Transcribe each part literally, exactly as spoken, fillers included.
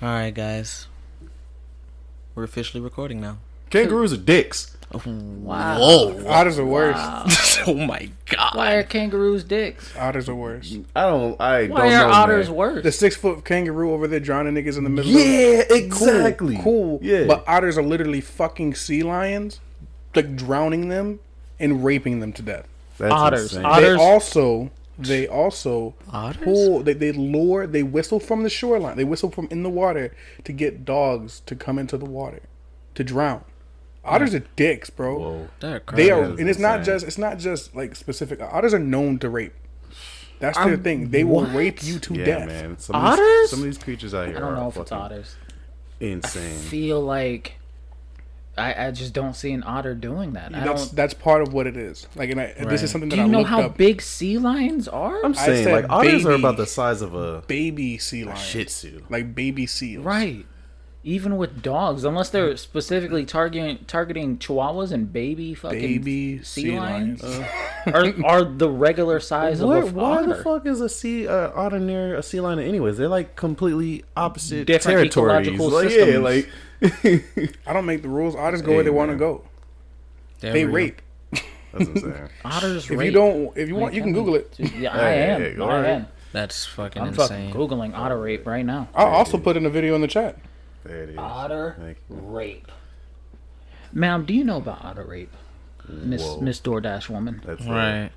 All right, guys. We're officially recording now. Kangaroos are dicks. Oh, wow. Whoa. Otters are worse. Wow. Oh, my God. Why are kangaroos dicks? Otters are worse. I don't I Why don't know, Why are otters man. worse? The six-foot kangaroo over there drowning niggas in the middle yeah, of Yeah, exactly. Cool. cool. Yeah. But otters are literally fucking sea lions, like drowning them and raping them to death. That's otters. Insane. Otters. They also... They also Otters? pull, they, they lure, they whistle from the shoreline. They whistle from in the water to get dogs to come into the water to drown. Otters yeah. are dicks, bro. Whoa. That they are, and it's insane. not just it's not just like specific. Otters are known to rape. That's their I'm, thing. They what? will rape you to yeah, death. Man. Some otters? Of these, some of these creatures out here. I don't know if it's otters. Insane. I feel like I, I just don't see an otter doing that. I that's don't... that's part of what it is. Like, and I, right. this is something that I looked up. Do you know how up. big sea lions are? I'm saying, like, baby, otters are about the size of a baby sea lion, Shih Tzu, like baby seals, right? Even with dogs, unless they're specifically targeting targeting chihuahuas and baby fucking baby sea, sea lions, lions. Uh, are are the regular size what, of a why otter. Why the fuck is a sea uh, otter near a sea lion? Anyways, they're like completely opposite Different territories. Like, yeah, like. I don't make the rules. Otters go hey, where they want to go. There they rape. That's insane. Otters if rape. If you don't, if you want, you can Google it. Yeah, I am. Hey, I right. am. That's fucking I'm insane. I'm fucking Googling otter rape right now. I'll also put in a video in the chat. There it is. Otter rape. Ma'am, do you know about otter rape, Miss Miss DoorDash woman? That's right. right.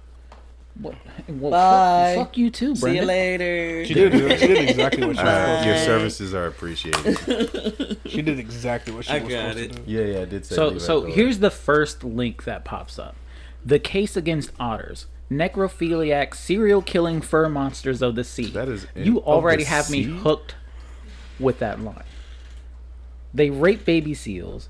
What? Well, Bye. Fuck, fuck you too, Brandon. See you later. She did. She did exactly what she was supposed to do. Your services are appreciated. She did exactly what she I was supposed it. to do. Yeah, yeah, I did say so, that. So, so here's the first link that pops up: the case against otters, necrophiliac, serial killing fur monsters of the sea. That is. In, you already have sea? me hooked with that line. They rape baby seals,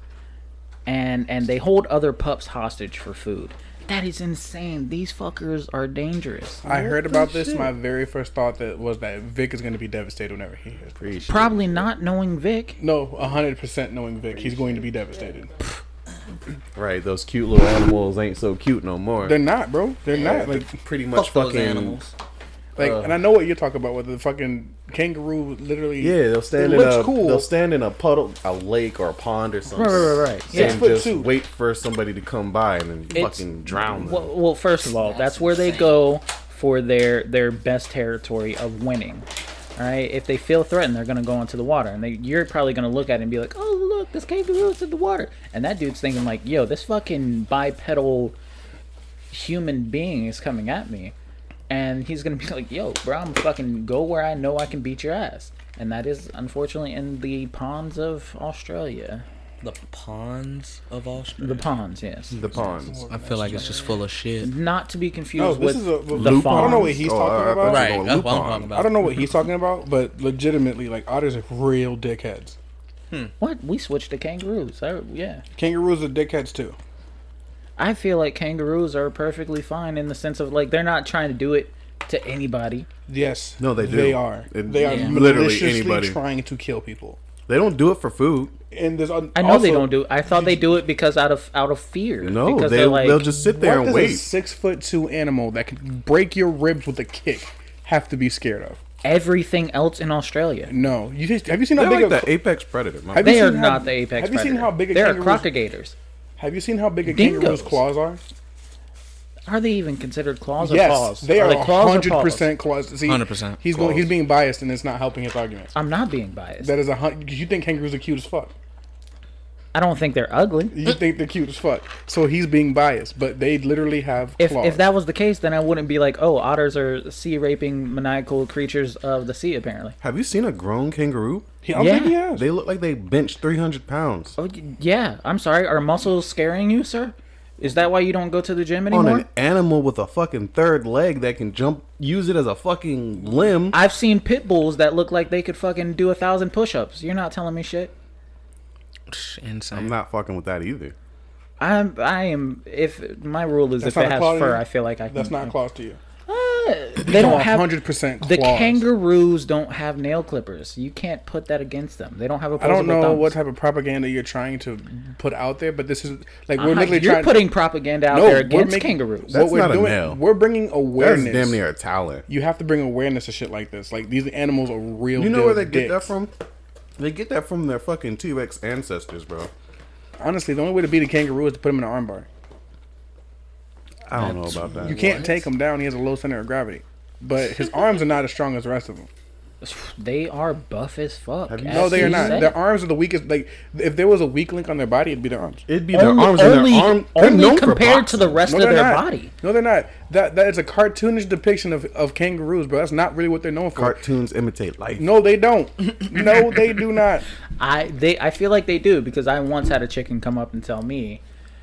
and and they hold other pups hostage for food. That is insane. These fuckers are dangerous. I heard about this. Shit. My very first thought that was that Vic is going to be devastated whenever he hears this. Probably not knowing Vic. No, one hundred percent knowing Vic. He's going to be devastated. Right. Those cute little animals ain't so cute no more. They're not, bro. They're not. Like, they're pretty much fuck fucking those animals. Like, uh, and I know what you're talking about with the fucking kangaroo. Literally, yeah, they'll stand. It in looks a, cool. They'll stand in a puddle, a lake, or a pond, or something. Right, right, right. right. Yeah. And just two. wait for somebody to come by and then it's, fucking drown them. Well, well, first of all, that's, that's where insane. they go for their their best territory of winning. All right, if they feel threatened, they're gonna go into the water, and they, you're probably gonna look at it and be like, "Oh, look, this kangaroo's in the water," and that dude's thinking like, "Yo, this fucking bipedal human being is coming at me." And he's going to be like, yo, bro, I'm fucking go where I know I can beat your ass. And that is, unfortunately, in the ponds of Australia. The ponds of Australia? The ponds, yes. The ponds. I feel like it's just full of shit. Not to be confused no, with this is a, the loop, I don't know what he's oh, talking about. Right, that's what I'm talking about. I don't know what he's talking about, but legitimately, like, otters are real dickheads. Hmm. What? We switched to kangaroos. I, yeah. Kangaroos are dickheads, too. I feel like kangaroos are perfectly fine in the sense of, like, they're not trying to do it to anybody. Yes. No, they do. They are. It, they yeah. are literally anybody trying to kill people. They don't do it for food. And there's un- I know also, they don't do it. I thought they do it because out of out of fear. No, because they, like, they'll just sit there and wait. What does a six-foot-two animal that can break your ribs with a kick have to be scared of? Everything else in Australia. No. You just, have you seen how they're big like of... the apex predator. My they are how, not the apex have predator. Have you seen how big a kangaroo... They're crocogators. Have you seen how big a Dingoes. kangaroo's claws are? Are they even considered claws or yes, paws? Yes, they are, are one hundred percent claws. See, one hundred percent he's claws. Going, he's being biased, and it's not helping his argument. I'm not being biased. That is a hundred. You think kangaroos are cute as fuck? I don't think they're ugly. You think they're cute as fuck. So he's being biased, but they literally have if, claws. If that was the case, then I wouldn't be like, oh, otters are sea-raping, maniacal creatures of the sea, apparently. Have you seen a grown kangaroo? He, I yeah. think he has. They look like they bench three hundred pounds. Oh, yeah. I'm sorry. Are muscles scaring you, sir? Is that why you don't go to the gym anymore? On an animal with a fucking third leg that can jump, use it as a fucking limb. I've seen pit bulls that look like they could fucking do a thousand push-ups. You're not telling me shit. Insane. I'm not fucking with that either. I'm. I am. If my rule is, that's if it has fur, I feel like I. Can, that's not claws to you. Uh, they don't have one hundred percent claws. The kangaroos don't have nail clippers. You can't put that against them. They don't have opposable thumbs. I don't know thumbs. what type of propaganda you're trying to put out there, but this is like we're uh-huh. literally you're trying. You're putting propaganda out no, there against making, kangaroos. That's what we're not doing, a nail. We're bringing awareness. That's damn near a talent. You have to bring awareness to shit like this. Like these animals are real. You know where they dicks. get that from? They get that from their fucking T-Rex ancestors, bro. Honestly, the only way to beat a kangaroo is to put him in an armbar. I don't know about that. You can't what? take him down. He has a low center of gravity. But his arms are not as strong as the rest of them. They are buff as fuck. As no, they are not. Said. Their arms are the weakest. Like, if there was a weak link on their body, it'd be their arms. It'd be only, their arms only, and their arms. Only compared to the rest no, of their not. body. No, they're not. That That is a cartoonish depiction of, of kangaroos, bro. That's not really what they're known for. Cartoons imitate life. No, they don't. No, they do not. I they I feel like they do, because I once had a chicken come up and tell me,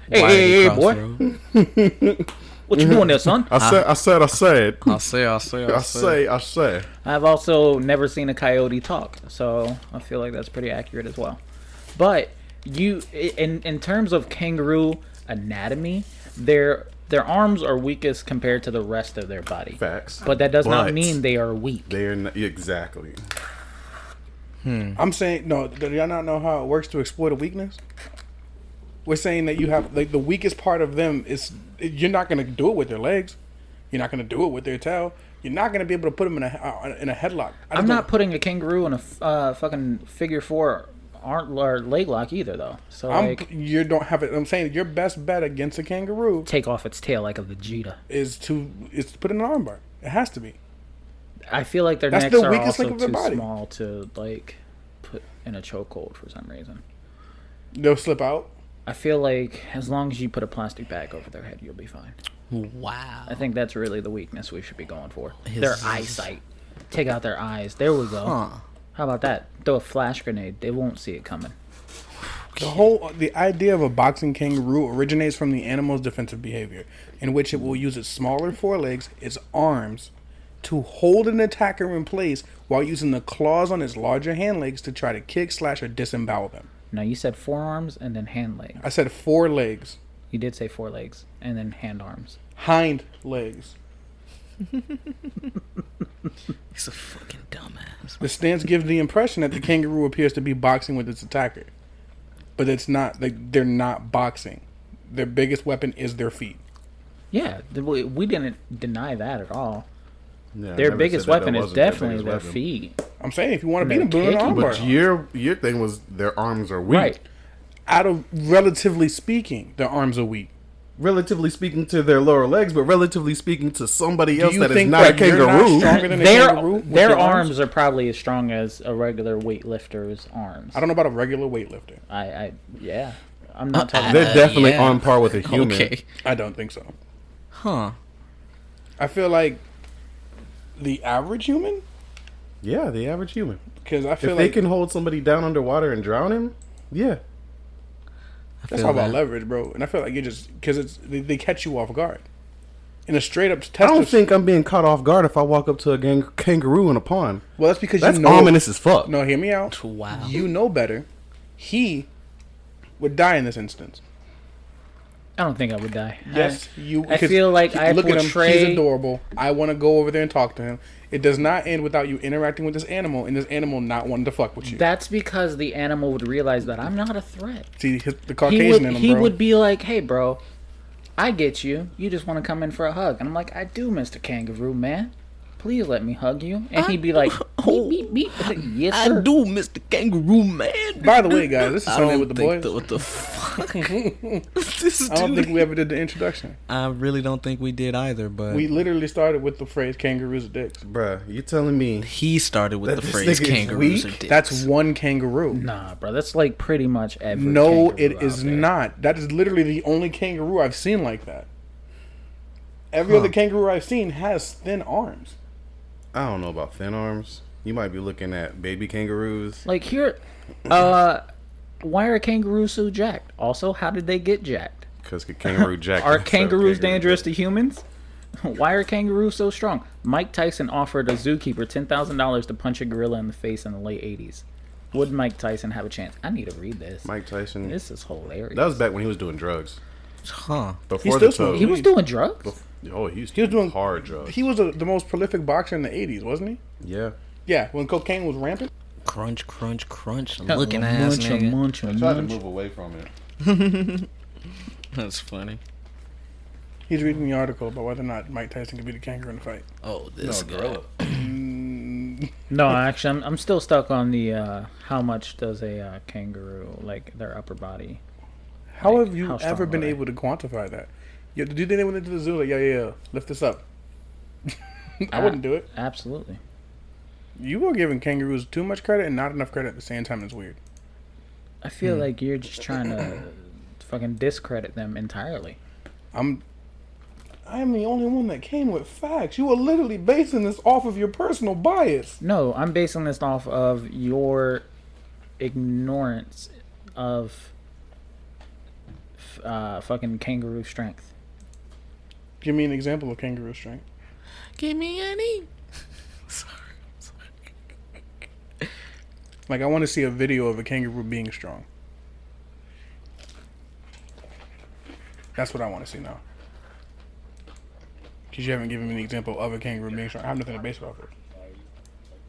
Hey, Why hey, hey, boy. What you mm-hmm. doing there, son? I, I said, I said, I said. I say, I say, I, I say. say, I say. I've also never seen a coyote talk, so I feel like that's pretty accurate as well. But you, in in terms of kangaroo anatomy, their their arms are weakest compared to the rest of their body. Facts. But that does but not mean they are weak. They are not, exactly. Hmm. I'm saying no. Do y'all not know how it works to exploit a weakness? We're saying that you have, like, the weakest part of them is, you're not going to do it with their legs. You're not going to do it with their tail. You're not going to be able to put them in a uh, in a headlock. I'm not putting a kangaroo in a uh, fucking figure four arm or leg lock either, though. So I'm, like, you don't have it. I'm saying your best bet against a kangaroo, take off its tail like a Vegeta, is to is to put in an armbar. It has to be. I feel like their That's necks the are also too body. small to, like, put in a chokehold for some reason. They'll slip out. I feel like as long as you put a plastic bag over their head, you'll be fine. Wow. I think that's really the weakness we should be going for. His their eyesight. Take out their eyes. There we go. Huh. How about that? Throw a flash grenade. They won't see it coming. The whole the idea of a boxing kangaroo originates from the animal's defensive behavior, in which it will use its smaller forelegs, its arms, to hold an attacker in place while using the claws on its larger hand legs to try to kick, slash, or disembowel them. No, you said forearms and then hand legs. I said four legs. You did say four legs and then hand arms. Hind legs. He's a fucking dumbass. The stance gives the impression that the kangaroo appears to be boxing with its attacker. But it's not. Like, they're not boxing. Their biggest weapon is their feet. Yeah, we didn't deny that at all. Yeah, their biggest weapon is definitely their weapon. feet. I'm saying if you want to beat them, do an armbar. But your your thing was their arms are weak. Right. Out of relatively speaking, their arms are weak. Relatively speaking to their lower legs, but relatively speaking to somebody else that is not a kangaroo. Their their arms are probably as strong as a regular weightlifter's arms. I don't know about a regular weightlifter. I, I yeah. I'm not uh, talking. They're uh, definitely yeah. on par with a human. Okay. I don't think so. Huh. I feel like. The average human? Yeah, the average human. Because I feel if like... If they can hold somebody down underwater and drown him, yeah. I That's all about that. leverage, bro. And I feel like you just... Because it's they, they catch you off guard. In a straight-up test... I don't of... think I'm being caught off guard if I walk up to a gang- kangaroo in a pond. Well, that's because that's you know... That's ominous as fuck. No, hear me out. Wow. You know better. He would die in this instance. I don't think I would die. Yes, I, you. I feel like I look portray... at him. He's adorable. I want to go over there and talk to him. It does not end without you interacting with this animal and this animal not wanting to fuck with you. That's because the animal would realize that I'm not a threat. See, the Caucasian he would, in him, he bro. He would be like, "Hey, bro, I get you. You just want to come in for a hug." And I'm like, "I do, Mister Kangaroo Man. Please let me hug you." And I, he'd be like, oh, beep, beep, beep. Yes, I sir. do, Mister Kangaroo Man. By the way, guys, this is Sunday with the boys. The, what the fuck? this I don't dude. think we ever did the introduction. I really don't think we did either, but... We literally started with the phrase kangaroos are dicks. Bruh, you telling me... He started with the phrase kangaroos are dicks. That's one kangaroo. Nah, bro, that's like pretty much every No, it is there. not. That is literally the only kangaroo I've seen like that. Every huh. other kangaroo I've seen has thin arms. I don't know about thin arms. You might be looking at baby kangaroos. Like here, uh, why are kangaroos so jacked? Also, how did they get jacked? Because kangaroo jacked. Are kangaroos kangaroo dangerous jacked. to humans? Why are kangaroos so strong? Mike Tyson offered a zookeeper ten thousand dollars to punch a gorilla in the face in the late eighties. Would Mike Tyson have a chance? I need to read this. Mike Tyson. This is hilarious. That was back when he was doing drugs. Huh. Before the show. He was doing drugs? Before Oh, he was, he was doing hard drugs. He was a, the most prolific boxer in the eighties, wasn't he? Yeah. Yeah, when cocaine was rampant. Crunch, crunch, crunch. Looking ass nigga. Munch, I tried munch. to move away from it. That's funny. He's reading the article about whether or not Mike Tyson could beat a kangaroo in a fight. Oh, this no, guy. Gorilla. No, actually, I'm I'm still stuck on the uh, how much does a uh, kangaroo, like their upper body. How like, have you how ever been able to quantify that? You, do they went into the zoo like, yeah, yeah, yeah, lift this up? I uh, wouldn't do it. Absolutely. You are giving kangaroos too much credit and not enough credit at the same time. It's weird. I feel mm. like you're just trying to fucking discredit them entirely. I'm. I am the only one that came with facts. You are literally basing this off of your personal bias. No, I'm basing this off of your ignorance of uh, fucking kangaroo strength. Give me an example of kangaroo strength. Give me any. Sorry, sorry. Like, I want to see a video of a kangaroo being strong. That's what I want to see now. Because you haven't given me an example of a kangaroo being strong. I have nothing to base it off of.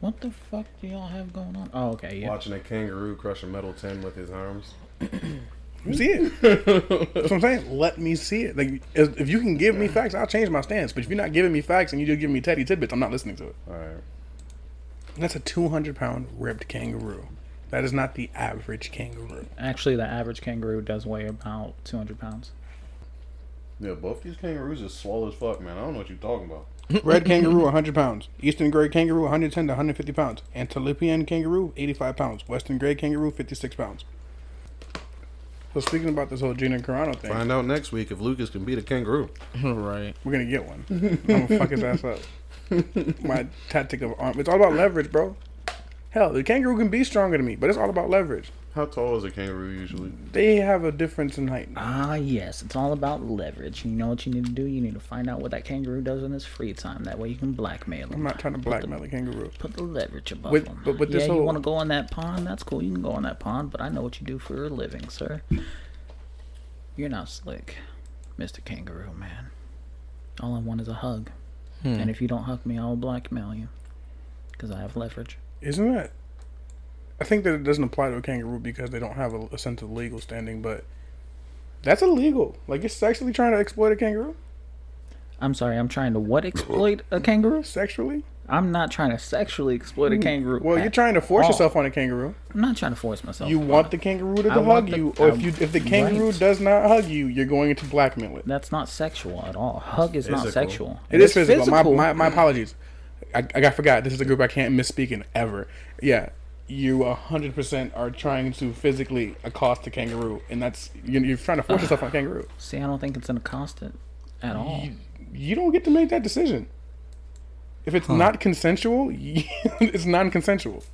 What the fuck do y'all have going on? Oh, okay, yeah. Watching a kangaroo crush a metal tin with his arms. You see it. That's what I'm saying. Let me see it. Like, if you can give me facts, I'll change my stance. But if you're not giving me facts and you just give me teddy tidbits, I'm not listening to it. All right. That's a two hundred pound ripped kangaroo. That is not the average kangaroo. Actually, the average kangaroo does weigh about two hundred pounds. Yeah, both these kangaroos are swole as fuck, man. I don't know what you're talking about. Red kangaroo, one hundred pounds. Eastern gray kangaroo, one hundred ten to one hundred fifty pounds. Antillepian kangaroo, eighty-five pounds. Western gray kangaroo, fifty-six pounds. So speaking about this whole Gina Carano thing. Find out next week if Lucas can beat a kangaroo. Right. We're going to get one. I'm going to fuck his ass up. My tactic of arm. It's all about leverage, bro. Hell, the kangaroo can be stronger than me, but it's all about leverage. How tall is a kangaroo usually? They have a difference in height. Ah, yes. It's all about leverage. You know what you need to do? You need to find out what that kangaroo does in his free time. That way you can blackmail him. I'm not trying to blackmail the, a kangaroo. Put the leverage above with, him. But with this yeah, whole... you want to go on that pond? That's cool. You can go on that pond, but I know what you do for a living, sir. You're not slick, Mister Kangaroo Man. All I want is a hug. Hmm. And if you don't hug me, I'll blackmail you. Because I have leverage. Isn't that... I think that it doesn't apply to a kangaroo because they don't have a, a sense of legal standing, but that's illegal. Like, you're sexually trying to exploit a kangaroo? I'm sorry, I'm trying to what exploit a kangaroo? Sexually? I'm not trying to sexually exploit a kangaroo. Well, you're trying to force all. yourself on a kangaroo. I'm not trying to force myself. You want it. the kangaroo to, to hug the, you, or I, if you if the kangaroo right. does not hug you, you're going to blackmail it. That's not sexual at all. Hug is physical. not sexual. It, it is physical. physical. My, my my apologies. I I forgot. This is a group I can't misspeak in ever. Yeah. You one hundred percent are trying to physically accost a kangaroo, and that's you're, you're trying to force uh, yourself on a kangaroo. See, I don't think it's an accostant at all. You, you don't get to make that decision. If it's huh. not consensual, it's non-consensual.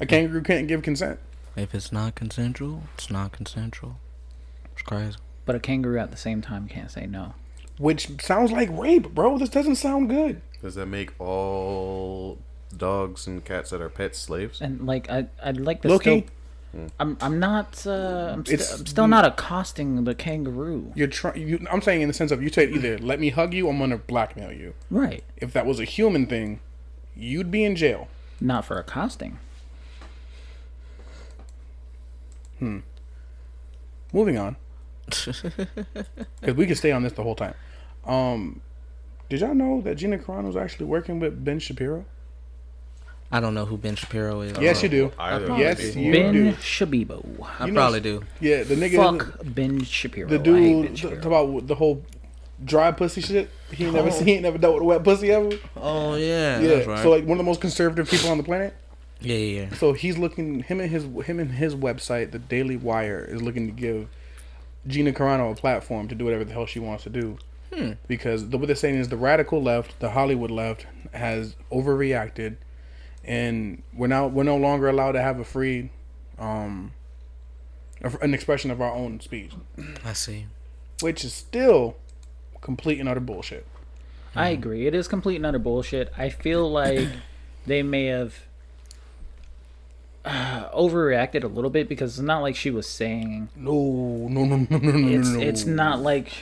A kangaroo can't give consent. If it's not consensual, it's not consensual. It's crazy. But a kangaroo at the same time can't say no. Which sounds like rape, bro. This doesn't sound good. Does that make all... dogs and cats that are pets slaves? And like I, I'd like to Loki. Still, I'm, I'm not. Uh, I'm, st- I'm still not accosting the kangaroo. You're trying. You, I'm saying in the sense of you said either let me hug you, I'm gonna blackmail you. Right. If that was a human thing, you'd be in jail. Not for accosting. Hmm. Moving on. Because we could stay on this the whole time. Um, did y'all know that Gina Carano's actually working with Ben Shapiro? I don't know who Ben Shapiro is. Yes, you do. I yes, do. you ben do. Ben Shabibo. I you know, probably do. Yeah, the nigga. Fuck the, Ben Shapiro. The dude Ben Shapiro. Th- about the whole dry pussy shit. He ain't oh. never he ain't never dealt with a wet pussy ever. Oh yeah, yeah. That's right. So like one of the most conservative people on the planet. Yeah, yeah, yeah. So he's looking him and his him and his website, The Daily Wire, is looking to give Gina Carano a platform to do whatever the hell she wants to do. Hmm. Because the, what they're saying is the radical left, the Hollywood left, has overreacted. And we're now we're no longer allowed to have a free, um, an expression of our own speech. I see, which is still complete and utter bullshit. I agree. It is complete and utter bullshit. I feel like they may have uh, overreacted a little bit because it's not like she was saying no, no, no, no, no, no. It's no. it's not like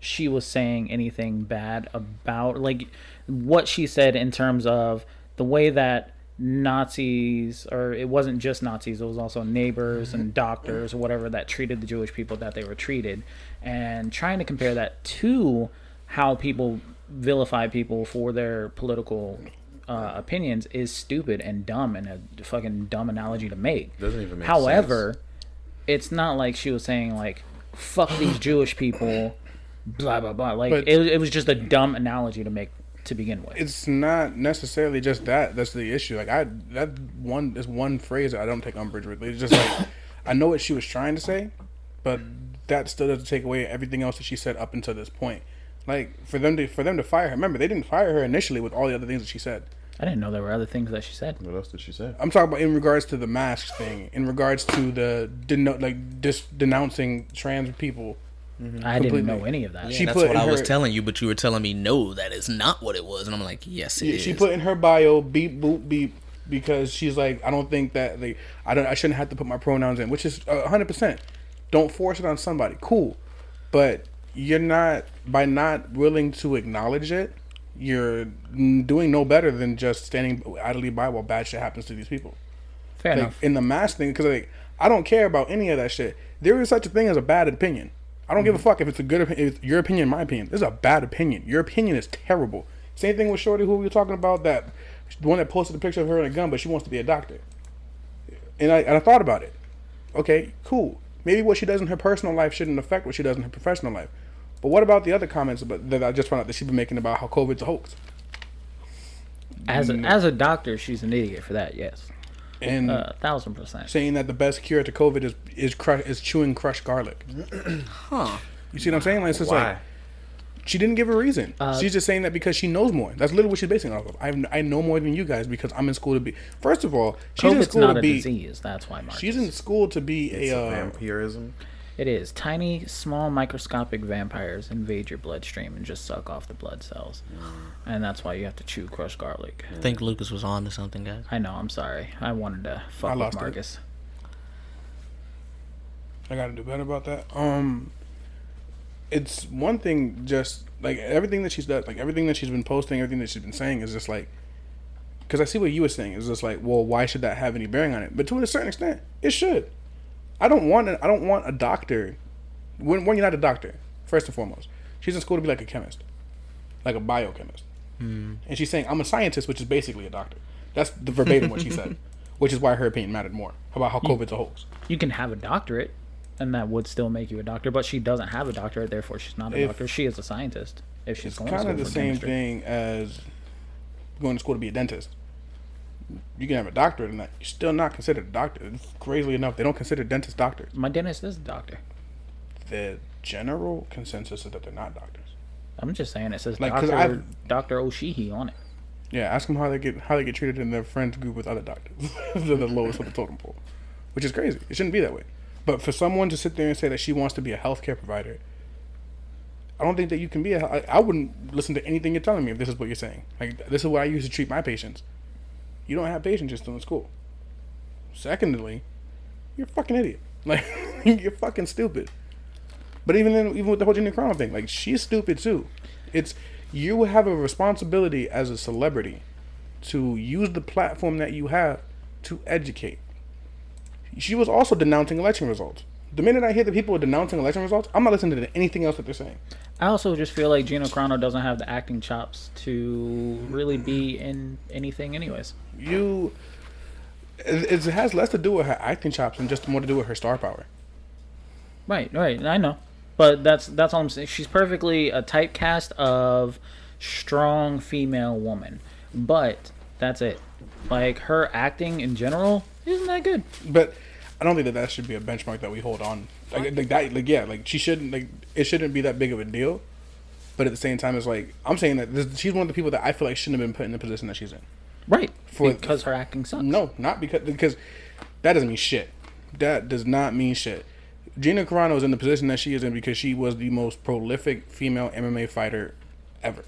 she was saying anything bad about like what she said in terms of. The way that Nazis, or it wasn't just Nazis, it was also neighbors and doctors or whatever that treated the Jewish people that they were treated. And trying to compare that to how people vilify people for their political uh, opinions is stupid and dumb and a fucking dumb analogy to make. Doesn't even make However, sense. It's not like she was saying, like, fuck these Jewish people, blah, blah, blah. Like, it, it was just a dumb analogy to make to begin with. It's not necessarily just that. That's the issue. Like, I, that one, there's one phrase that I don't take umbrage with. It's just like, I know what she was trying to say, but that still doesn't take away everything else that she said up until this point. Like, for them to for them to fire her. Remember, they didn't fire her initially with all the other things that she said. I didn't know there were other things that she said. What else did she say? I'm talking about in regards to the mask thing, in regards to the deno- like dis- denouncing trans people. Mm-hmm. I completely. didn't know any of that. Yeah, she that's put what I her, was telling you, but you were telling me no, that is not what it was, and I'm like, yes, it yeah, is. She put in her bio beep boop beep because she's like, I don't think that like I don't I shouldn't have to put my pronouns in, which is one hundred percent. Don't force it on somebody. Cool, but. You're not, by not willing to acknowledge it, you're doing no better than just standing idly by while bad shit happens to these people. Fair like, enough. In the mask thing, because like, I don't care about any of that shit. There is such a thing as a bad opinion. I don't mm-hmm. give a fuck if it's a good opinion, if it's your opinion, my opinion. This is a bad opinion. Your opinion is terrible. Same thing with Shorty, who we were talking about, that the one that posted a picture of her and a gun, but she wants to be a doctor. And I, and I thought about it. Okay, cool. Maybe what she does in her personal life shouldn't affect what she does in her professional life. But what about the other comments about, that I just found out that she's been making about how COVID's a hoax? As a, mm. as a doctor, she's an idiot for that, yes. And uh, a thousand percent. Saying that the best cure to COVID is is, crush, is chewing crushed garlic. Huh. You see what I'm saying? Like, it's just Why? Like, she didn't give a reason. Uh, she's just saying that because she knows more. That's literally what she's basing it off of. I, I know more than you guys because I'm in school to be... First of all, she's COVID's in school not to a be, disease. That's why, Marcus. She's in school to be it's a... Uh, vampirism. It is. Tiny, small, microscopic vampires invade your bloodstream and just suck off the blood cells. Mm. And that's why you have to chew crushed garlic. I think Lucas was on to something, guys. I know. I'm sorry. I wanted to fuck I with lost Marcus. It. I gotta do better about that. Um, It's one thing just, like, everything that she's done, like, everything that she's been posting, everything that she's been saying is just like, because I see what you were saying. It's just like, well, why should that have any bearing on it? But to a certain extent, it should. I don't want a, I don't want a doctor. When, when you're not a doctor, first and foremost, she's in school to be like a chemist, like a biochemist, mm. and she's saying I'm a scientist, which is basically a doctor. That's the verbatim what she said, which is why her opinion mattered more about how COVID's you, a hoax. You can have a doctorate, and that would still make you a doctor, but she doesn't have a doctorate, therefore she's not a if, doctor. She is a scientist. If she's it's going kind of the same thing as going to school to be a dentist. You can have a doctorate in that. You're still not considered a doctor. Crazily enough, they don't consider dentists doctors. My dentist is a doctor. The general consensus is that they're not doctors. I'm just saying it says like, Doctor Doctor Oshii on it. Yeah, ask them how they get how they get treated in their friends group with other doctors. They're the lowest of the totem pole, which is crazy. It shouldn't be that way. But for someone to sit there and say that she wants to be a healthcare provider, I don't think that you can be a. I, I wouldn't listen to anything you're telling me if this is what you're saying. Like, this is what I use to treat my patients. You don't have patience, you're still in school. Secondly, you're a fucking idiot. Like, you're fucking stupid. But even then, even with the whole Gina Carano thing, like, she's stupid too. It's, you have a responsibility as a celebrity to use the platform that you have to educate. She was also denouncing election results. The minute I hear that people are denouncing election results, I'm not listening to anything else that they're saying. I also just feel like Gina Carano doesn't have the acting chops to really be in anything anyways. You... It has less to do with her acting chops and just more to do with her star power. Right, right. I know. But that's that's all I'm saying. She's perfectly a typecast of strong female woman. But that's it. Like, her acting in general isn't that good. But... I don't think that that should be a benchmark that we hold on. Like, like that, like yeah, like she shouldn't, like it shouldn't be that big of a deal. But at the same time, it's like I'm saying that this, she's one of the people that I feel like shouldn't have been put in the position that she's in. Right. For, because her acting sucks. No, not because because that doesn't mean shit. That does not mean shit. Gina Carano is in the position that she is in because she was the most prolific female M M A fighter ever.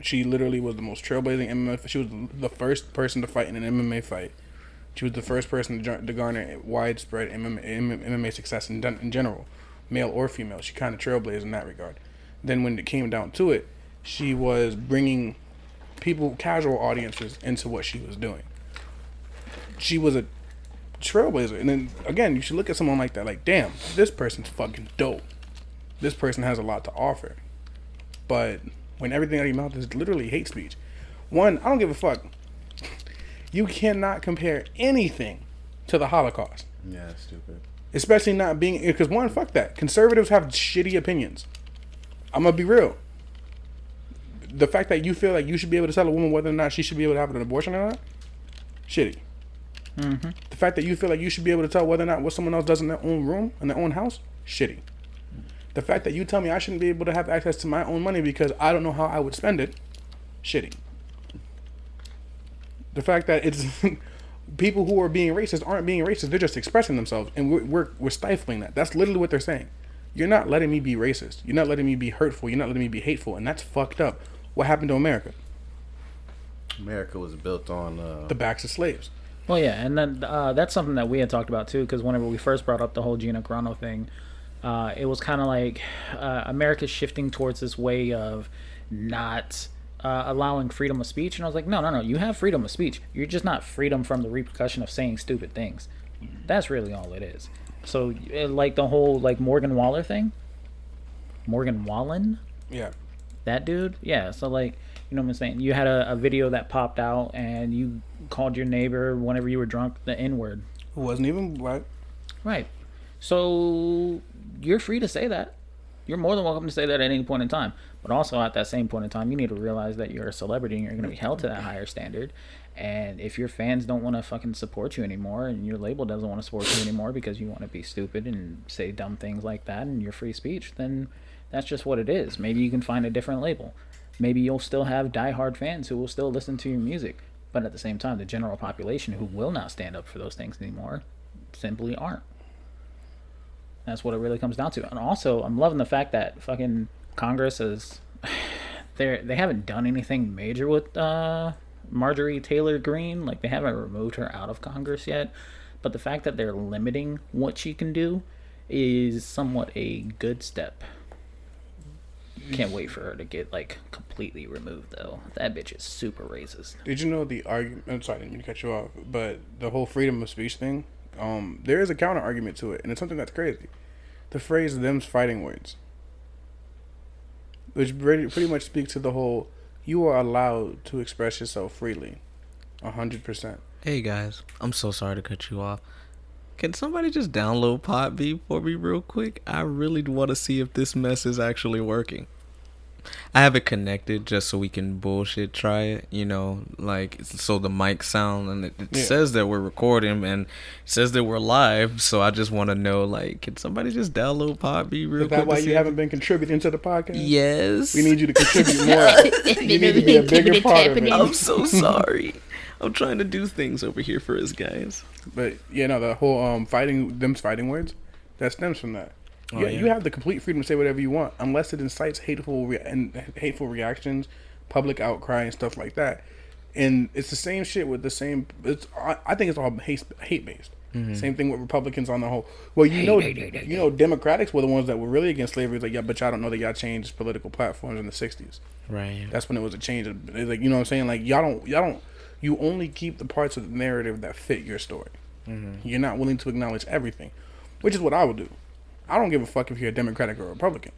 She literally was the most trailblazing M M A. She was the first person to fight in an M M A fight. She was the first person to garner widespread M M A success in, in general, male or female. She kind of trailblazed in that regard. Then when it came down to it, she was bringing people, casual audiences, into what she was doing. She was a trailblazer. And then, again, you should look at someone like that, like, damn, this person's fucking dope. This person has a lot to offer. But when everything out of your mouth is literally hate speech. One, I don't give a fuck You cannot compare anything to the Holocaust. Yeah, that's stupid. Especially not being... Because one, fuck that. Conservatives have shitty opinions. I'm going to be real. The fact that you feel like you should be able to tell a woman whether or not she should be able to have an abortion or not, shitty. Mm-hmm. The fact that you feel like you should be able to tell whether or not what someone else does in their own room, in their own house, shitty. The fact that you tell me I shouldn't be able to have access to my own money because I don't know how I would spend it, shitty. The fact that it's... people who are being racist aren't being racist. They're just expressing themselves, and we're, we're we're stifling that. That's literally what they're saying. You're not letting me be racist. You're not letting me be hurtful. You're not letting me be hateful, and that's fucked up. What happened to America? America was built on... Uh... the backs of slaves. Well, yeah, and then uh, that's something that we had talked about, too, because whenever we first brought up the whole Gina Carano thing, uh, it was kind of like uh, America's shifting towards this way of not... Uh, allowing freedom of speech, and I was like, no, no, no, you have freedom of speech. You're just not freedom from the repercussion of saying stupid things. That's really all it is. So, like the whole like Morgan Waller thing, Morgan Wallen, yeah, that dude, yeah. So like, you know what I'm saying? You had a, a video that popped out, and you called your neighbor whenever you were drunk the N-word. Who wasn't even black, right? So you're free to say that. You're more than welcome to say that at any point in time. But also at that same point in time, you need to realize that you're a celebrity and you're going to be held to that higher standard. And if your fans don't want to fucking support you anymore and your label doesn't want to support you anymore because you want to be stupid and say dumb things like that and your free speech, then that's just what it is. Maybe you can find a different label. Maybe you'll still have diehard fans who will still listen to your music. But at the same time, the general population who will not stand up for those things anymore simply aren't. That's what it really comes down to. And also, I'm loving the fact that fucking Congress is... They they haven't done anything major with uh, Marjorie Taylor Greene. Like, they haven't removed her out of Congress yet. But the fact that they're limiting what she can do is somewhat a good step. Can't wait for her to get, like, completely removed, though. That bitch is super racist. Did you know the argument... I'm sorry, I didn't mean to cut you off. But the whole freedom of speech thing... Um, there is a counter argument to it, and it's something that's crazy. The phrase "them's fighting words," which pretty much speaks to the whole "you are allowed to express yourself freely," a hundred percent. Hey guys, I'm so sorry to cut you off. Can somebody just download Podbean for me real quick? I really want to see if this mess is actually working. I have it connected just so we can bullshit try it, you know, like, so the mic sound, and it, it yeah. says that we're recording, and it says that we're live, so I just want to know, like, can somebody just download Podbean real quick? Is that why you haven't been contributing to the podcast? Yes. We need you to contribute more. You need to be a bigger part of it. I'm so sorry. I'm trying to do things over here for us guys. But, you know, the whole um, fighting, them's fighting words, that stems from that. Oh, yeah, yeah. You have the complete freedom to say whatever you want, unless it incites hateful re- and hateful reactions, public outcry, and stuff like that. And it's the same shit with the same. It's I, I think it's all hate hate based. Mm-hmm. Same thing with Republicans on the whole. Well, you hate, know, hate, hate, hate, you know, Democrats were the ones that were really against slavery. It's like, yeah, but y'all don't know that y'all changed political platforms in the sixties. Right. That's when it was a change. It's like, you know what I'm saying? Like y'all don't y'all don't you only keep the parts of the narrative that fit your story. Mm-hmm. You're not willing to acknowledge everything, which is what I would do. I don't give a fuck if you're a Democratic or a Republican.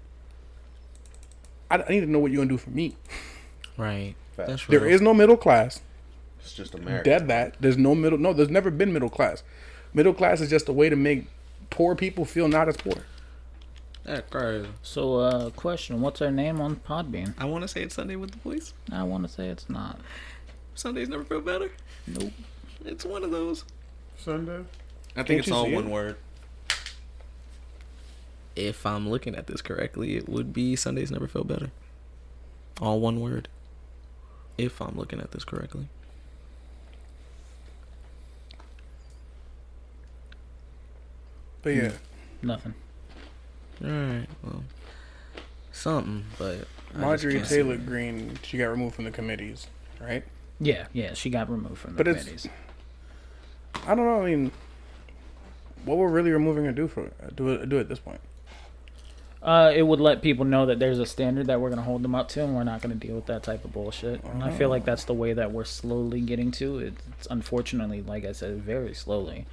I, I need to know what you're going to do for me. Right. That's there real. Is no middle class. It's just America. Dead that. There's no middle. No, there's never been middle class. Middle class is just a way to make poor people feel not as poor. That's crazy. So, uh, question. What's our name on Podbean? I want to say it's Sunday with the Boys. I want to say it's not. Sundays never feel better? Nope. It's one of those. Sunday? I think Can't it's all one it? word. If I'm looking at this correctly, it would be Sundays Never Feel Better. All one word. If I'm looking at this correctly. But yeah. Nothing. Alright, well. Something, but... Marjorie Taylor Greene, she got removed from the committees, right? Yeah, yeah, she got removed from the but committees. I don't know, I mean... What we're really removing her do for do, do at this point? Uh, it would let people know that there's a standard that we're going to hold them up to, and we're not going to deal with that type of bullshit. Oh. And I feel like that's the way that we're slowly getting to. It's, it's unfortunately, like I said, very slowly.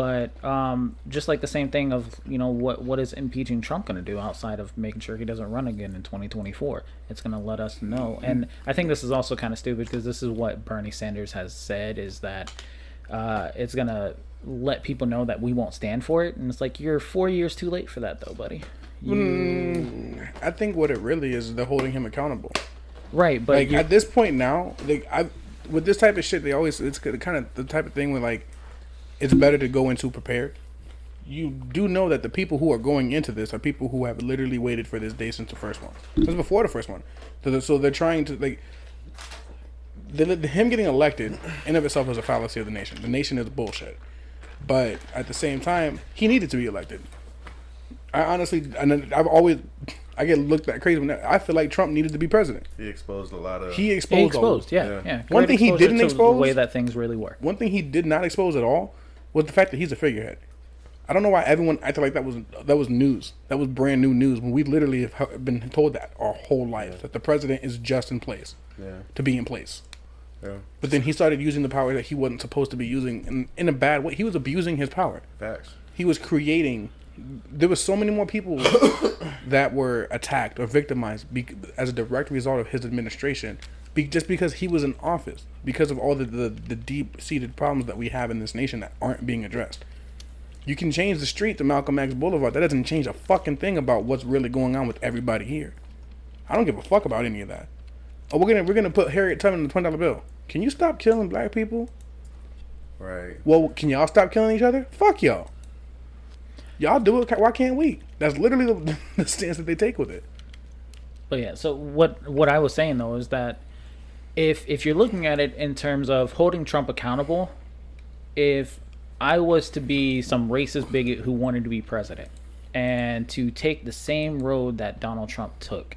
But um, just like the same thing of, you know, what what is impeaching Trump going to do outside of making sure he doesn't run again in twenty twenty-four? It's going to let us know. And I think this is also kind of stupid because this is what Bernie Sanders has said, is that uh, it's going to let people know that we won't stand for it. And it's like, you're four years too late for that, though, buddy. You... Mm, I think what it really is, they're holding him accountable. Right. But like, at this point now, like, I, with this type of shit, they always, it's kind of the type of thing where, like, it's better to go into prepared. You do know that the people who are going into this are people who have literally waited for this day since the first one. Since before the first one. So they're trying to, like... The, the, him getting elected, in of itself, was a fallacy of the nation. The nation is bullshit. But at the same time, he needed to be elected. I honestly... And I've always... I get looked at crazy. When I feel like Trump needed to be president. He exposed a lot of... He exposed... He exposed, yeah, yeah. yeah. One thing he didn't expose... The way that things really work. One thing he did not expose at all... was the fact that he's a figurehead. I don't know why everyone acted like that was that was news. That was brand new news when we literally have been told that our whole life, yeah. that the president is just in place, yeah. to be in place. Yeah. But then he started using the power that he wasn't supposed to be using in, in a bad way. He was abusing his power. Facts. He was creating. There was so many more people that were attacked or victimized be, as a direct result of his administration, be, just because he was in office, because of all the, the, the deep-seated problems that we have in this nation that aren't being addressed. You can change the street to Malcolm X Boulevard. That doesn't change a fucking thing about what's really going on with everybody here. I don't give a fuck about any of that. Oh, we're gonna we're gonna put Harriet Tubman in the twenty dollar bill. Can you stop killing black people? Right. Well, can y'all stop killing each other? Fuck y'all. Y'all do it. Why can't we? That's literally the, the stance that they take with it. But yeah. So what what I was saying though is that. If if you're looking at it in terms of holding Trump accountable, if I was to be some racist bigot who wanted to be president and to take the same road that Donald Trump took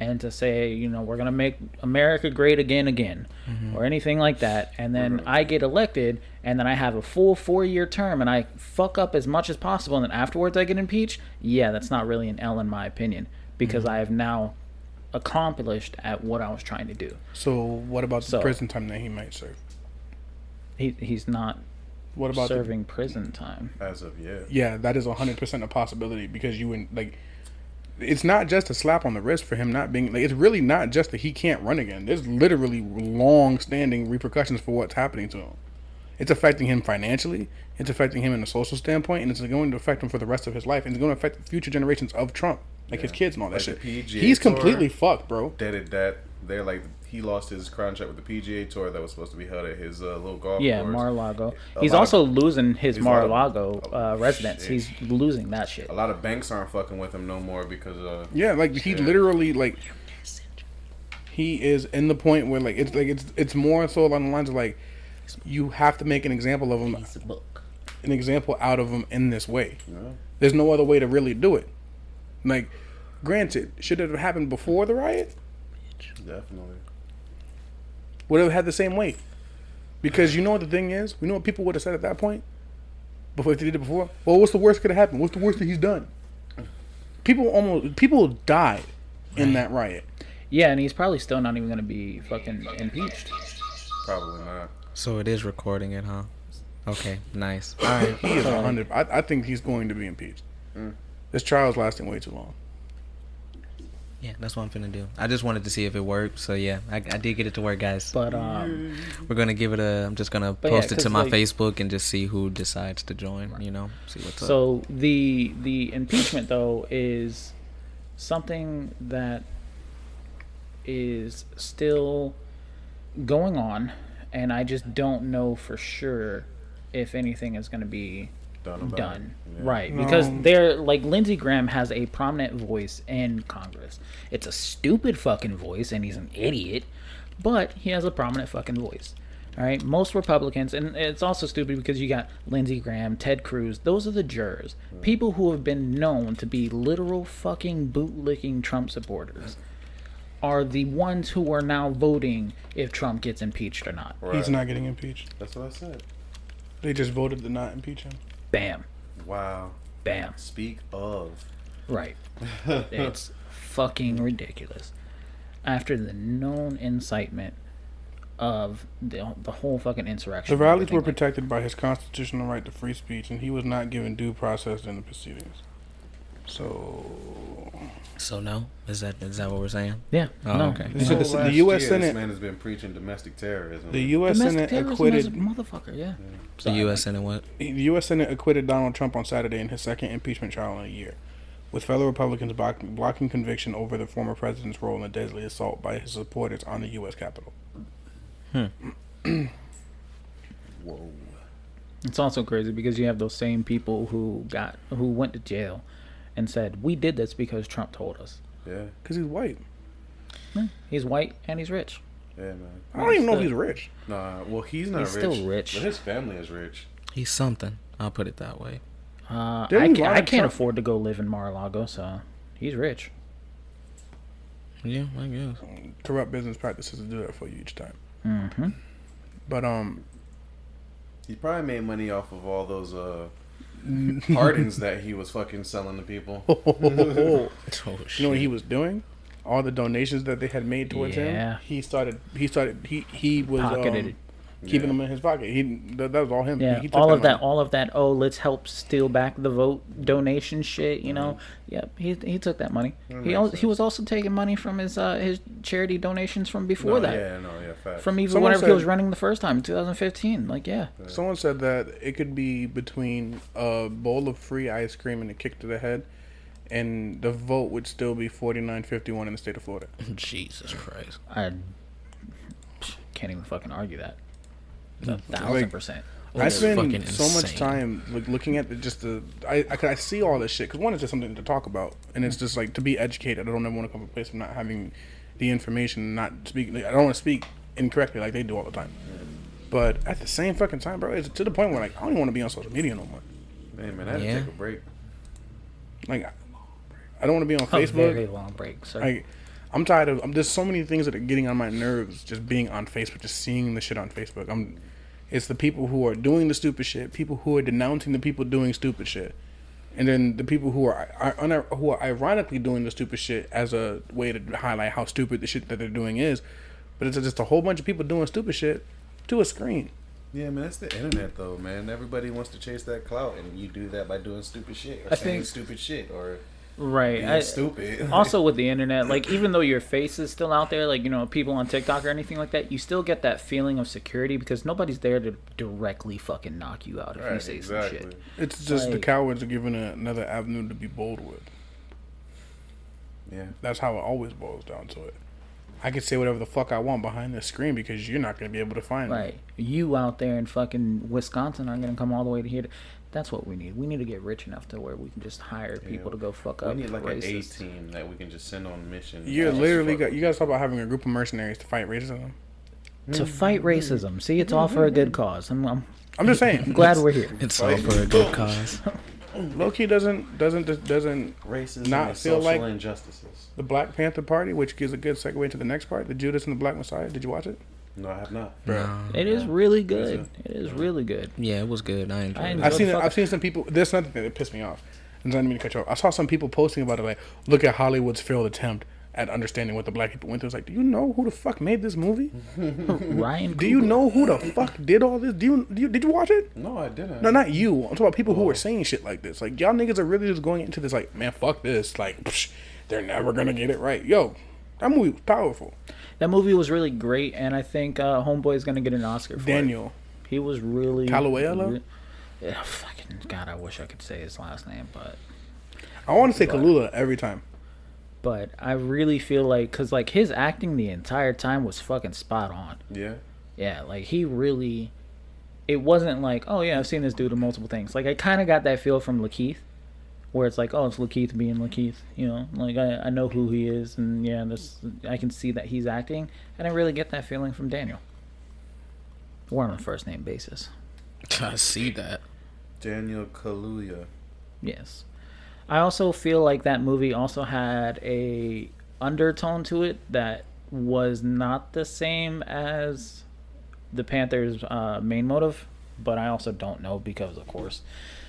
and to say, you know, we're going to make America great again, again, mm-hmm. or anything like that. And then mm-hmm. I get elected and then I have a full four year term and I fuck up as much as possible. And then afterwards I get impeached. Yeah, that's not really an L in my opinion, because mm-hmm. I have now accomplished at what I was trying to do. So what about so, the prison time that he might serve? He he's not what about serving the, prison time as of yet. Yeah, that is one hundred percent a possibility because you wouldn't, like, it's not just a slap on the wrist for him not being, like, it's really not just that he can't run again. There's literally long-standing repercussions for what's happening to him. It's affecting him financially, it's affecting him in a social standpoint, and it's going to affect him for the rest of his life, and it's going to affect the future generations of Trump. Like yeah. his kids and all that like shit. He's completely fucked, bro. Dead that. They're like, he lost his contract with the P G A Tour that was supposed to be held at his uh, little golf course. Yeah, Mar-a-Lago. A he's also of, losing his Mar-a-Lago of, uh, residence. Shit. He's losing that shit. A lot of banks aren't fucking with him no more because of... Yeah, like, shit. he literally, like... He is in the point where, like, it's like it's it's more so along the lines of, like, you have to make an example of him. An example out of him in this way. Yeah. There's no other way to really do it. Like, granted, should it have happened before the riot? Definitely. Would have had the same weight. Because you know what the thing is? We know what people would have said at that point? Before, if they did it before? Well, what's the worst could have happened? What's the worst that he's done? People almost, people died in that riot. Yeah, and he's probably still not even going to be fucking impeached. Probably not. So it is recording it, huh? Okay, nice. All right. He is one hundred. I, I think he's going to be impeached. Mm. This trial's lasting way too long. Yeah, that's what I'm finna do. I just wanted to see if it worked, so yeah, I, I did get it to work, guys. But um, we're gonna give it a. I'm just gonna post yeah, it to my like, Facebook and just see who decides to join. Right. You know, see what's so up. So the the impeachment though is something that is still going on, and I just don't know for sure if anything is gonna be. Done, done. Yeah. Right no. Because they're like Lindsey Graham has a prominent voice in Congress. It's a stupid fucking voice and he's an idiot, but he has a prominent fucking voice. All right, most Republicans, and it's also stupid because you got Lindsey Graham, Ted Cruz, those are the jurors, yeah. people who have been known to be literal fucking bootlicking Trump supporters are the ones who are now voting if Trump gets impeached or not. Right. He's not getting impeached. That's what I said. They just voted to not impeach him. Bam. Wow. Bam. Speak of. Right. It's fucking ridiculous. After the known incitement of the the whole fucking insurrection. The rallies were protected by his constitutional right to free speech, and he was not given due process in the proceedings. So, so no, is that is that what we're saying? Yeah. Oh, no. Okay. So the, the U S year, Senate. This man has been preaching domestic terrorism. The U S. Domestic Senate acquitted. Motherfucker, yeah. yeah. The U S. Senate what? The U S. Senate acquitted Donald Trump on Saturday in his second impeachment trial in a year, with fellow Republicans block, blocking conviction over the former president's role in the deadly assault by his supporters on the U S. Capitol. Hmm. Whoa. It's also crazy because you have those same people who got who went to jail. And said, we did this because Trump told us. Yeah. Because he's white. Yeah, he's white and he's rich. Yeah, man. I don't he's even still, know if he's rich. Nah, well, he's not he's rich. He's still rich. But his family is rich. He's something. I'll put it that way. Uh, I, can, I can't afford to go live in Mar-a-Lago, so he's rich. Yeah, I guess. Corrupt business practices do that for you each time. Mm-hmm. But, um... he probably made money off of all those, uh... pardons that he was fucking selling to people. Oh, shit. You know what he was doing? All the donations that they had made towards yeah. him. He started. He started. He he was pocketed um, keeping yeah. them in his pocket. He that, that was all him. Yeah, he, he took all of that. Money. All of that. Oh, let's help steal back the vote donation shit. You know. Mm-hmm. Yep. He he took that money. That he al- he was also taking money from his uh, his charity donations from before no, that. Yeah. No. Yeah. Facts. From even Someone whenever said, he was running the first time in twenty fifteen. Like yeah. yeah. Someone said that it could be between a bowl of free ice cream and a kick to the head, and the vote would still be forty-nine fifty-one in the state of Florida. Jesus Christ. I can't even fucking argue that. A thousand like, percent. Oh, I spend so insane. much time like looking at the, just the. I, I I see all this shit because one is just something to talk about, and it's just like to be educated. I don't ever want to come to a place of not having the information, not speak. Like, I don't want to speak incorrectly like they do all the time. But at the same fucking time, bro, it's to the point where like I don't even want to be on social media no more. Hey, man, I had yeah. to take a break. Like, I don't want to be on oh, Facebook. Very long break. So. Like, I'm tired of. I'm, there's so many things that are getting on my nerves. Just being on Facebook, just seeing the shit on Facebook. I'm. It's the people who are doing the stupid shit, people who are denouncing the people doing stupid shit, and then the people who are, are who are ironically doing the stupid shit as a way to highlight how stupid the shit that they're doing is. But it's just a whole bunch of people doing stupid shit to a screen. Yeah, man, that's the internet, though, man. Everybody wants to chase that clout, and you do that by doing stupid shit or I saying think, stupid shit or right. being I, stupid. Also, with the internet, like even though your face is still out there, like you know, people on TikTok or anything like that, you still get that feeling of security because nobody's there to directly fucking knock you out if right, you say exactly. some shit. It's just like, the cowards are given a, another avenue to be bold with. Yeah, that's how it always boils down to it. I can say whatever the fuck I want behind this screen because you're not going to be able to find right. me. Right. You out there in fucking Wisconsin aren't going to come all the way to here. To, that's what we need. We need to get rich enough to where we can just hire yeah. people to go fuck we up. We need like an A team that we can just send on mission. You literally got, you guys talk about having a group of mercenaries to fight racism. Mm-hmm. To fight racism. See, it's mm-hmm. all for a good cause. I'm I'm, I'm just saying. I'm glad we're here. It's all for a good cause. Low-key doesn't doesn't doesn't racism not and feel social like injustices. The Black Panther Party, which gives a good segue to the next part, the Judas and the Black Messiah. Did you watch it? No, I have not. Bro, no. it is really good. It is really good. Yeah, it was good. I enjoyed. I enjoyed it. I've seen it, I've seen some people. There's nothing that pissed me off. I didn't mean to cut you off. I saw some people posting about it, like, look at Hollywood's failed attempt at understanding what the black people went through. It's like, do you know who the fuck made this movie? Ryan Cooper. Do you know who the fuck did all this? Do you, do you did you watch it? No, I didn't. No, not you. I'm talking about people oh. who are saying shit like this. Like, y'all niggas are really just going into this like, man, fuck this. Like, psh, they're never gonna get it right. Yo, that movie was powerful. That movie was really great, and I think uh, Homeboy is gonna get an Oscar for Daniel. It. He was really... Kaluuya? Re- yeah, fucking God, I wish I could say his last name, but... I want to say Kalula every time. But I really feel like, because, like, his acting the entire time was fucking spot on. Yeah. Yeah, like, he really, it wasn't like, oh, yeah, I've seen this dude in multiple things. Like, I kind of got that feel from Lakeith, where it's like, oh, it's Lakeith being Lakeith, you know? Like, I, I know who he is, and, yeah, this, I can see that he's acting. I didn't really get that feeling from Daniel. We're on a first-name basis. I see that. Daniel Kaluuya. Yes. I also feel like that movie also had a undertone to it that was not the same as the Panther's uh, main motive, but I also don't know because, of course,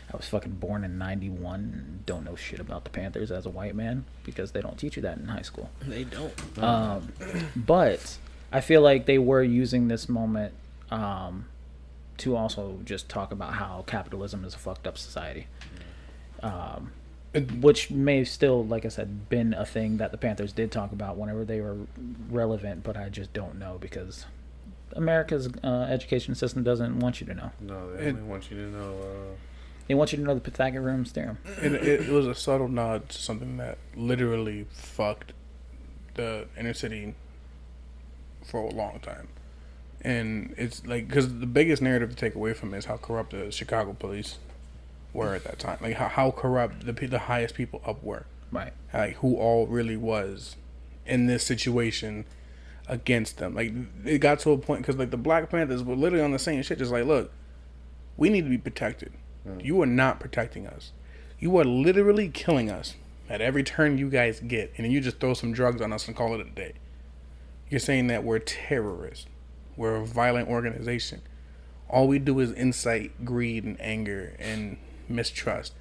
I was fucking born in ninety-one and don't know shit about the Panthers as a white man because they don't teach you that in high school. They don't. Um, but... I feel like they were using this moment um, to also just talk about how capitalism is a fucked up society. Um, which may have still, like I said, been a thing that the Panthers did talk about whenever they were relevant, but I just don't know because America's uh, education system doesn't want you to know. No, they only it, want you to know... Uh... They want you to know the Pythagorean theorem. And it, it was a subtle nod to something that literally fucked the inner city for a long time. And it's like, because the biggest narrative to take away from it is how corrupt the Chicago police were at that time. Like how, how corrupt the the highest people up were. Right. Like who all really was in this situation against them. Like it got to a point, because like the Black Panthers were literally on the same shit. Just like, look, we need to be protected. You are not protecting us. You are literally killing us at every turn you guys get. And then you just throw some drugs on us and call it a day. You're saying that we're terrorists. We're a violent organization. All we do is incite greed and anger and mistrust.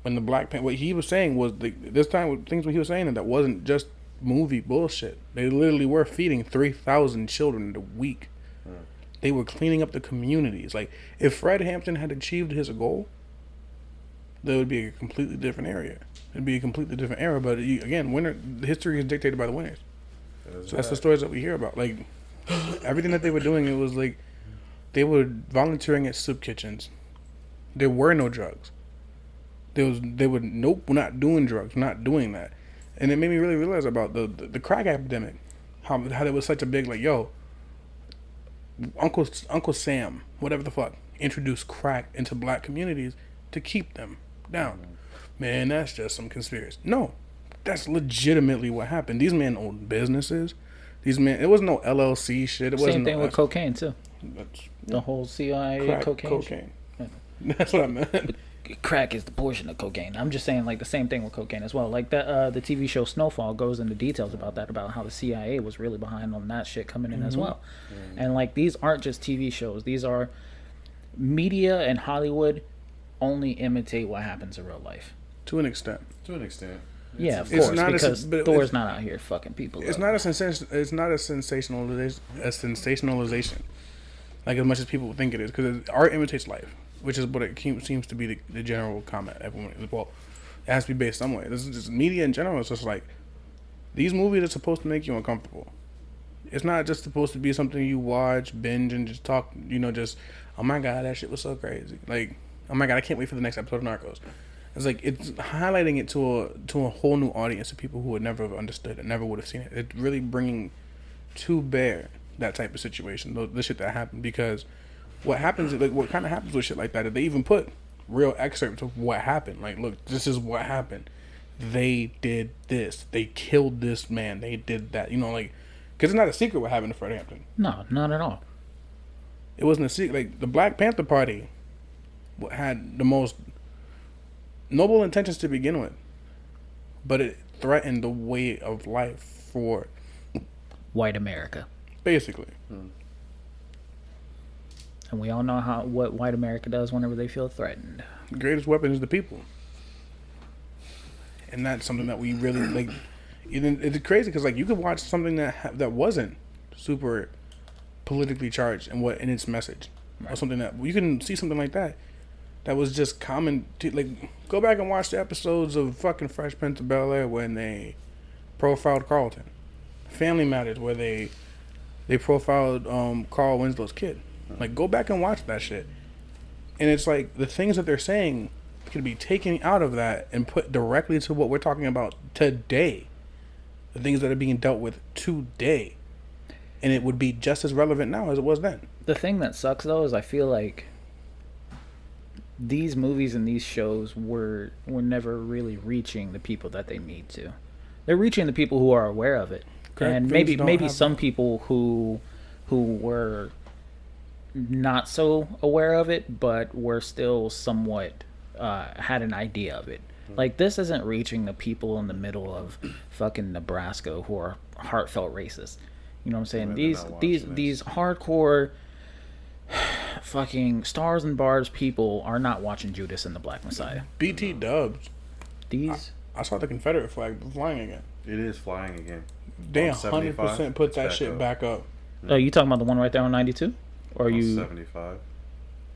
When the Black Panther... What he was saying was... The, this time, things what he was saying that wasn't just movie bullshit. They literally were feeding three thousand children a week. They were cleaning up the communities. Like, if Fred Hampton had achieved his goal, there would be a completely different area. It'd be a completely different era. But you, again, winner history is dictated by the winners. That so that's right. The stories that we hear about. Like, everything that they were doing, it was like they were volunteering at soup kitchens. There were no drugs. There was. They were nope. We're not doing drugs. We're not doing that. And it made me really realize about the the, the crack epidemic. How how there was such a big like yo. Uncle Uncle Sam, whatever the fuck, introduced crack into black communities to keep them down. Man, that's just some conspiracy. No, that's legitimately what happened. These men owned businesses. These men, it was no L L C shit. It wasn't same thing no, with cocaine too. That's, the whole C I A crack, cocaine. cocaine. Yeah. That's what I meant. But crack is the portion of cocaine. I'm just saying, like the same thing with cocaine as well. Like that, uh, the T V show Snowfall goes into details about that, about how the C I A was really behind on that shit coming in mm-hmm. as well. Mm-hmm. And like these aren't just T V shows; these are media and Hollywood only imitate what happens in real life to an extent. To an extent, it's, yeah, of course, not because a, Thor's not out here fucking people. It's not a sensation. It's not a sensationalization. A sensationalization, like as much as people think it is, because art imitates life. Which is what it seems to be the, the general comment. Everyone, well, it has to be based somewhere. This is just media in general. It's just like these movies are supposed to make you uncomfortable. It's not just supposed to be something you watch, binge, and just talk. You know, just oh my god, that shit was so crazy. Like oh my god, I can't wait for the next episode of Narcos. It's like it's highlighting it to a to a whole new audience of people who would never have understood and never would have seen it. It's really bringing to bear that type of situation, the, the shit that happened because. What happens, like, what kind of happens with shit like that, if they even put real excerpts of what happened, like, look, this is what happened. They did this. They killed this man. They did that. You know, like, because it's not a secret what happened to Fred Hampton. No, not at all. It wasn't a secret. Like, the Black Panther Party had the most noble intentions to begin with, but it threatened the way of life for white America. Basically. Hmm. And we all know how what white America does whenever they feel threatened. The greatest weapon is the people. And that's something that we really, like, even, it's crazy because, like, you could watch something that ha- that wasn't super politically charged in, what, in its message. Right. Or something that, you can see something like that that was just common. To, like, go back and watch the episodes of fucking Fresh Prince of Bel-Air when they profiled Carlton. Family Matters where they, they profiled um, Carl Winslow's kid. Like, go back and watch that shit. And it's like, the things that they're saying could be taken out of that and put directly to what we're talking about today. The things that are being dealt with today. And it would be just as relevant now as it was then. The thing that sucks, though, is I feel like these movies and these shows were, were never really reaching the people that they need to. They're reaching the people who are aware of it. Correct. And maybe maybe some that. people who who were... not so aware of it, but we're still somewhat uh, had an idea of it. Like, this isn't reaching the people in the middle of fucking Nebraska who are heartfelt racist. You know what I'm saying? These these this. these hardcore fucking stars and bars people are not watching Judas and the Black Messiah. B T Dubs. These I, I saw the Confederate flag flying again. It is flying again. Damn, one hundred percent put that shit back up. Are you talking about the one right there on ninety-two? Or are you seventy-five?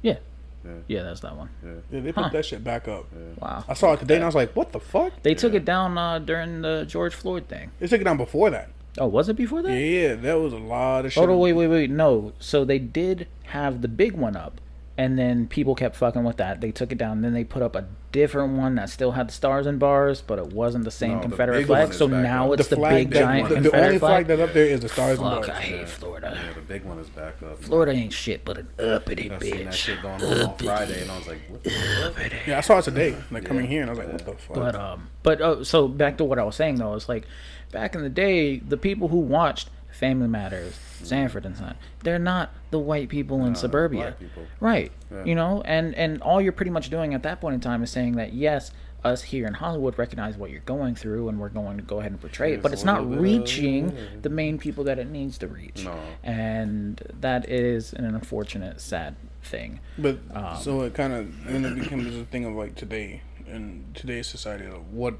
Yeah. Yeah. yeah, that's that one. Yeah, yeah they put huh. that shit back up. Yeah. Wow. I saw it today and I was like, what the fuck? They yeah. took it down uh, during the George Floyd thing. They took it down before that. Oh, was it before that? Yeah, that was a lot of shit. Oh, no, wait, wait, wait. No. So they did have the big one up, and then people kept fucking with that. They took it down, and then they put up a different one that still had the stars and bars, but it wasn't the same no, Confederate the flag. So now up. It's the, the big, that, giant the, the Confederate flag. The only flag that's up there is the stars Fuck, and bars. Fuck, I hate yeah. Florida. Yeah, the big one is back up. Florida ain't shit but an uppity I bitch. I seen that shit going on on Friday, and I was like, what the fuck? Yeah, I saw it today, like yeah. coming here, and I was like, yeah. what the fuck? But, um, but uh, so back to what I was saying, though, it's like, back in the day, the people who watched Family Matters, Sanford and Son, they're not the white people in no, suburbia. People. Right. Yeah. You know, and, and all you're pretty much doing at that point in time is saying that, yes, us here in Hollywood recognize what you're going through and we're going to go ahead and portray it, it's but it's not reaching of... the main people that it needs to reach. No. And that is an unfortunate, sad thing. But um, so it kind of, then it becomes a thing of like today, in today's society, like what...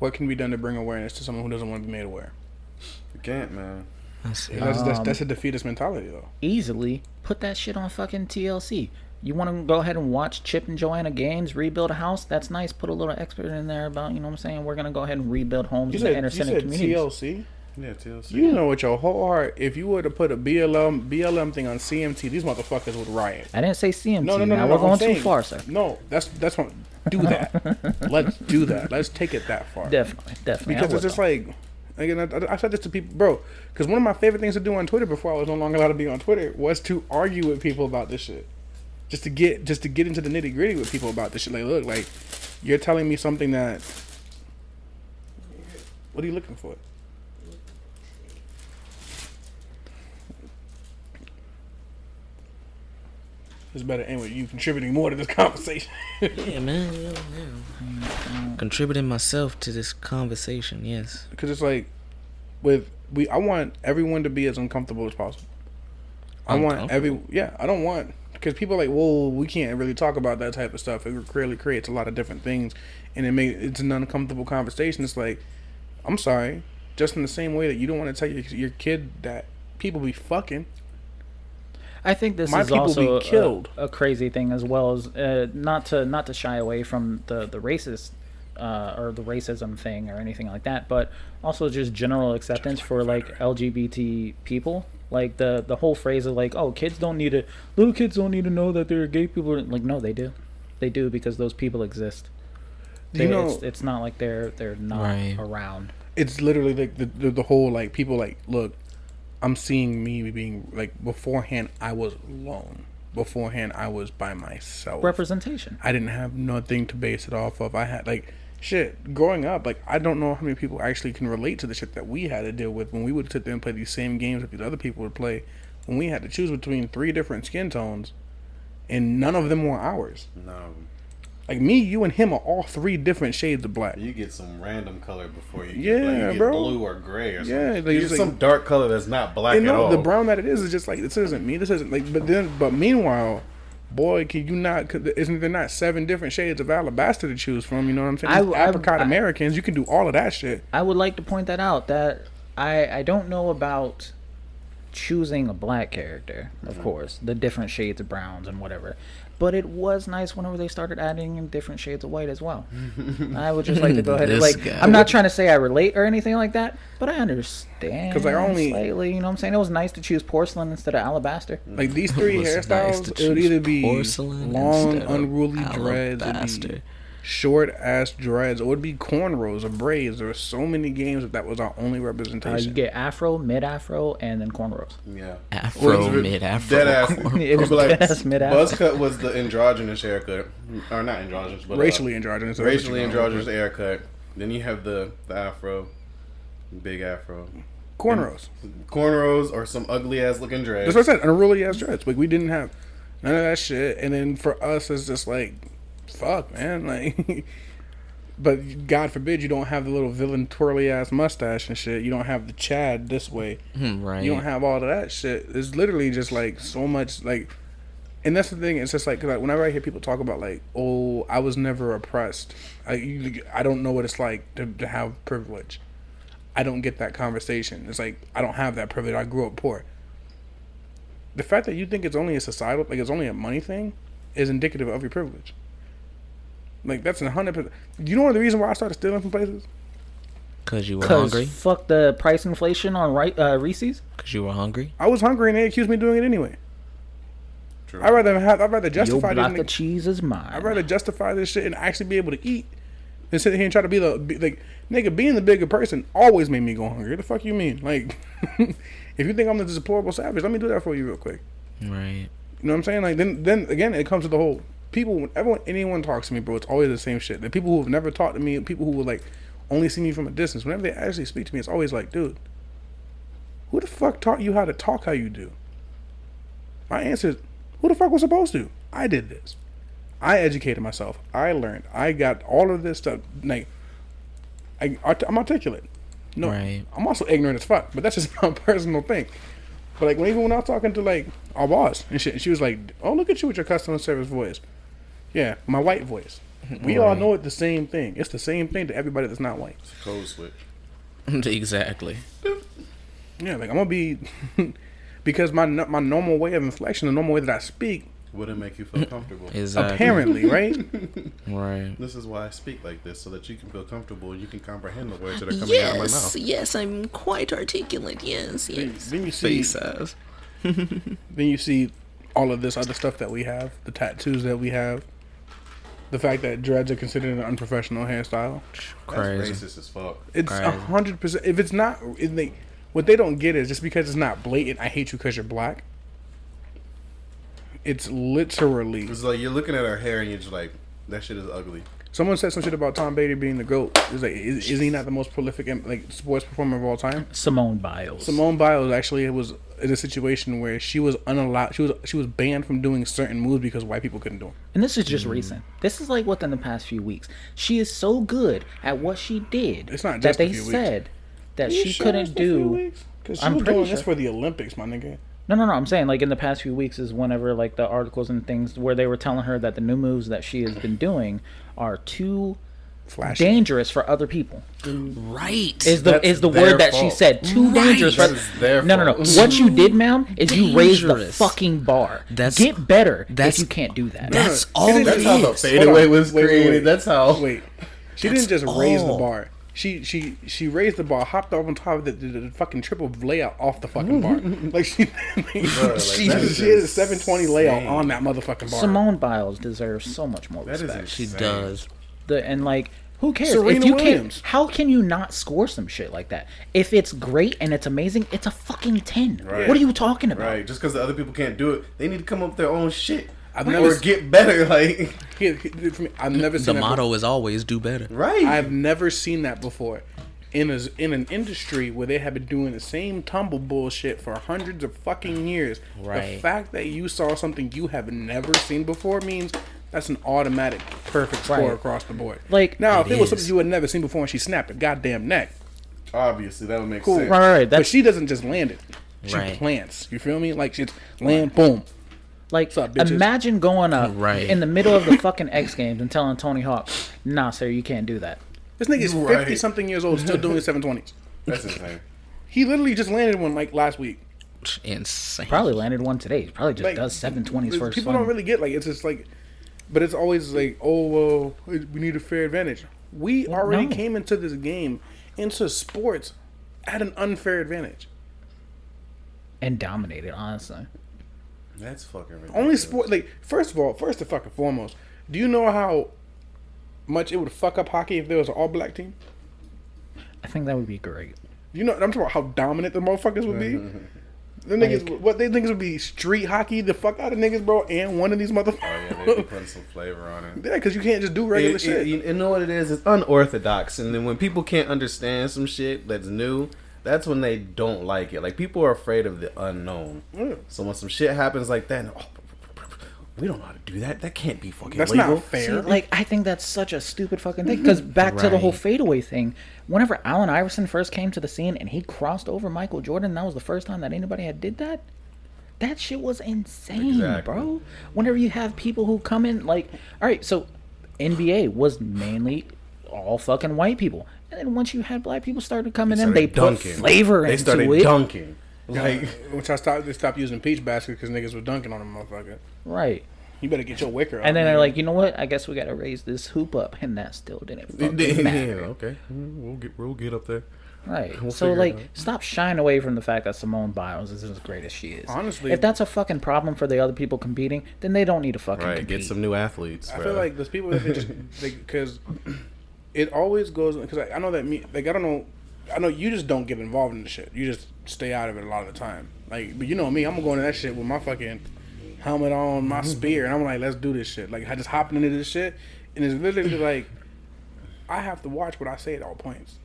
What can be done to bring awareness to someone who doesn't want to be made aware? You can't, man. That's that's, that's, that's a defeatist mentality, though. Easily put that shit on fucking T L C. You want to go ahead and watch Chip and Joanna Gaines rebuild a house? That's nice. Put a little expert in there about, you know what I'm saying? We're going to go ahead and rebuild homes in the inner city communities. T L C? Yeah, T L C. You know with your whole heart, if you were to put a B L M B L M thing on C M T, these motherfuckers would riot. I didn't say C M T. No, no, no. Now no we're going saying, too far, sir. No, that's that's what... Do that. Let's do that. Let's take it that far. Definitely, definitely. Because it's just like, again, I, I said this to people, bro. Because one of my favorite things to do on Twitter before I was no longer allowed to be on Twitter was to argue with people about this shit, just to get just to get into the nitty gritty with people about this shit. Like, look, like you're telling me something that. What are you looking for? It's better anyway. You contributing more to this conversation. yeah, man. Yeah, yeah. Contributing myself to this conversation, yes. Because it's like, with we, I want everyone to be as uncomfortable as possible. I want every, yeah. I don't want because people are like, whoa, we can't really talk about that type of stuff. It clearly creates a lot of different things, and it makes it's an uncomfortable conversation. It's like, I'm sorry, just in the same way that you don't want to tell your your kid that people be fucking. I think this My is also a, a crazy thing as well as uh, not to not to shy away from the the racist uh, or the racism thing or anything like that, but also just general acceptance for like L G B T people. Like the the whole phrase of like, oh, kids don't need to little kids don't need to know that they're gay people. Like no, they do, they do because those people exist. They, you know, it's, it's not like they're they're not right. around. It's literally like the, the the whole like people like look. I'm seeing me being like beforehand. I was alone. Beforehand, I was by myself. Representation. I didn't have nothing to base it off of. I had like shit growing up. Like I don't know how many people actually can relate to the shit that we had to deal with when we would sit there and play these same games that these other people would play. When we had to choose between three different skin tones, and none of them were ours. No. Like me, you, and him are all three different shades of black. You get some random color before you get, yeah, like you get blue or gray or something. Yeah, like, you get like, some dark color that's not black and at no, all. The brown that it is is just like this isn't me. This isn't like. But then, but meanwhile, boy, can you not? Isn't there not seven different shades of alabaster to choose from? You know what I'm saying? I, Apricot I, Americans, you can do all of that shit. I would like to point that out that I I don't know about choosing a black character. Of mm-hmm. course, the different shades of browns and whatever. But it was nice whenever they started adding in different shades of white as well. I would just like to go ahead and like, guy. I'm not trying to say I relate or anything like that, but I understand because I only slightly, you know what I'm saying? It was nice to choose porcelain instead of alabaster. Like these three it hairstyles, nice it would either be long, unruly dreads, it'd be short-ass dreads, or it would be cornrows or braids. There were so many games that that was our only representation. Uh, you get afro, mid-afro, and then cornrows. Yeah. Afro, mid-afro. Dead-ass. It was like, dead-ass mid-afro. Buzz cut was the androgynous haircut. Or not androgynous, but... Racially uh, androgynous. Racially androgynous haircut. Then you have the, the afro. Big afro. Cornrows. And cornrows or some ugly-ass looking dreads. That's what I said. Unruly-ass dreads. Like, we didn't have none of that shit. And then for us, it's just like... Fuck, man. Like, but God forbid you don't have the little villain twirly ass mustache and shit. You don't have the Chad this way. Right. You don't have all of that shit. It's literally just like so much like, and that's the thing. It's just like, 'cause like whenever I hear people talk about like, oh, I was never oppressed. I you, I don't know what it's like to, to have privilege. I don't get that conversation. It's like I don't have that privilege. I grew up poor. the fact that you think it's only a societal, like it's only a money thing, is indicative of your privilege. Like, that's a hundred percent. You know the reason why I started stealing from places? Because you were hungry? Fuck the price inflation on right, uh, Reese's? Because you were hungry? I was hungry and they accused me of doing it anyway. True. I'd rather have, I'd rather justify this. Your block of cheese is mine. I'd rather justify this shit and actually be able to eat than sit here and try to be the, be, like, nigga, being the bigger person always made me go hungry. What the fuck you mean? Like, if you think I'm the deplorable savage, let me do that for you real quick. Right. You know what I'm saying? Like, then, then again, it comes to the whole people, whenever anyone talks to me, bro, it's always the same shit. The people who have never talked to me, people who would, like, only see me from a distance, whenever they actually speak to me, it's always like, dude, who the fuck taught you how to talk how you do? My answer is, who the fuck was supposed to? I did this. I educated myself. I learned. I got all of this stuff. Like, I, I'm articulate. No, right. I'm also ignorant as fuck, but that's just my personal thing. But, like, when, even when I was talking to, like, our boss and shit, and she was like, oh, look at you with your customer service voice. Yeah, my white voice. We all, all right. know it the same thing. It's the same thing to everybody that's not white. It's a code switch. Exactly. Yeah, like, I'm going to be... because my my normal way of inflection, the normal way that I speak... wouldn't make you feel comfortable. Exactly. Apparently, right? Right. This is why I speak like this, so that you can feel comfortable and you can comprehend the words that are coming yes, out of my mouth. Yes, yes, I'm quite articulate, yes, yes. Then, then you see... Face then you see all of this other stuff that we have, the tattoos that we have, the fact that dreads are considered an unprofessional hairstyle. Crazy. That's racist as fuck. It's one hundred percent. If it's not... If they, what they don't get is just because it's not blatant, I hate you because you're black. It's literally... It's like you're looking at her hair and you're just like, that shit is ugly. Someone said some shit about Tom Brady being the GOAT. It's like, is, isn't he not the most prolific like sports performer of all time? Simone Biles. Simone Biles actually was in a situation where she was unallowed. She was she was banned from doing certain moves because white people couldn't do them. And this is just mm. recent. This is like within the past few weeks. She is so good at what she did. It's not just that a they few said weeks. That she sure couldn't do. Because she I'm was doing sure. this for the Olympics, my nigga. No, no, no. I'm saying, like, in the past few weeks is whenever, like, the articles and things where they were telling her that the new moves that she has been doing are too Flashy. dangerous for other people. Right. Is the That's is the word that fault. she said. Too right. dangerous for other No, no, no. Too what you did, ma'am, is dangerous. you raised the fucking bar. That's, Get better That's, if you can't do that. That's all it is. That's how the fadeaway was wait, created. Wait, wait. That's how. Wait. She That's didn't just all. raise the bar. She she she raised the bar, hopped up on top of the, the, the fucking triple layout off the fucking bar. Like she, like, Bro, like she, she did a seven twenty layout on that motherfucking bar. Simone Biles deserves so much more that respect. She does. The and like who cares? Serena if you Williams. How can you not score some shit like that? If it's great and it's amazing, it's a fucking ten. Right. What are you talking about? Right. Just because the other people can't do it, they need to come up with their own shit. I've Wait, never get better. Like here, here, me, I've never seen the that motto before. Is always do better. Right. I've never seen that before in a, in an industry where they have been doing the same tumble bullshit for hundreds of fucking years. Right. The fact that you saw something you have never seen before means that's an automatic perfect score right. across the board. Like now, if it, it was something you had never seen before and she snapped a goddamn neck, obviously that would make cool. sense. Right. Right. But she doesn't just land it. She right. plants. You feel me? Like she land. Boom. Like, up, imagine going up right. in the middle of the fucking X Games and telling Tony Hawk, nah, sir, you can't do that. This nigga's right. fifty-something years old still doing seven twenties. That's insane. He literally just landed one, like, last week. Insane. Probably landed one today. He probably just like, does seven twenties first. People one. don't really get, like, it's just like, but it's always like, oh, well, we need a fair advantage. We well, already no. came into this game, into sports, at an unfair advantage. And dominated, honestly. That's fucking ridiculous. Only sport, like, first of all, first and fucking foremost, do you know how much it would fuck up hockey if there was an all-black team? I think that would be great. You know, I'm talking about how dominant the motherfuckers would be. The niggas, like, what they think would be street hockey, the fuck out of niggas, bro, and one of these motherfuckers. Oh, yeah, they'd be putting some flavor on it. Yeah, because you can't just do regular it, shit. It, you know what it is? It's unorthodox, and then when people can't understand some shit that's new... That's when they don't like it. Like, people are afraid of the unknown. Mm. So when some shit happens like that, and, oh, we don't know how to do that. That can't be fucking That's legal. That's not fair. See, like, I think that's such a stupid fucking thing. Because back right. to the whole fadeaway thing, whenever Allen Iverson first came to the scene and he crossed over Michael Jordan, that was the first time that anybody had did that. That shit was insane, exactly. bro. Whenever you have people who come in, like, all right, so N B A was mainly all fucking white people. And then once you had black people started coming they started in, they dunking. put flavor they into it. They started dunking. Like, which I stopped. They stopped using peach basket because niggas were dunking on them, motherfucker. Right. You better get your wicker. And then they're like, you know what? I guess we gotta raise this hoop up, and that still didn't fucking yeah, matter. Okay, we'll get we'll get up there. Right. We'll so like, stop shying away from the fact that Simone Biles is as great as she is. Honestly, if that's a fucking problem for the other people competing, then they don't need to fucking right. compete. Get some new athletes. I bro. feel like those people that they just because it always goes because I, I know that me like I don't know. I know you just don't get involved in the shit. You just stay out of it a lot of the time. Like, but you know me, I'm gonna go into that shit with my fucking helmet on, my spear, and I'm like, let's do this shit. Like, I just hopping into this shit, and it's literally like, I have to watch what I say at all points.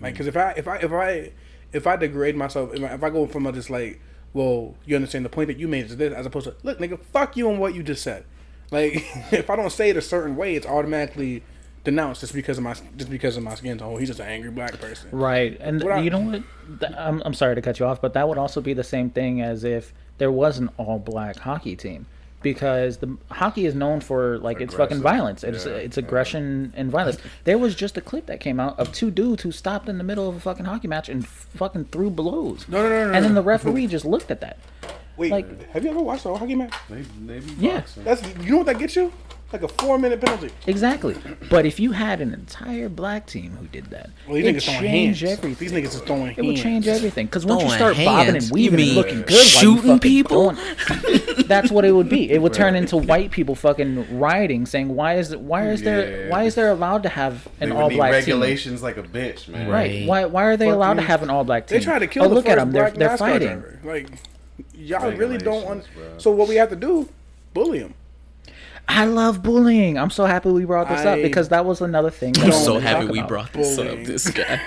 Like, because if I if I if I if I degrade myself, if I, if I go from a just like, well, you understand the point that you made is this, as opposed to look, nigga, fuck you and what you just said. Like, if I don't say it a certain way, it's automatically denounced just because of my just because of my skin tone. He's just an angry black person, right? And what you I, know what? Th- I'm I'm sorry to cut you off, but that would also be the same thing as if there was an all black hockey team, because the hockey is known for like aggressive. It's fucking violence. It's yeah. it's aggression yeah. and violence. There was just a clip that came out of two dudes who stopped in the middle of a fucking hockey match and fucking threw blows. No, no, no, no. And then the referee just looked at that. Wait, like, have you ever watched a hockey match? Maybe, maybe yeah, boxing. That's you know what that gets you. Like a four-minute penalty. Exactly. But if you had an entire black team who did that, well, it would change hands. everything. These niggas is throwing it hands. It would change everything. Because once you start hands, bobbing and weaving and looking good, shooting people, that's what it would be. It would turn into white people fucking rioting, saying, "Why is it, Why is yeah. there? Why is there allowed to have an all-black regulations team? Regulations like a bitch, man. Right? right. Why? Why are they Fuck allowed you. to have an all-black team? They try to kill. Oh, the look first at them. Black they're they're fighting. Driver. Like y'all really don't want. Bro. So what we have to do? Bully them. I love bullying. I'm so happy we brought this I up because that was another thing. That I'm so happy we brought this bullying. up. This guy.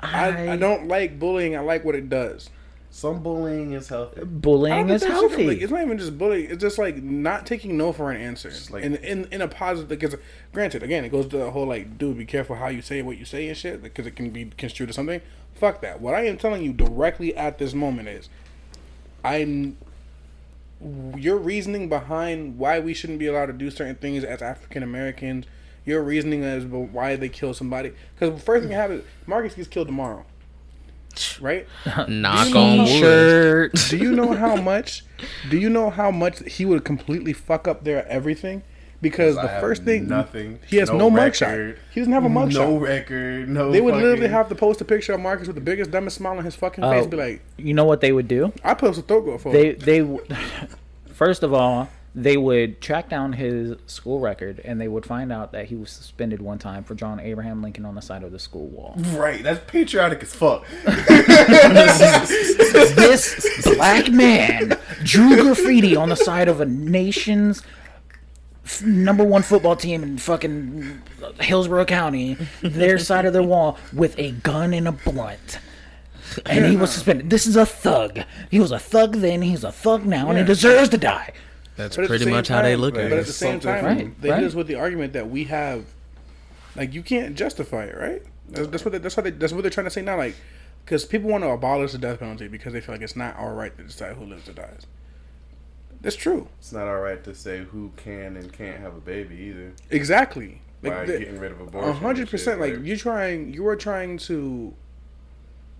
I, I don't like bullying. I like what it does. Some bullying is healthy. Bullying is healthy. Like, it's not even just bullying. It's just like not taking no for an answer. Like, and in, in a positive, because granted, again, it goes to the whole like, dude, be careful how you say what you say and shit because it can be construed as something. Fuck that. What I am telling you directly at this moment is, I'm. your reasoning behind why we shouldn't be allowed to do certain things as African Americans, your reasoning as why they kill somebody. Because the first thing that happens, Marcus gets killed tomorrow, right? Knock on wood. Do you know how much? Do you know how much he would completely fuck up their everything? Because the I first thing, nothing. He has no, no mugshot. He doesn't have a mugshot. No record. No. They would fucking... literally have to post a picture of Marcus with the biggest, dumbest smile on his fucking face. Uh, be like, you know what they would do? I post a throat go for They, they. First of all, they would track down his school record, and they would find out that he was suspended one time for drawing Abraham Lincoln on the side of the school wall. Right. That's patriotic as fuck. This black man drew graffiti on the side of a nation's number one football team in fucking Hillsborough County, their side of their wall, with a gun and a blunt. And yeah. he was suspended. This is a thug. He was a thug then, he's a thug now, yeah. and he deserves to die. That's but pretty much time, how they look at it. But at the same time, right, they right. hit us with the argument that we have, like, you can't justify it, right? That's, that's what they, that's how they, that's what they're trying to say now, like, because people want to abolish the death penalty because they feel like it's not our right to decide who lives or dies. That's true. It's not all right to say who can and can't have a baby either. Exactly. Like by the, getting rid of abortion. one hundred percent shit, like right? you're trying, you are trying to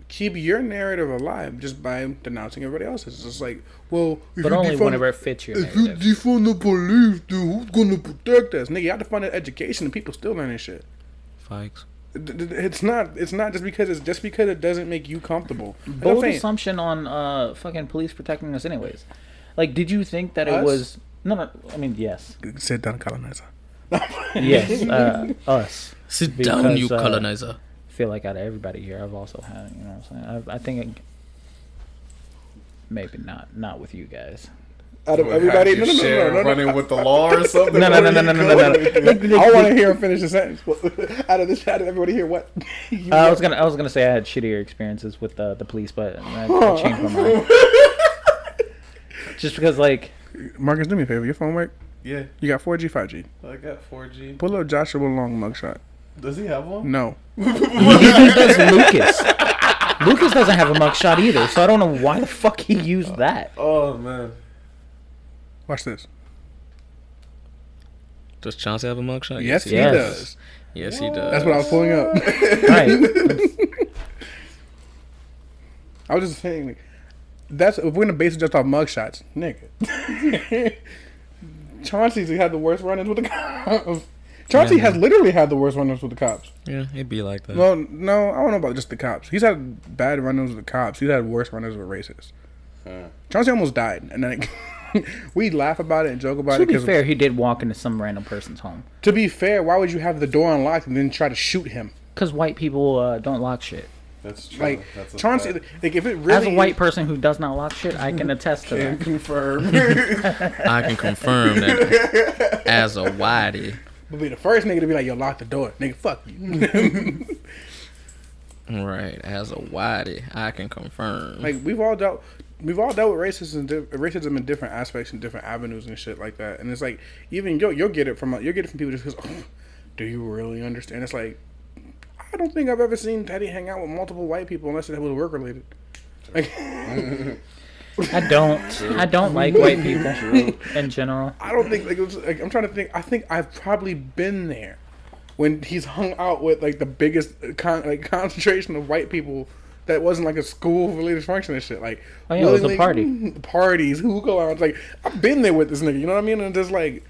keep your narrative alive just by denouncing everybody else's. It's just like, well, if but you only defund, whenever it fits your if narrative. If you defund the police, dude, who's gonna protect us? Nigga, you have to find an education and people still learning shit. Fakes. It's not. It's not just because it's just because it doesn't make you comfortable. Bold assumption on uh fucking police protecting us anyways. Like, did you think that us? it was... No, no, I mean, yes. Sit down, colonizer. yes, uh, us. Sit because, down, you uh, colonizer. I feel like out of everybody here, I've also had, you know what I'm saying? I, I think it, maybe not. Not with you guys. Out of We're everybody... No, no, no, no, no, running no, with the law or something? No, no, no, no, no, no, no, no. I want to hear him finish the sentence. Out of this, out of everybody here, what? uh, I was gonna, I was gonna say I had shittier experiences with the, the police, but I, I changed my mind. Just because, like... Marcus, do me a favor. Your phone work? Yeah. You got four G, five G? I got four G. Pull up Joshua Long mugshot. Does he have one? No. Neither does Lucas. Lucas doesn't have a mugshot either, so I don't know why the fuck he used that. Oh, man. Watch this. Does Chauncey have a mugshot? Yes, yes, he yes. does. Yes, he does. That's what I was pulling up. Right. I was just saying... that's if we're gonna base it just off mugshots, nigga. Chauncey's had the worst run-ins with the cops. Chauncey yeah, has man. literally had the worst run-ins with the cops. Yeah, it'd be like that. Well, no, I don't know about just the cops. He's had bad run-ins with the cops. He's had worse run-ins with racists. Huh. Chauncey almost died, and then it, we laugh about it and joke about to it. To be fair, he did walk into some random person's home. To be fair, why would you have the door unlocked and then try to shoot him? Because white people uh, don't lock shit. That's true. Like, That's Chauncey, like, if it really as a white person who does not lock shit, I can attest to can that. Confirm. I can confirm that as a whitey. We'll be the first nigga to be like, yo, lock the door. Nigga, fuck you. Right. As a whitey, I can confirm. Like, we've all dealt we've all dealt with racism and di- racism in different aspects and different avenues and shit like that. And it's like, even yo, you'll get it from you'll get it from people just because, oh, do you really understand? It's like, I don't think I've ever seen Teddy hang out with multiple white people unless it was work related. Like, I don't. True. I don't like white people True. in general. I don't think like, it was, like I'm trying to think. I think I've probably been there when he's hung out with like the biggest con- like concentration of white people that wasn't like a school related function and shit. Like, oh yeah, it was a party. Parties, who go out? Like, I've been there with this nigga. You know what I mean? And just like,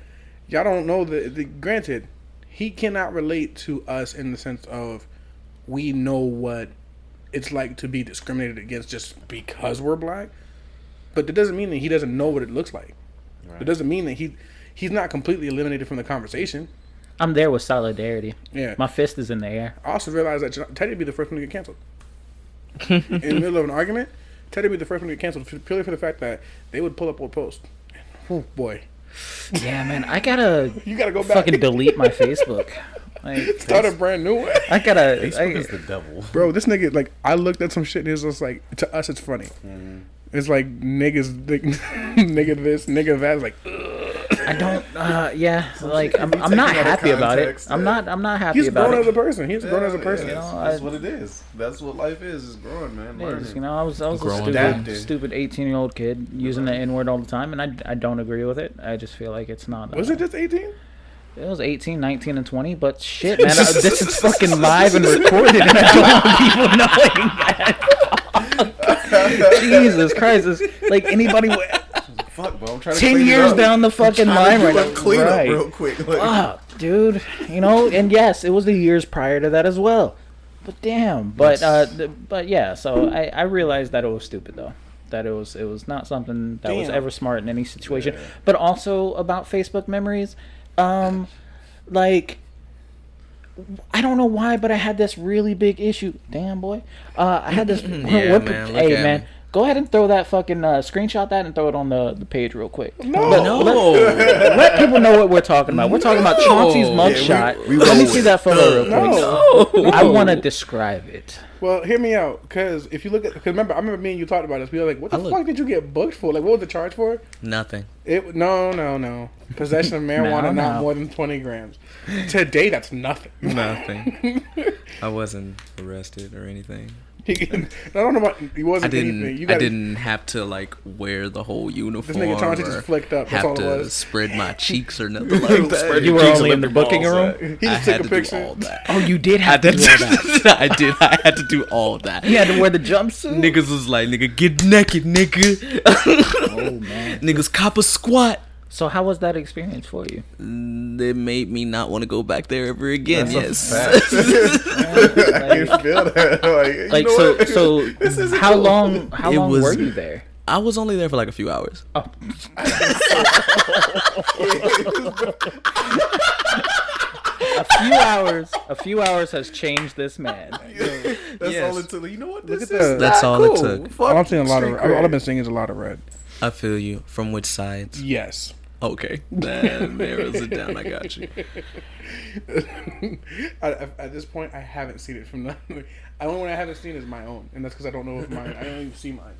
y'all don't know the, the granted. He cannot relate to us in the sense of we know what it's like to be discriminated against just because we're black. But that doesn't mean that he doesn't know what it looks like. Right. It doesn't mean that he he's not completely eliminated from the conversation. I'm there with solidarity. Yeah. My fist is in the air. I also realize that Teddy would be the first one to get canceled. In the middle of an argument, Teddy would be the first one to get canceled purely for the fact that they would pull up old posts. Oh, boy. Yeah, man, I gotta you gotta go back. Fucking delete my Facebook. Like, start a brand new one. I gotta. Facebook I, is the devil, bro. This nigga, like, I looked at some shit and it's just like, to us it's funny. Mm-hmm. It's like niggas, like, nigga this, nigga that. It's like, ugh. I don't. Uh, yeah, like I'm, I'm not happy about it. I'm not. I'm not happy He's about it. He's grown as a person. He's yeah, grown as a person. Yeah, you know, that's I, what it is. That's what life is. Is growing, man. Is, you know, I was I was growing. a stupid, stupid eighteen-year-old kid using the N-word all the time, and I, I don't agree with it. I just feel like it's not. Was uh, it just eighteen? It was eighteen, nineteen, and twenty, but shit, man, I, this is fucking live and recorded, and I don't want people knowing that. Jesus Christ, it's like anybody. Fuck, bro, I'm trying to Ten years down the fucking line right now. Clean up real quick. Like. Fuck, dude. You know, and yes, it was the years prior to that as well. But damn, but yes. uh, the, but yeah. So I, I realized that it was stupid though. That it was it was not something that damn. was ever smart in any situation. Yeah. But also about Facebook memories, um, like. I don't know why, but I had this really big issue. Damn, boy. Uh, I had this. yeah, what, man, hey, man. Me. Go ahead and throw that fucking uh, screenshot that and throw it on the, the page real quick. No. Let, no. Let, let people know what we're talking about. We're talking no. about Chauncey's mugshot. Yeah, let me see that photo real no. quick. No. I want to describe it. Well, hear me out. Because if you look at. Because remember, I remember me and you talked about this. We were like, what the I fuck look. did you get booked for? Like, what was the charge for? Nothing. It No, no, no. Possession of marijuana, no, no. not more than twenty grams. Today, that's nothing. Nothing. I wasn't arrested or anything. I don't know about he wasn't I didn't, anything. You gotta, I didn't have to like wear the whole uniform. This nigga Chauncey just flicked up. That's have all to it was. Spread my cheeks or nothing like that. You were only in the booking room. He just I took a picture. Oh, you did have I to do all that. I did. I had to do all that. You had to wear the jumpsuit. Niggas was like, nigga, get naked, nigga. Oh man. Niggas cop a squat. So how was that experience for you? It made me not want to go back there ever again. That's yes, I can feel that. Like, you like so, what? so how cool. long? How it long was, were you there? I was only there for like a few hours. Oh. A few hours. A few hours has changed this man. Yeah, that's yes. all it took. You know what? This Look at is that's all cool. it took. Fuck all I'm seeing a lot of. Red. All I've been seeing is a lot of red. I feel you. From which sides? Yes. Okay, that narrows it down. I got you. I, at this point, I haven't seen it from the. I only one I haven't seen is my own, and that's because I don't know if mine. I don't even see mine.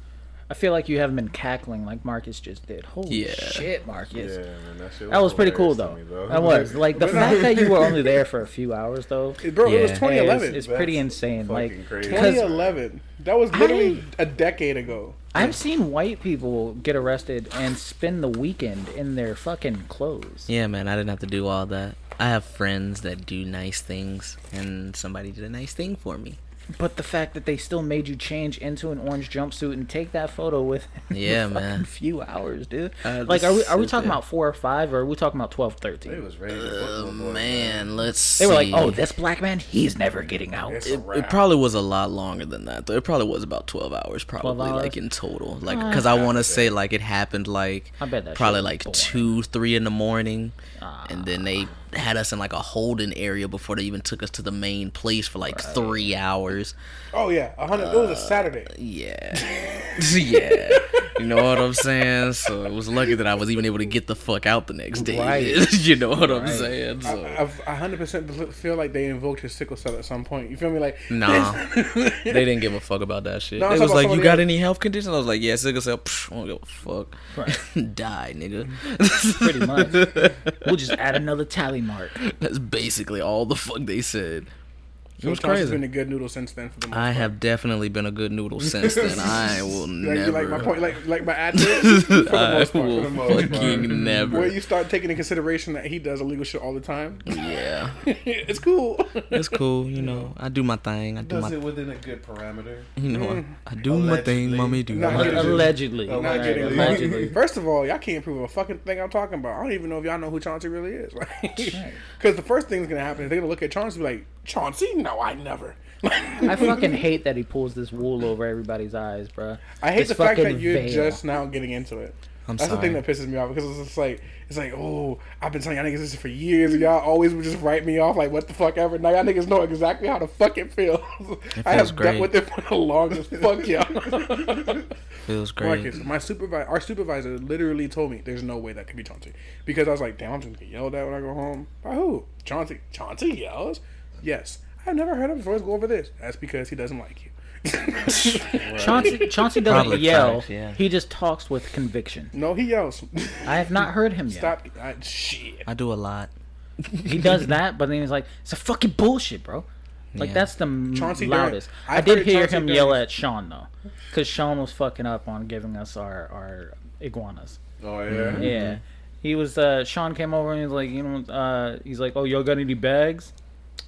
I feel like you haven't been cackling like Marcus just did. Holy yeah. shit, Marcus! Yeah, man, that, shit was that was pretty cool though. Me, though. That was like the fact that you were only there for a few hours though. Bro, yeah. It was twenty eleven. It's, it's pretty insane. Like crazy. twenty eleven. That was literally I, a decade ago. I've seen white people get arrested and spend the weekend in their fucking clothes. Yeah, man, I didn't have to do all that. I have friends that do nice things, and somebody did a nice thing for me. But the fact that they still made you change into an orange jumpsuit and take that photo with yeah, a man. few hours, dude. Uh, like, are we are we talking about four or five, or are we talking about twelve, thirteen? It was ready to uh, man, let's. They see. Were like, "Oh, this black man, he's never getting out." It, it probably was a lot longer than that, though. It probably was about twelve hours, probably twelve hours? Like in total, like because oh, I want to say like it happened like I bet that probably like boring. two, three in the morning, uh, and then they. had us in like a holding area before they even took us to the main place for like right. three hours. Oh yeah, a hundred. Uh, it was a Saturday. Yeah, yeah. You know what I'm saying? So it was lucky that I was even able to get the fuck out the next day. Right. You know what right. I'm saying? So. I, I one hundred percent feel like they invoked his sickle cell at some point. You feel me? Like nah, they didn't give a fuck about that shit. No, they was like, "You got any health conditions?" I was like, "Yeah, sickle cell. Psh, I don't give a fuck. Right. Die, nigga." Pretty much. We'll just add another tally mark. That's basically all the fuck they said. It was crazy. Has been a good noodle since then. For the most I part. have definitely been a good noodle since then. I will like, never. Like my point, like like my address. For the I most part, will for the most fucking part. never. Where you start taking into consideration that he does illegal shit all the time. Yeah, it's cool. It's cool, you know. I do my thing. I do does my. Does it within a good parameter? You know, mm. I, I do allegedly. my thing, mommy. Do not allegedly. Allegedly. Not right. allegedly. allegedly. First of all, y'all can't prove a fucking thing I'm talking about. I don't even know if y'all know who Chauncey really is, because right? the first thing that's gonna happen is they're gonna look at Chauncey and be like, Chauncey? No, I never. I fucking hate that he pulls this wool over everybody's eyes, bro. I hate this the fact that you're veil. just now getting into it. I'm That's sorry. the thing that pisses me off, because it's just like, it's like, oh, I've been telling y'all niggas this for years, and y'all always would just write me off like, what the fuck ever. Now y'all niggas know exactly how the fuck it feels. It I have great. dealt with it for the longest. Fuck y'all. Feels great. Marcus, my supervisor, our supervisor literally told me there's no way that could be Chauncey, because I was like, damn, I'm just gonna get yelled at when I go home. By who? Chauncey. Chauncey yells. Yes, I've never heard his voice go over this. That's because he doesn't like you. Chauncey, Chauncey doesn't Probably yell. Times, yeah. He just talks with conviction. No, he yells. I have not heard him yet. Stop. I, shit. I do a lot. He does that, but then he's like, "It's a fucking bullshit, bro." Like yeah. that's the Chauncey loudest. I did hear Chauncey him Durant. yell at Sean though, because Sean was fucking up on giving us our, our iguanas. Oh yeah. Mm-hmm. Yeah. He was. Uh, Sean came over and he was like, you know, uh, he's like, "Oh, y'all got any bags?"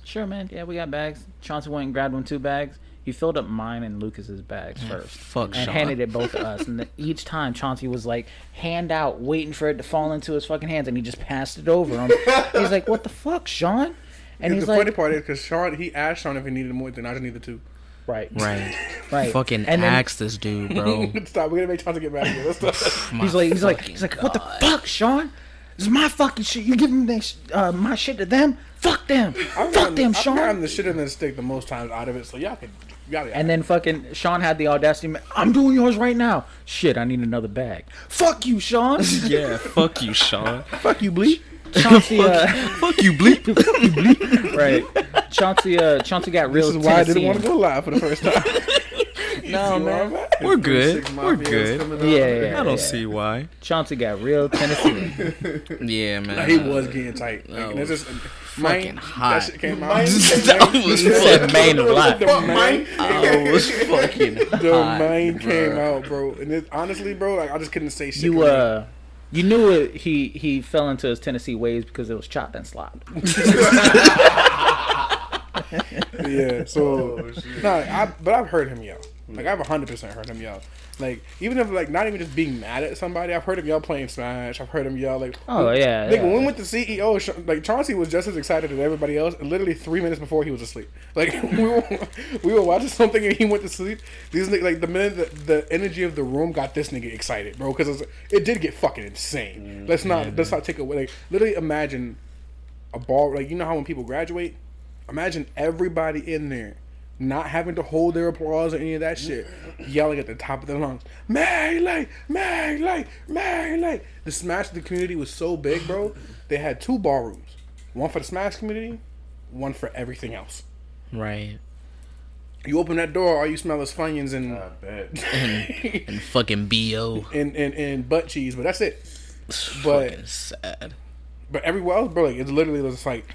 Sure, man. Yeah, we got bags. Chauncey went and grabbed one, two bags. He filled up mine and Lucas's bags first. Oh, fuck and Sean. handed it both to us. And the, each time, Chauncey was like, hand out, waiting for it to fall into his fucking hands. And he just passed it over him. He's like, what the fuck, Sean? And he's the like, funny part is, because Sean, he asked Sean if he needed more than I just needed two. Right. Right. Right. Fucking and axe then, this dude, bro. Stop. We're going to make Chauncey get mad here. Let's he's like, he's like, he's like, God. What the fuck, Sean? This is my fucking shit. You giving this, uh, my shit to them? Fuck them. I've Fuck gotten, them, I've Sean. I've gotten the shit in the stick the most times out of it, so y'all can... Y'all and then fucking Sean had the audacity, I'm doing yours right now. Shit, I need another bag. Fuck you, Sean. Yeah, fuck you, Sean. Fuck you, Bleep. Chauncey, fuck, uh, fuck you, Bleep. Fuck you, Bleep. Right. Chauncey, uh, Chauncey got real This is why Tennessee I didn't want to go live for the first time. No, man. We're good. We're good. Yeah, yeah, I don't yeah. see why. Chauncey got real Tennessee. Yeah, man. Nah, he was getting tight. Like, was just, fucking mine, hot. That shit came out. That was fucking main a lot. I was fucking hot. The mine came out, bro. And it, honestly, bro, like I just couldn't say shit. You uh. You knew it, he he fell into his Tennessee ways because it was chopped and slopped. Yeah. So, oh, nah, I, but I've heard him yell. Like, I've one hundred percent heard him yell. Like, even if, like, not even just being mad at somebody, I've heard him yell playing Smash. I've heard him yell, like... Oh, yeah, Like, yeah, when we yeah. went to C E O, like, Chauncey was just as excited as everybody else, and literally three minutes before he was asleep. Like, we were, we were watching something, and he went to sleep. These, like, the minute that the energy of the room got this nigga excited, bro, because it, it did get fucking insane. Mm-hmm. Let's not, mm-hmm. let's not take away... Like, literally imagine a ball... Like, you know how when people graduate? Imagine everybody in there not having to hold their applause or any of that shit, yelling at the top of their lungs, Mary Lake, Mary Lake, Mary Lake. The Smash of the community was so big, bro, they had two ballrooms. One for the Smash community, one for everything else. Right. You open that door, all you smell is Funyuns and... I bet. and, and fucking B O And, and, and butt cheese, but that's it. It's but, fucking sad. But everywhere else, bro, like, it's literally just like...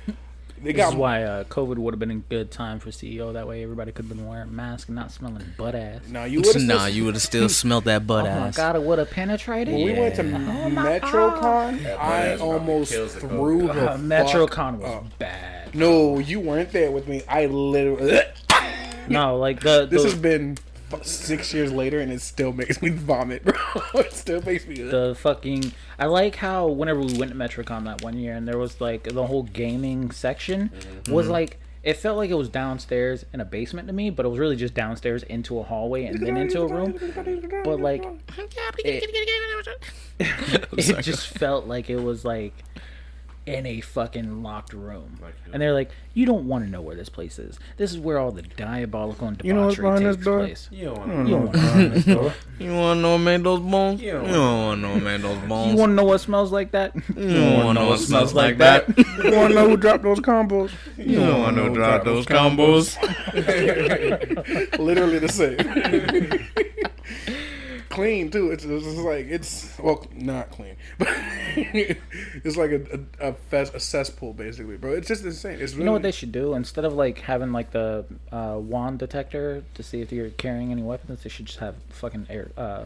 They this got is why uh, COVID would have been a good time for C E O. That way everybody could have been wearing masks and not smelling butt ass. No, nah, you would have nah, still, still smelled that butt oh ass. Oh my God, it would have penetrated. When yeah. we went to oh MetroCon, I almost threw the uh, MetroCon was up. bad. No, you weren't there with me. I literally... No, like the, the this has been six years later and it still makes me vomit, bro. It still makes me the fucking. I like how whenever we went to MetroCon that one year and there was like the whole gaming section mm-hmm. was like. It felt like it was downstairs in a basement to me, but it was really just downstairs into a hallway and then into a room. But, like, it, it just felt like it was, like, in a fucking locked room. And they're like, you don't want to know where this place is. This is where all the diabolical and debauchery takes place. You don't want to know what's behind this door. You want to know what made those bones? You don't want to know what made those bones. You want to know what smells like that? You don't want to know what smells like that. You want to know who dropped those combos? You don't want to know who dropped those combos. Literally the same. Clean too. It's, it's like it's well, not clean, but it's like a a, a, fest, a cesspool basically, bro. It's just insane. It's really... You know what they should do instead of like having like the uh, wand detector to see if you're carrying any weapons? They should just have fucking air uh,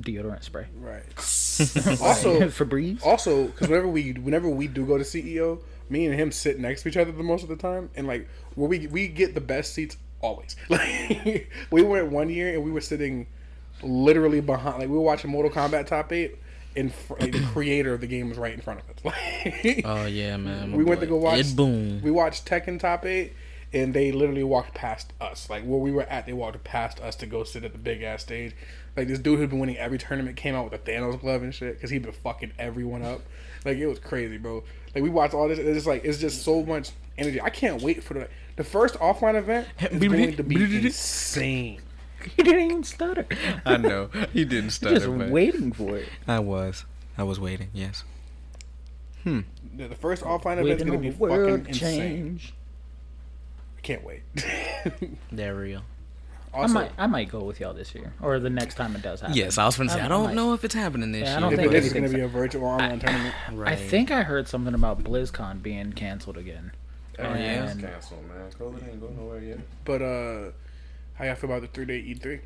deodorant spray. Right. Also, Febreze. Also, because whenever we whenever we do go to C E O, me and him sit next to each other the most of the time, and like where we we get the best seats always. Like we went one year and we were sitting. Literally behind, like we were watching Mortal Kombat Top Eight, and fr- the creator of the game was right in front of us. Like, oh yeah, man! We went boy. to go watch. It boom. We watched Tekken Top Eight, and they literally walked past us. Like where we were at, they walked past us to go sit at the big ass stage. Like this dude who'd been winning every tournament came out with a Thanos glove and shit because he'd been fucking everyone up. Like it was crazy, bro. Like we watched all this. It's just like it's just so much energy. I can't wait for the the first offline event. Is going to be insane. He didn't even stutter. I know. He didn't stutter. Just but waiting for it. I was. I was waiting, yes. Hmm. The first offline event is going to be fucking insane. I can't wait. They're real. Also, I might I might go with y'all this year. Or the next time it does happen. Yes, I was going to say, I, I don't might. know if it's happening this yeah, year. I don't think it's going to be a virtual online I, tournament. Right. I think I heard something about BlizzCon being canceled again. Oh, and yeah. It's canceled, man. COVID ain't going nowhere yet. But, uh... how you feel about the three-day E three?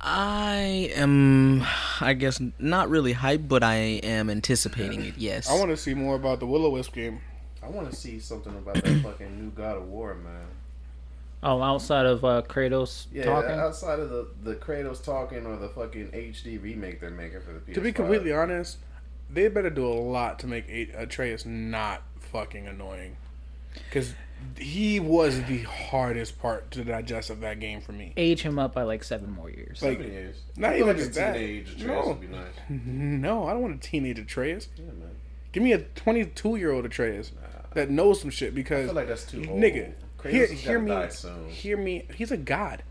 I am, I guess, not really hyped, but I am anticipating it, yes. I want to see more about the Will-O-Wisp game. I want to see something about that fucking new God of War, man. Oh, outside of uh, Kratos yeah, talking? Yeah, outside of the, the Kratos talking or the fucking H D remake they're making for the P S five. To be completely honest, they better do a lot to make Atreus not fucking annoying. Because... he was the hardest part to digest of that game for me. Age him up by like seven more years. Like, seven years. Not even just that. Teenage Atreus no. would be nice. No, I don't want a teenage Atreus. Yeah, man. Give me a twenty-two-year-old Atreus nah. that knows some shit because... I feel like that's too old. Nigga, hear, hear me. Die, so. Hear me. He's a god.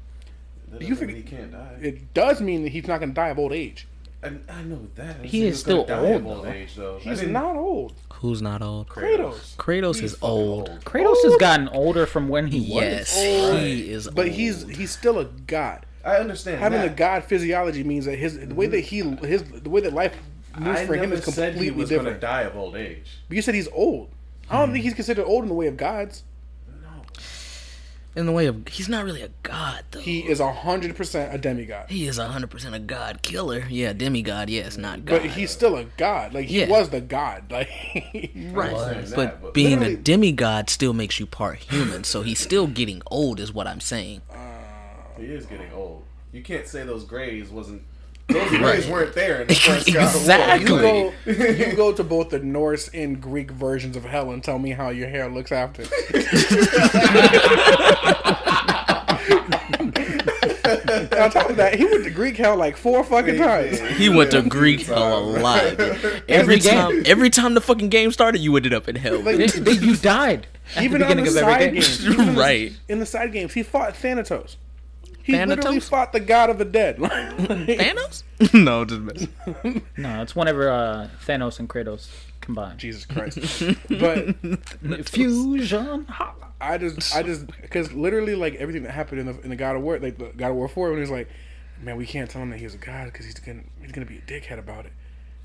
Do you figure he can't die? It does mean that he's not going to die of old age. I, I know that. He, he is still old, old age, though. He's not old. Who's not old? Kratos. Kratos he's is old. old. Kratos old? has gotten older from when he yes, was. Yes, he is but old. But he's he's still a god. I understand Having that. a god physiology means that his the way that he his the way that life moves I for him is completely different. I was going to die of old age. But you said he's old. I don't hmm. think he's considered old in the way of gods. In the way of... He's not really a god, though. He is one hundred percent a demigod. He is one hundred percent a god killer. Yeah, demigod, yes, not god. But he's still a god. Like, he yeah. was the god. Like Right. But, that, but being literally... a demigod still makes you part human, so he's still getting old is what I'm saying. Uh, he is getting old. You can't say those grays wasn't... Those grays weren't there in the first exactly. God of War. You go, you go to both the Norse and Greek versions of hell and tell me how your hair looks after. On top of that, he went to Greek hell like four fucking times. He went to Greek hell a lot. Every, every time, game. every time the fucking game started, you ended up in hell. Like, you died. Even the on the side games, right? In the side games, he fought Thanatos. He Thanatos? literally fought the god of the dead. Thanos? No, just messing. No, it's whenever uh, Thanos and Kratos combine. Jesus Christ! But fusion. I just, I just, because literally, like everything that happened in the in the God of War, like the God of War Four, when he was like, man, we can't tell him that he's a god because he's gonna he's gonna be a dickhead about it.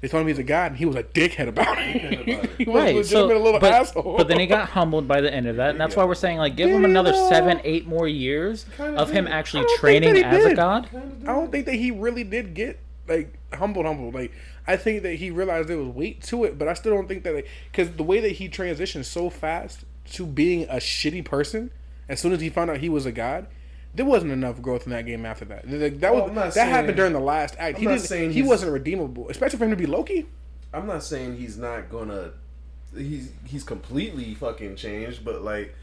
They told him he's a god, and he was a dickhead about it. He was right, legitimate so, a little but, asshole. But then he got humbled by the end of that, and that's why we're saying, like, give yeah. him another seven, eight more years kinda of him did. actually training as did. a god. I don't think that he really did get, like, humbled, humbled. Like, I think that he realized there was weight to it, but I still don't think that, like, because the way that he transitioned so fast to being a shitty person as soon as he found out he was a god, there wasn't enough growth in that game after that. That, that, well, was, that happened during the last act. I'm he not saying he wasn't redeemable, especially for him to be Loki. I'm not saying he's not gonna. He's he's completely fucking changed, but like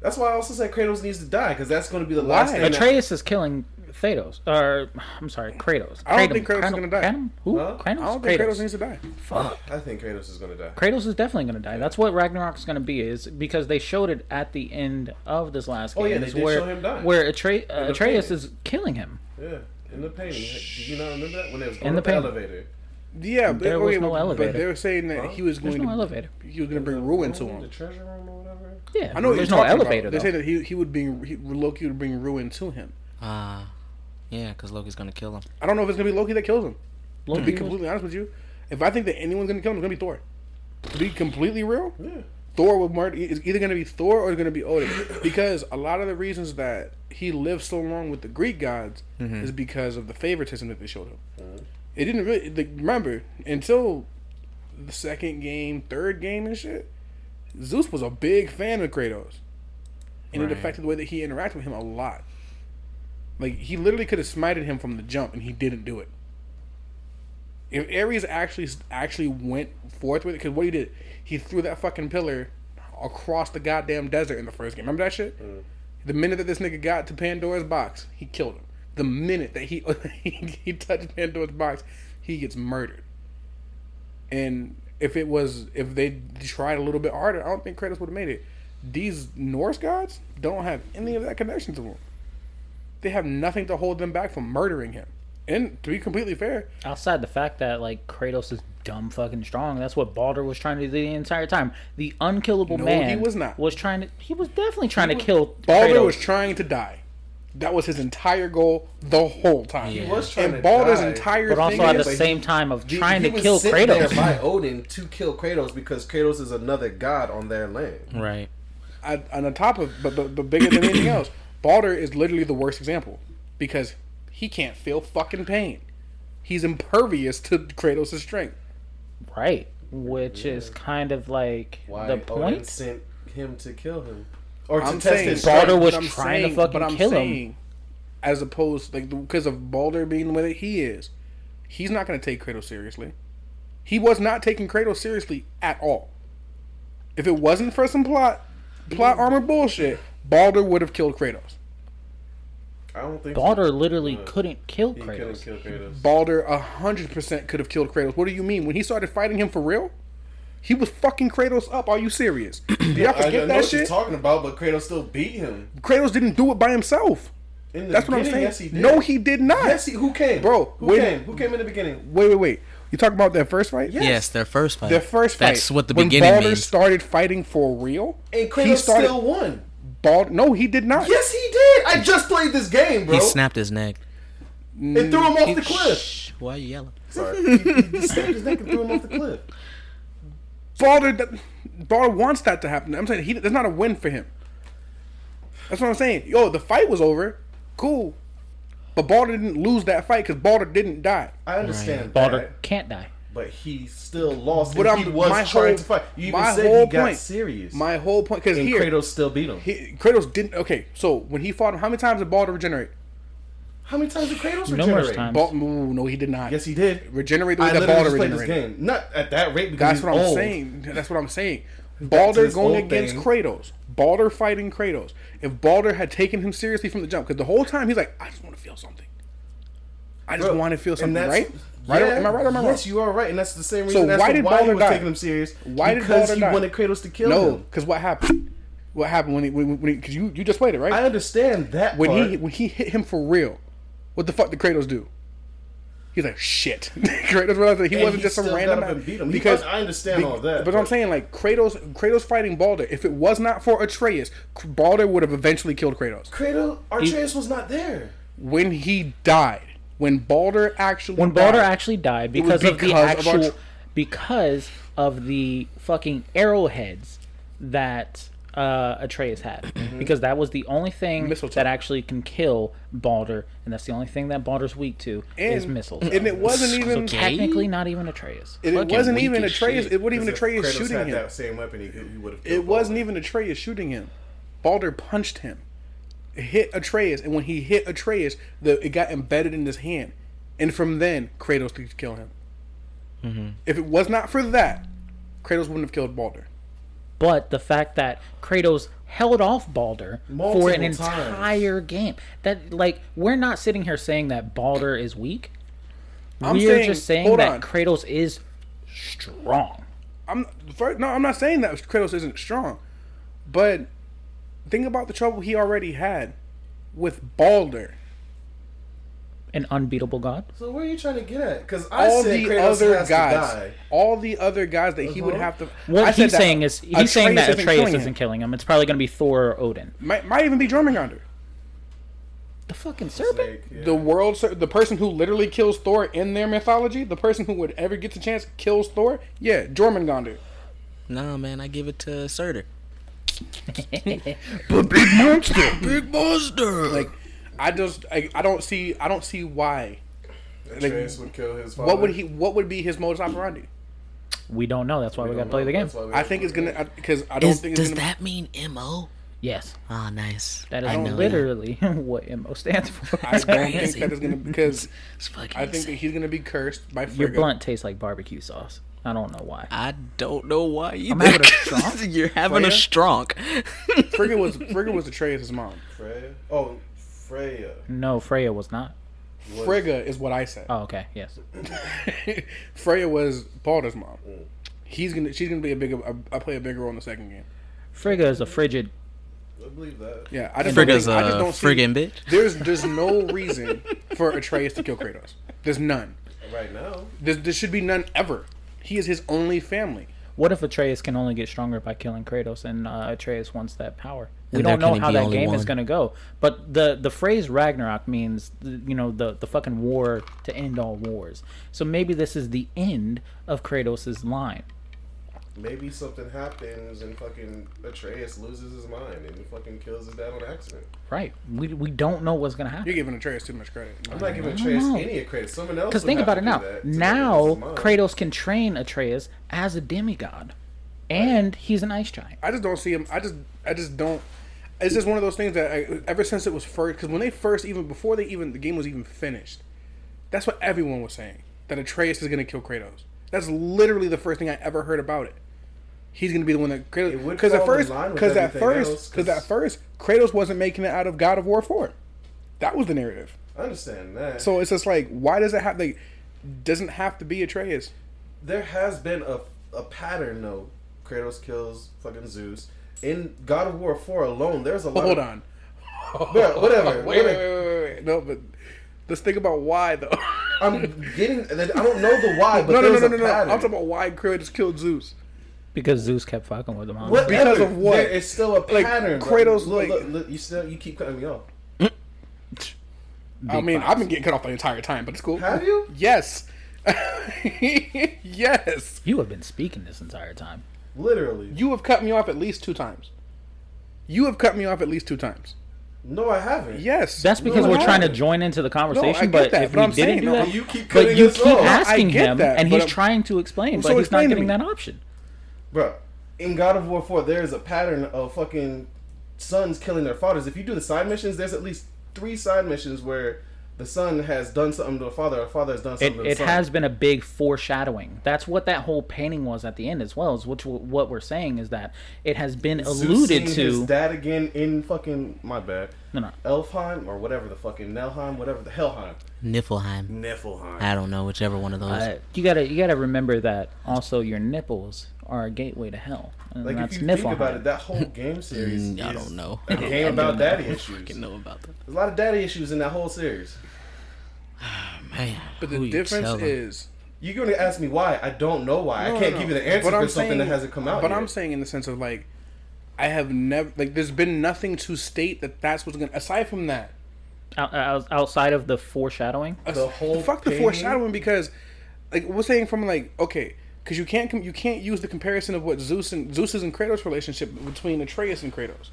that's why I also said Kratos needs to die because that's going to be the why? last. thing Atreus that... is killing Thanos, or I'm sorry, Kratos. I don't Kratom. think Kratos Kratom. is going to die. Kratom? Who? Huh? Kratos? I don't think Kratos. Kratos needs to die. Fuck. I think Kratos is going to die. Kratos is definitely going to die. That's what Ragnarok is going to be, is because they showed it at the end of this last game. Oh yeah, they did where, show him dying. Where Atre- uh, Atreus is killing him. Yeah, in the painting. Did you not remember that when it was in the, the elevator? Yeah, but there was okay, no elevator. But they were saying that huh? he was going. There's no to, elevator. He was going to bring ruin to him. The treasure room or whatever. Yeah, I know. There's no elevator. They say that he he would bring he, Loki would bring ruin to him. Ah, uh, yeah, because Loki's going to kill him. I don't know if it's going to be Loki that kills him. Loki to be completely was... honest with you, if I think that anyone's going to kill him, it's going to be Thor. To be completely real, yeah. Thor with Martin is either going to be Thor or it's going to be Odin, because a lot of the reasons that he lived so long with the Greek gods mm-hmm. is because of the favoritism that they showed him. Mm-hmm. It didn't really... Like, remember, until the second game, third game and shit, Zeus was a big fan of Kratos. And right. it affected the way that he interacted with him a lot. Like, he literally could have smited him from the jump, and he didn't do it. If Ares actually actually went forth with it, because what he did, he threw that fucking pillar across the goddamn desert in the first game. Remember that shit? Mm. The minute that this nigga got to Pandora's box, he killed him. The minute that he he touched Pandora's box, he gets murdered. And if it was if they tried a little bit harder, I don't think Kratos would have made it. These Norse gods don't have any of that connection to them. They have nothing to hold them back from murdering him. And to be completely fair, outside the fact that like Kratos is dumb fucking strong, that's what Baldur was trying to do the entire time. The unkillable no, man he was not was trying to. He was definitely trying he to was, kill. Baldur Kratos. was trying to die. That was his entire goal the whole time. He was trying and to Balder's die, entire but also thing at the like, same time of he, trying he to kill Kratos. There by Odin to kill Kratos because Kratos is another god on their land. Right. I, on the top of, but, but, but bigger than anything else, Baldur is literally the worst example because he can't feel fucking pain. He's impervious to Kratos' strength. Right. Which yeah. is kind of like Why the point. Odin sent him to kill him. Or to I'm saying Baldur was trying saying, to fucking but I'm kill saying, him, as opposed like because of Baldur being the way that he is, he's not going to take Kratos seriously. He was not taking Kratos seriously at all. If it wasn't for some plot, plot armor bullshit, Baldur would have killed Kratos. I don't think Baldur so. literally uh, couldn't kill Kratos. Kill Kratos. Baldur a hundred percent could have killed Kratos. What do you mean? When he started fighting him for real? He was fucking Kratos up. Are you serious? Did y'all forget I know that what shit? You're talking about, but Kratos still beat him. Kratos didn't do it by himself. In the That's what I'm saying. Yes, he did. No, he did not. Yes, he, who came, bro? Who wait, came? Who came in the beginning? Wait, wait, wait. You talking about their first fight? Yes, yes their first fight. Their first fight. That's what the when beginning Baldur means. Started fighting for real, and Kratos he started, still won. Bald? No, he did not. Yes, he did. I just played this game, bro. He snapped his neck. And mm, threw him off he, the cliff. Shh, why are you yelling? Sorry. he, he snapped his neck and threw him off the cliff. Baldur, Baldur wants that to happen. I'm saying he, that's not a win for him. That's what I'm saying. Yo, the fight was over. Cool. But Baldur didn't lose that fight because Baldur didn't die. I understand right. that. Baldur can't die. But he still lost. But he was trying whole, to fight. You even said he got point, serious. My whole point. Because here. Kratos still beat him. He, Kratos didn't. Okay, so when he fought him, how many times did Baldur regenerate? How many times did Kratos regenerate? Numerous times. Bal- no, no, he did not. Yes, he did. Regenerate the way I that Baldur regenerated. Not at that rate because That's he's what I'm old. saying. That's what I'm saying. Baldur going against thing. Kratos. Baldur fighting Kratos. If Baldur had taken him seriously from the jump, because the whole time he's like, I just want to feel something. I just Bro, want to feel something, right? Right? Yeah, am I right or am I wrong? Yes, you are right, and that's the same reason. So that's why did why Baldur he was die? Taking him serious? Why did Baldur he die? Wanted Kratos to kill no, him? No, because what happened? What happened when he? When because you, you just played it, right? I understand that. When part. he when he hit him for real. What the fuck did Kratos do? He's like, shit. Kratos realized that he and wasn't he just some random out beat him. Because I understand the, all that. But, but I'm saying, like, Kratos Kratos fighting Baldur, if it was not for Atreus, Baldur would have eventually killed Kratos. Kratos, Atreus he, was not there. When he died. When Baldur actually When died, Baldur actually died because, because of the actual... Of because of the fucking arrowheads that... Uh, Atreus had mm-hmm. because that was the only thing Mistletoe. that actually can kill Baldur, and that's the only thing that Baldur's weak to and, is missiles. And it wasn't even so technically not even Atreus. It, it wasn't even Atreus. Shit. It wasn't even Atreus shooting him. That same weapon, he, he it wasn't Baldur. even Atreus shooting him. Baldur punched him, hit Atreus, and when he hit Atreus, the it got embedded in his hand, and from then Kratos could kill him. Mm-hmm. If it was not for that, Kratos wouldn't have killed Baldur. But the fact that Kratos held off Baldur Multiple for an times. entire game, that like we're not sitting here saying that Baldur is weak. I'm we're saying, just saying that on. Kratos is strong. I'm first, no, I'm not saying that Kratos isn't strong, but think about the trouble he already had with Baldur, an unbeatable god. So where are you trying to get at? Because I all said the Kratos other has guys, to die. all the other guys that uh-huh. he would have to. What I he's said saying is, he's Atreus saying that Atreus isn't, killing, isn't him. killing him. It's probably going to be Thor or Odin. Might, might even be Jormungandr. The fucking serpent. Like, yeah. The world, the person who literally kills Thor in their mythology, the person who would ever get the chance kills Thor. Yeah, Jormungandr. Nah, man, I give it to Surtur. But big monster, big monster. Like, I just, I, I don't see, I don't see why. Atreus like, would kill his father. What would he? What would be his modus operandi? We don't know. That's why we, we gotta know. play the game. I think it's gonna because I don't Is, think. It's does gonna, that mean M O? Yes. Oh, nice. That is literally that. what M O stands for. I don't think that is gonna because I think that he's gonna be cursed by Frigga. Your blunt tastes like barbecue sauce. I don't know why. I don't know why either. I'm having a strong. You're having Freya? a strong. Frigga was Frigga was Atreus' mom. Freya? Oh, Freya. No, Freya was not. Was. Frigga is what I said. Oh, okay. Yes. Freya was Baldur's mom. Mm. He's gonna. She's gonna be a big. I play a bigger role in the second game. Frigga is a frigid. I believe that. Yeah, I just Frigga's don't think, a I just don't see, friggin' bitch. There's there's no reason for Atreus to kill Kratos. There's none. Right now. There there should be none ever. He is his only family. What if Atreus can only get stronger by killing Kratos, and uh, Atreus wants that power? We and don't know how that game one. is going to go. But the, the phrase Ragnarok means, you know, the, the fucking war to end all wars. So maybe this is the end of Kratos' line. Maybe something happens and fucking Atreus loses his mind and he fucking kills his dad on accident. Right. We we don't know what's going to happen. You're giving Atreus too much credit. I'm not giving Atreus know. any credit. Someone else Because think about it now. Now Kratos can train Atreus as a demigod. And right. he's an ice giant. I just don't see him. I just I just don't. It's just one of those things that I, ever since it was first, because when they first, even before they even, the game was even finished, that's what everyone was saying. That Atreus is going to kill Kratos. That's literally the first thing I ever heard about it. He's going to be the one that Kratos... Because at first, because at first, because at first, Kratos wasn't making it out of God of War four. That was the narrative. I understand that. So it's just like, why does it have? Like, doesn't have to be Atreus. There has been a a pattern though. Kratos kills fucking Zeus in God of War four alone. There's a lot. Hold of, on. Bro, whatever. wait, wait, wait, wait, wait. No, but let's think about why though. I'm getting. I don't know the why, but no, there's no, no, a no, no. pattern. I'm talking about why Kratos killed Zeus. Because Zeus kept fucking with him. Huh? What, because of what? There is still a pattern. Like, Kratos, like, look, look, look, you still you keep cutting me off. I mean, box. I've been getting cut off the entire time, but it's cool. Have you? Yes. Yes. You have been speaking this entire time. Literally. You have cut me off at least two times. You have cut me off at least two times. No, I haven't. Yes, that's because no, we're trying to join into the conversation. No, but that, if but we I'm didn't saying, do no, that, you keep but you keep off. asking him, that, and he's I'm... trying to explain, so but he's explain not getting that option. Bro, in God of War four, there is a pattern of fucking sons killing their fathers. If you do the side missions, there's at least three side missions where the son has done something to the father, or the father has done something it, to the it son. It has been a big foreshadowing. That's what that whole painting was at the end as well, is which, what we're saying is that it has been Zeus alluded to. His dad again in fucking, my bad, no, no. Elfheim, or whatever the fucking, Nelheim, whatever the Helheim. Niflheim. Niflheim. I don't know, whichever one of those. Uh, you gotta you gotta remember that also your nipples are a gateway to hell. And like, that's if you Niflheim. think about it, that whole game series I is don't know. a game about daddy know. issues. I fucking know about that. There's a lot of daddy issues in that whole series. Oh, man. But the Who difference you is... You're going to ask me why. I don't know why. No, I can't no. give you the answer but for I'm something saying, that hasn't come out But yet. I'm saying in the sense of, like, I have never... Like, there's been nothing to state that that's what's going to... Aside from that... Out, outside of the foreshadowing? The, the whole Fuck painting? the foreshadowing because, like, we're saying from, like, okay... Because you can't you can't use the comparison of what Zeus and Zeus's and Kratos' relationship between Atreus and Kratos.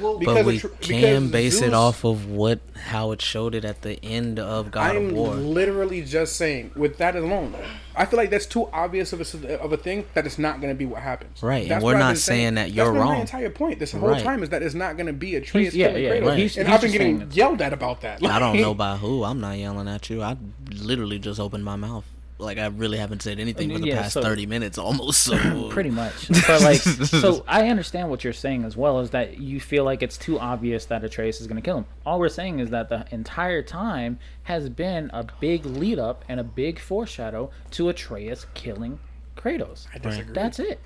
Well, but we tr- can base Zeus, it off of what how it showed it at the end of God I'm of War. I'm literally just saying, with that alone, I feel like that's too obvious of a, of a thing that it's not going to be what happens. Right, that's and we're not saying, saying that you're that's wrong. That's my entire point. This whole right. time is that it's not going to be a tree. He's, yeah, yeah, right. he's, and he's I've been getting yelled at about that. Like, I don't know by who. I'm not yelling at you. I literally just opened my mouth. Like, I really haven't said anything for the yeah, past so, thirty minutes almost. So pretty much. But like, so I understand what you're saying as well, is that you feel like it's too obvious that Atreus is going to kill him. All we're saying is that the entire time has been a big lead up and a big foreshadow to Atreus killing Kratos. I disagree. That's it.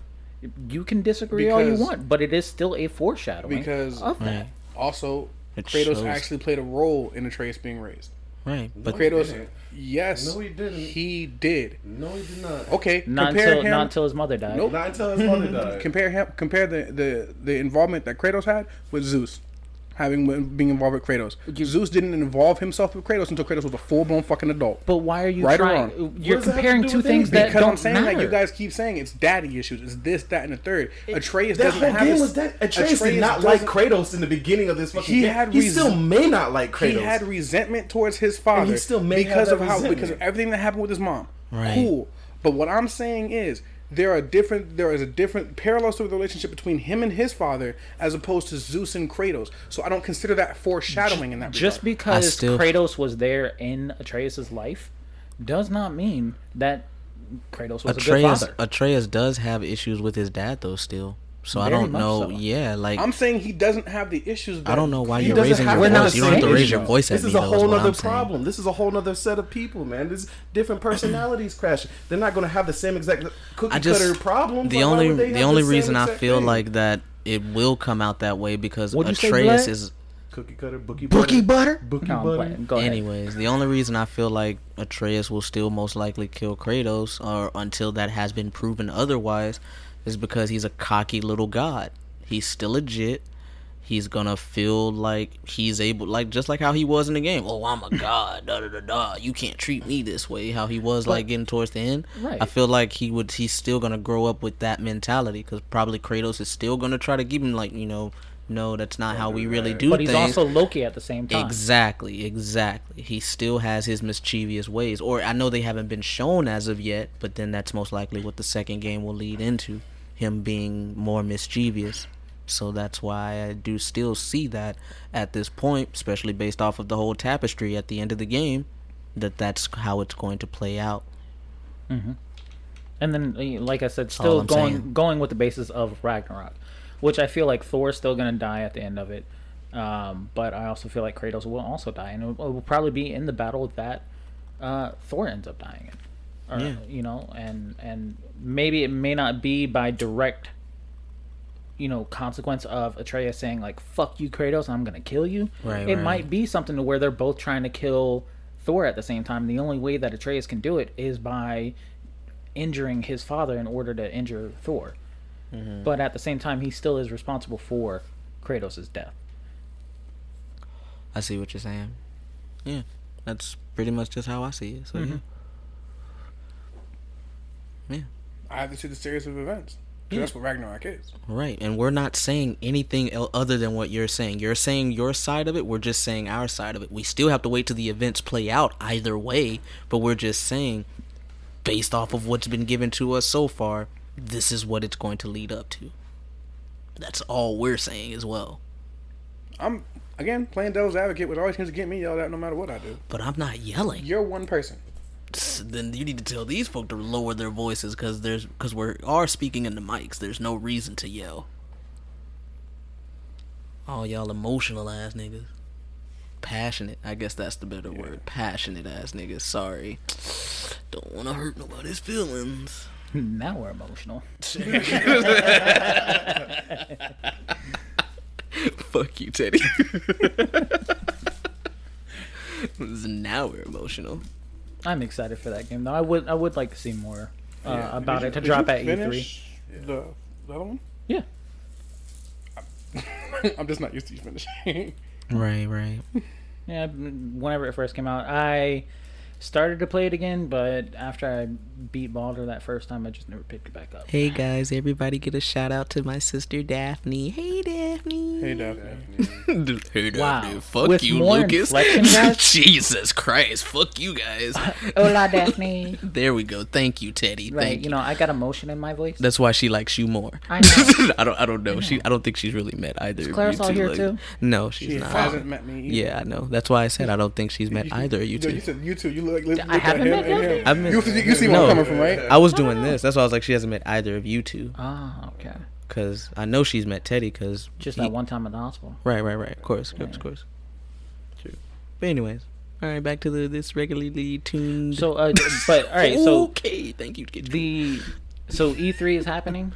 You can disagree because, all you want, but it is still a foreshadowing because of that. Right. Also, it Kratos shows. actually played a role in Atreus being raised. Right, but Kratos, yes, no, he didn't. He did. No, he did not. Okay, not compare until him, not until his mother died. Nope. Not until his mother died. Compare him. Compare the, the, the involvement that Kratos had with Zeus, having being involved with Kratos. You, Zeus didn't involve himself with Kratos until Kratos was a full blown fucking adult. But why are you right trying? Or wrong? You're comparing two things that because don't I'm saying matter. Like you guys keep saying it's daddy issues. It's this, that, and the third. It, Atreus doesn't have. That whole game was that. Atreus, Atreus did not like Kratos in the beginning of this fucking. He game. Had. He res- still may not like Kratos. He had resentment towards his father. And he still may because have of how resentment. Because of everything that happened with his mom. Right. Cool. But what I'm saying is. There are different. There is a different parallels to the relationship between him and his father, as opposed to Zeus and Kratos. So I don't consider that foreshadowing in that regard. Just because still... Kratos was there in Atreus's life, does not mean that Kratos was Atreus, a good father. Atreus does have issues with his dad, though. Still, so Very I don't know. So. Yeah, like I'm saying, he doesn't have the issues. That I don't know why you're raising your voice. You don't have to raise your voice at me. This is a whole other problem. Saying. This is a whole other set of people, man. There's different personalities crashing. They're not going to have the same exact cookie just, cutter problem. The only the only the reason I feel thing? like that it will come out that way because What'd Atreus is cookie cutter, bookie butter, bookie butter. Bookie no, butter. Go ahead. Anyways, the only reason I feel like Atreus will still most likely kill Kratos, or until that has been proven otherwise. Is because he's a cocky little god. He's still legit. He's gonna feel like he's able, like just like how he was in the game. Oh, I'm a god. Da da da da. You can't treat me this way. How he was but, like getting towards the end. Right. I feel like he would. He's still gonna grow up with that mentality because probably Kratos is still gonna try to keep him like you know. No, that's not how we really do things. But he's things. also Loki at the same time. Exactly, exactly. He still has his mischievous ways. Or I know they haven't been shown as of yet, but then that's most likely what the second game will lead into, him being more mischievous. So that's why I do still see that at this point, especially based off of the whole tapestry at the end of the game, that that's how it's going to play out. Mm-hmm. And then, like I said, still going saying. going with the basis of Ragnarok. Which I feel like Thor's still going to die at the end of it. Um, but I also feel like Kratos will also die. And it will probably be in the battle that uh, Thor ends up dying in. Or, yeah. You know, and and maybe it may not be by direct, you know, consequence of Atreus saying, like, fuck you, Kratos, I'm going to kill you. Right, it right. might be something to where they're both trying to kill Thor at the same time. The only way that Atreus can do it is by injuring his father in order to injure Thor. Mm-hmm. But at the same time, he still is responsible for Kratos' death. I see what you're saying. Yeah, that's pretty much just how I see it. So mm-hmm. yeah, yeah. I have to see the series of events. Yeah. That's what Ragnarok is. Right, and we're not saying anything other than what you're saying. You're saying your side of it. We're just saying our side of it. We still have to wait till the events play out either way. But we're just saying, based off of what's been given to us so far. This is what it's going to lead up to. That's all we're saying as well. I'm, again, playing devil's advocate, which always seems to get me yelled at no matter what I do. But I'm not yelling. You're one person. So then you need to tell these folk to lower their voices because there's because we are speaking into mics. There's no reason to yell. Oh, y'all emotional ass niggas. Passionate. I guess that's the better yeah. word. Passionate ass niggas. Sorry. Don't want to hurt nobody's feelings. Now we're emotional. Fuck you, Teddy. Now we're emotional. I'm excited for that game, though. I would, I would like to see more uh, yeah. about you, it to drop at E three. The, the other one? Yeah. I'm just not used to you finishing. Right, right. Yeah. Whenever it first came out, I. started to play it again, but after I beat Baldur that first time, I just never picked it back up. Hey guys, everybody get a shout out to my sister Daphne. Hey Daphne. Hey Daphne. Dude, hey Daphne. Wow. Fuck With you, more Lucas. Jesus Christ. Fuck you guys. Uh, hola Daphne. There we go. Thank you, Teddy. Right, Thank you. You know, I got emotion in my voice. That's why she likes you more. I know. I don't I don't know. I know. She I don't think she's really met either. Is Claire's all here like, too? No, she's she not. She hasn't met me either. Yeah, I know. That's why I said I don't think she's met either of you two. No, you said you two. You Like, look, look I haven't met him. I mean, you, you see where no, I'm coming from, right? I was doing this. That's why I was like, she hasn't met either of you two. Ah, oh, okay. Because I know she's met Teddy. Because just he, that one time at the hospital. Right, right, right. Of course, of yeah. course, course. True. But anyways, all right. Back to the this regularly tuned. So, uh, but all right. So okay, thank you. The so E three is happening.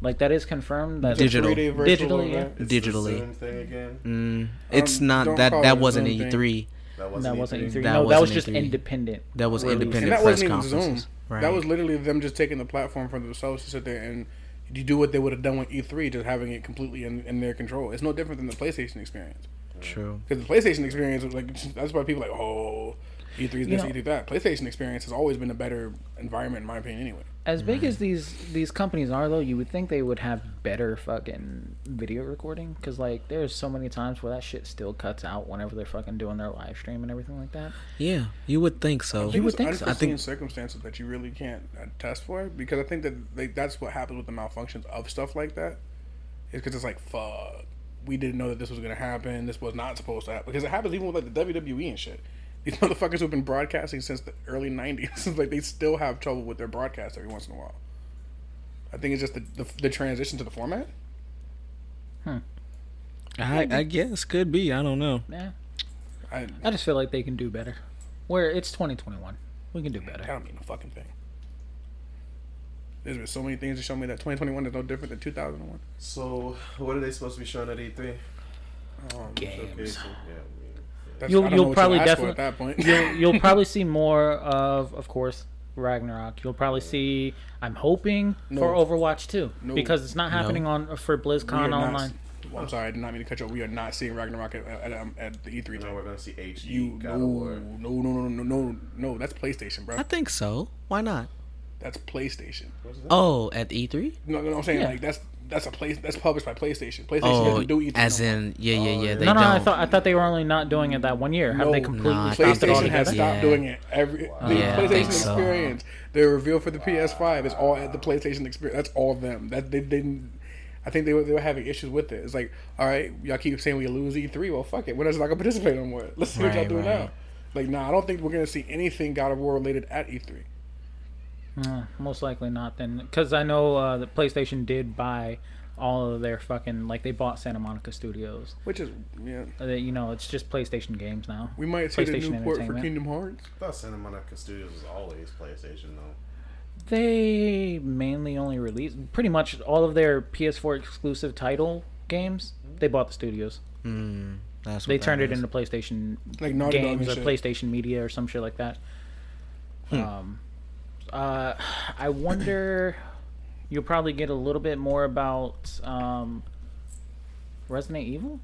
Like that is confirmed. That digital, virtual, digitally, yeah. It's digitally. The Zoom thing again. Mm, it's um, not that that wasn't an E three. That wasn't, that wasn't E three. That no, wasn't that was just E three. Independent. That was release. Independent that press conferences. Right. That was literally them just taking the platform for themselves to sit there and you do what they would have done with E three, just having it completely in, in their control. It's no different than the PlayStation experience. True. Because the PlayStation experience was like that's why people are like oh E three's this, E three that. PlayStation experience has always been a better environment in my opinion, anyway. As big mm. as these these companies are, though, you would think they would have better fucking video recording. Because, like, there's so many times where that shit still cuts out whenever they're fucking doing their live stream and everything like that. Yeah, you would think so. You would think so. I think circumstances that you really can't test for. Because I think that they, that's what happens with the malfunctions of stuff like that. Is because it's like, fuck, we didn't know that this was going to happen. This was not supposed to happen. Because it happens even with, like, the W W E and shit. These motherfuckers who've been broadcasting since the early nineties, like they still have trouble with their broadcast every once in a while. I think it's just the the, the transition to the format. Hmm. I, I guess could be. I don't know. Yeah. I, I just feel like they can do better. Where it's twenty twenty-one, we can do better. I don't mean a fucking thing. There's been so many things to show me that twenty twenty-one is no different than two thousand one. So what are they supposed to be showing at E three? Um, Games. Yeah. That's, you'll you'll probably definitely at that point. you'll, you'll probably see more of of course Ragnarok. You'll probably see. I'm hoping no. for Overwatch too no. because it's not happening no. on for BlizzCon online. Not, I'm sorry, I did not mean to cut you off. We are not seeing Ragnarok at at, um, at the E three. No, we're gonna see H D. You God no, War. no no no no no no. That's PlayStation, bro. I think so. Why not? That's PlayStation. That? Oh, at E three? No, no, I'm saying yeah. like that's. That's a place that's published by PlayStation. PlayStation oh, doesn't do E three. As no in, yeah, yeah, yeah. They no, no, don't. I thought I thought they were only not doing it that one year. Have no, they completely nah, stopped it all together? PlayStation has stopped yeah. doing it. Every wow. the yeah, PlayStation so. Experience, the reveal for the P S five is all at the PlayStation experience. That's all them. That they didn't. I think they were they were having issues with it. It's like, all right, y'all keep saying we lose E three. Well, fuck it. We're not gonna participate no more. Let's see right, what y'all doing right. now. Like, nah, I don't think we're gonna see anything God of War related at E three. Uh, most likely not then, because I know uh, the PlayStation did buy all of their fucking like they bought Santa Monica Studios, which is yeah. Uh, you know, it's just PlayStation games now. We might see the new port for Kingdom Hearts. I thought Santa Monica Studios was always PlayStation though. They mainly only release pretty much all of their P S four exclusive title games. They bought the studios. Mm, that's what they that turned is. It into PlayStation like Naughty games Dog or PlayStation Media or some shit like that. Hmm. Um. Uh, I wonder you'll probably get a little bit more about um, Resident Evil,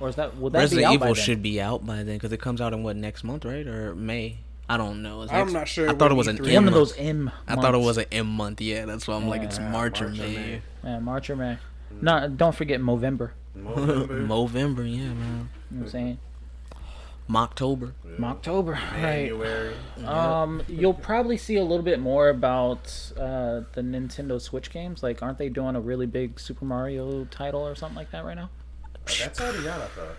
or is that will that Resident be out Evil by then? Should be out by then because it comes out in what next month, right? Or May? I don't know. It's I'm next, not sure. I thought it was an M. One of those M. I thought it was an M month. Yeah, that's why I'm yeah, like it's March, March or May. May. Yeah, March or May. Mm. No, don't forget Movember. Movember. Movember, yeah, man. You know what I'm saying. Mocktober. Yeah. Mocktober, right. January. Um, you'll probably see a little bit more about uh, the Nintendo Switch games. Like, aren't they doing a really big Super Mario title or something like that right now? Oh, that's already out, I thought.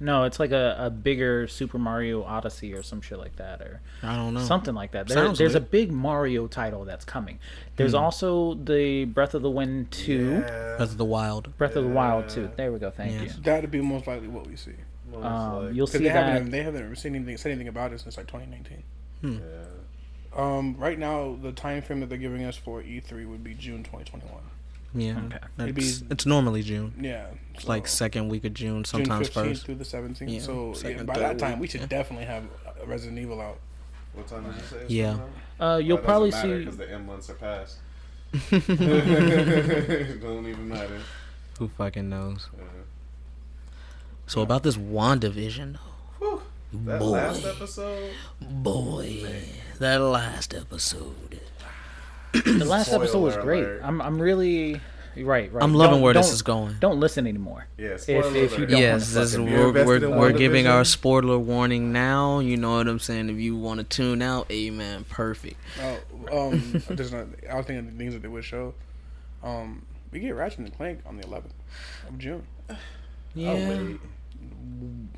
No, it's like a, a bigger Super Mario Odyssey or some shit like that. Or I don't know. Something like that. There, there's weird. A big Mario title that's coming. There's mm. also the Breath of the Wind two. Yeah. Breath of the Wild. Breath yeah. of the Wild two. There we go. Thank yeah. you. That would be most likely what we see. Well, um, like, you'll see they that haven't, they haven't seen anything, said anything about it since like twenty nineteen. Hmm. Yeah. Um, right now, the time frame that they're giving us for E three would be June twenty twenty-one. Yeah, okay. it's, be, it's normally June. Yeah, it's so like second week of June, sometimes June fifteenth first through the seventeenth. Yeah, so second, yeah, by that time, week, we should yeah. definitely have Resident Evil out. What time did you say? Yeah, uh, you'll well, probably see because the M one surpassed. It don't even matter. Who fucking knows? Uh-huh. So about this WandaVision, Whew. That boy, last episode? Boy. Man. That last episode. The last Spoiler episode was great. Alert. I'm I'm really... Right, right. I'm loving don't, where don't, this is going. Don't listen anymore. Yes, yeah, if, if you don't yes, this is, we're we're, we're giving our spoiler warning now. You know what I'm saying? If you want to tune out, amen. Perfect. Oh, um, just not, I was thinking the things that they would show. Um, we get Ratchet and Clank on the eleventh of June. Yeah. Oh,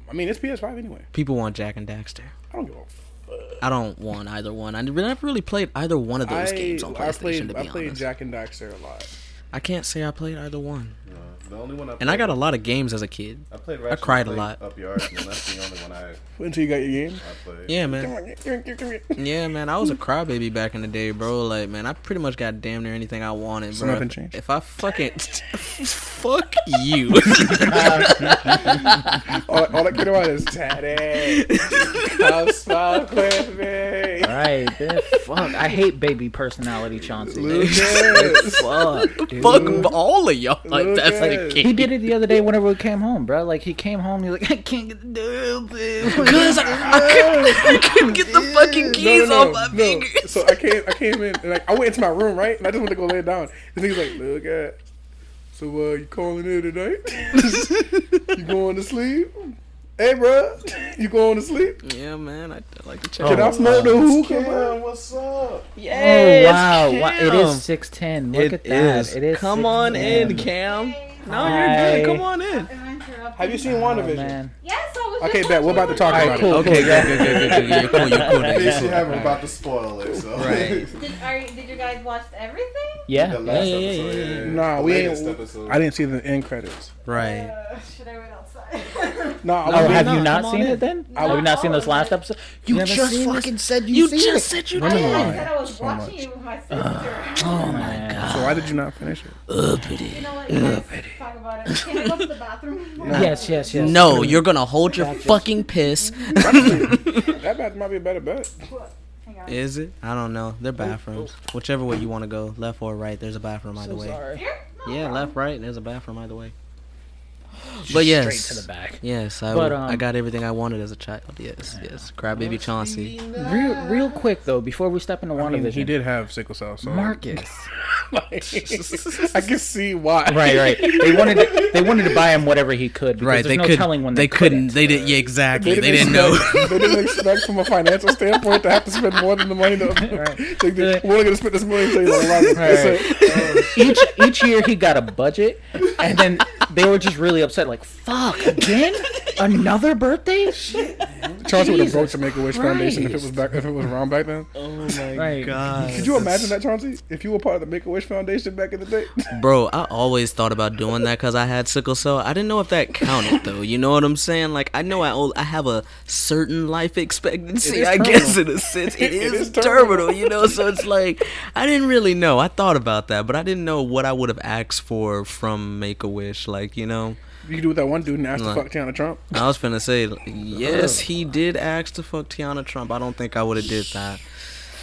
I mean, it's P S five anyway. People want Jak and Daxter. I don't give a fuck. I don't want either one. I never really played either one of those I, games on PlayStation. I played, to be I played honest. Jak and Daxter a lot. I can't say I played either one. No, the only one I played, and I got a lot of games as a kid. I played Ratchet I cried and a lot. Up your arse, and that's the only one I. Until you got your game. I played. Yeah, man. Come on, come here, come here. Yeah, man. I was a crybaby back in the day, bro. Like, man, I pretty much got damn near anything I wanted, so bro. Nothing changed. If I fucking fuck you. all, all I could want is Taddy. Come stop with me. All right, then. Fuck. I hate baby personality, Chauncey. Fuck. Dude. Fuck all of y'all. Like, that's like he did it the other day whenever we came home, bro. Like, he came home, he's like, I can't get the damn thing because I, I, I couldn't get the fucking keys no, no, no, off my no. fingers. So I came, I came in, and like I went into my room, right? And I just went to go lay down. And he's like, look at, so uh, you calling in tonight? You going to sleep? Hey, bro, you going to sleep? Yeah, man, I, I like to check. Can oh, I smoke the hookah? What's up? Yes, oh, wow. wow, it is six ten. Look it at that. Is. It is. Come on in, Cam. No, Hi. You're good. Come on in. Have you seen WandaVision? Oh, yes, I was. Okay, bet we're about to talk right, about cool, it. Cool, okay, good, good, good, good. You're cool, you're cool. At least you haven't about to spoil it. So. Right. Did, are, did you guys watch everything? Yeah. The last yeah, yeah, yeah, yeah, yeah. Nah, the we ain't. I didn't see the end credits. Right. Uh, should I wait outside? no, I no, have not, you not seen in. it then? No, have you not seen those last episodes? You, you just fucking it? said you. You just said you did. I said I was watching you with my sister. Oh my god. So why did you not finish it? You know what? Let's talk about it. Can I go to the bathroom? No. Yes, yes, yes. No, you're gonna hold your gotcha. fucking piss. That bathroom might be a better bet. Is it? I don't know. They're bathrooms. Oh, oh. Whichever way you want to go, left or right, there's a bathroom either so way. Sorry. Yeah, left, right, there's a bathroom either way. Just but yes, straight to the back. Yes, I, but, um, I got everything I wanted as a child. Yes, yes. Crybaby Chauncey. Real, real quick though, before we step into WandaVision, I mean, he did have sickle cell. So Marcus, like, I can see why. Right, right. They wanted, to, they wanted to buy him whatever he could. Right, they no could. Telling when they, they couldn't. They did. Yeah, exactly. They didn't, they didn't know. They didn't expect from a financial standpoint to have to spend more than the money. That, right. Like, they, we're going to spend this money. So like, right. so, um, each each year he got a budget, and then they were just really upset. Like, fuck, again? Another birthday? Shit, man. Charles would have broke the Make-A-Wish Foundation if it was back if it was around back then. Oh my right. god. Could you imagine that, Chauncey? If you were part of the Make-A-Wish Foundation back in the day? Bro, I always thought about doing that because I had sickle cell. I didn't know if that counted though. You know what I'm saying? Like, I know I old, I have a certain life expectancy, I terminal. guess in a sense. It, it is, is terminal. terminal, you know? So it's like, I didn't really know. I thought about that, but I didn't know what I would have asked for from Make-A-Wish. Like, you know? You can do with that one dude and ask like, to fuck Tiana Trump. I was finna say, like, yes, he did ask to fuck Tiana Trump. I don't think I would have did that.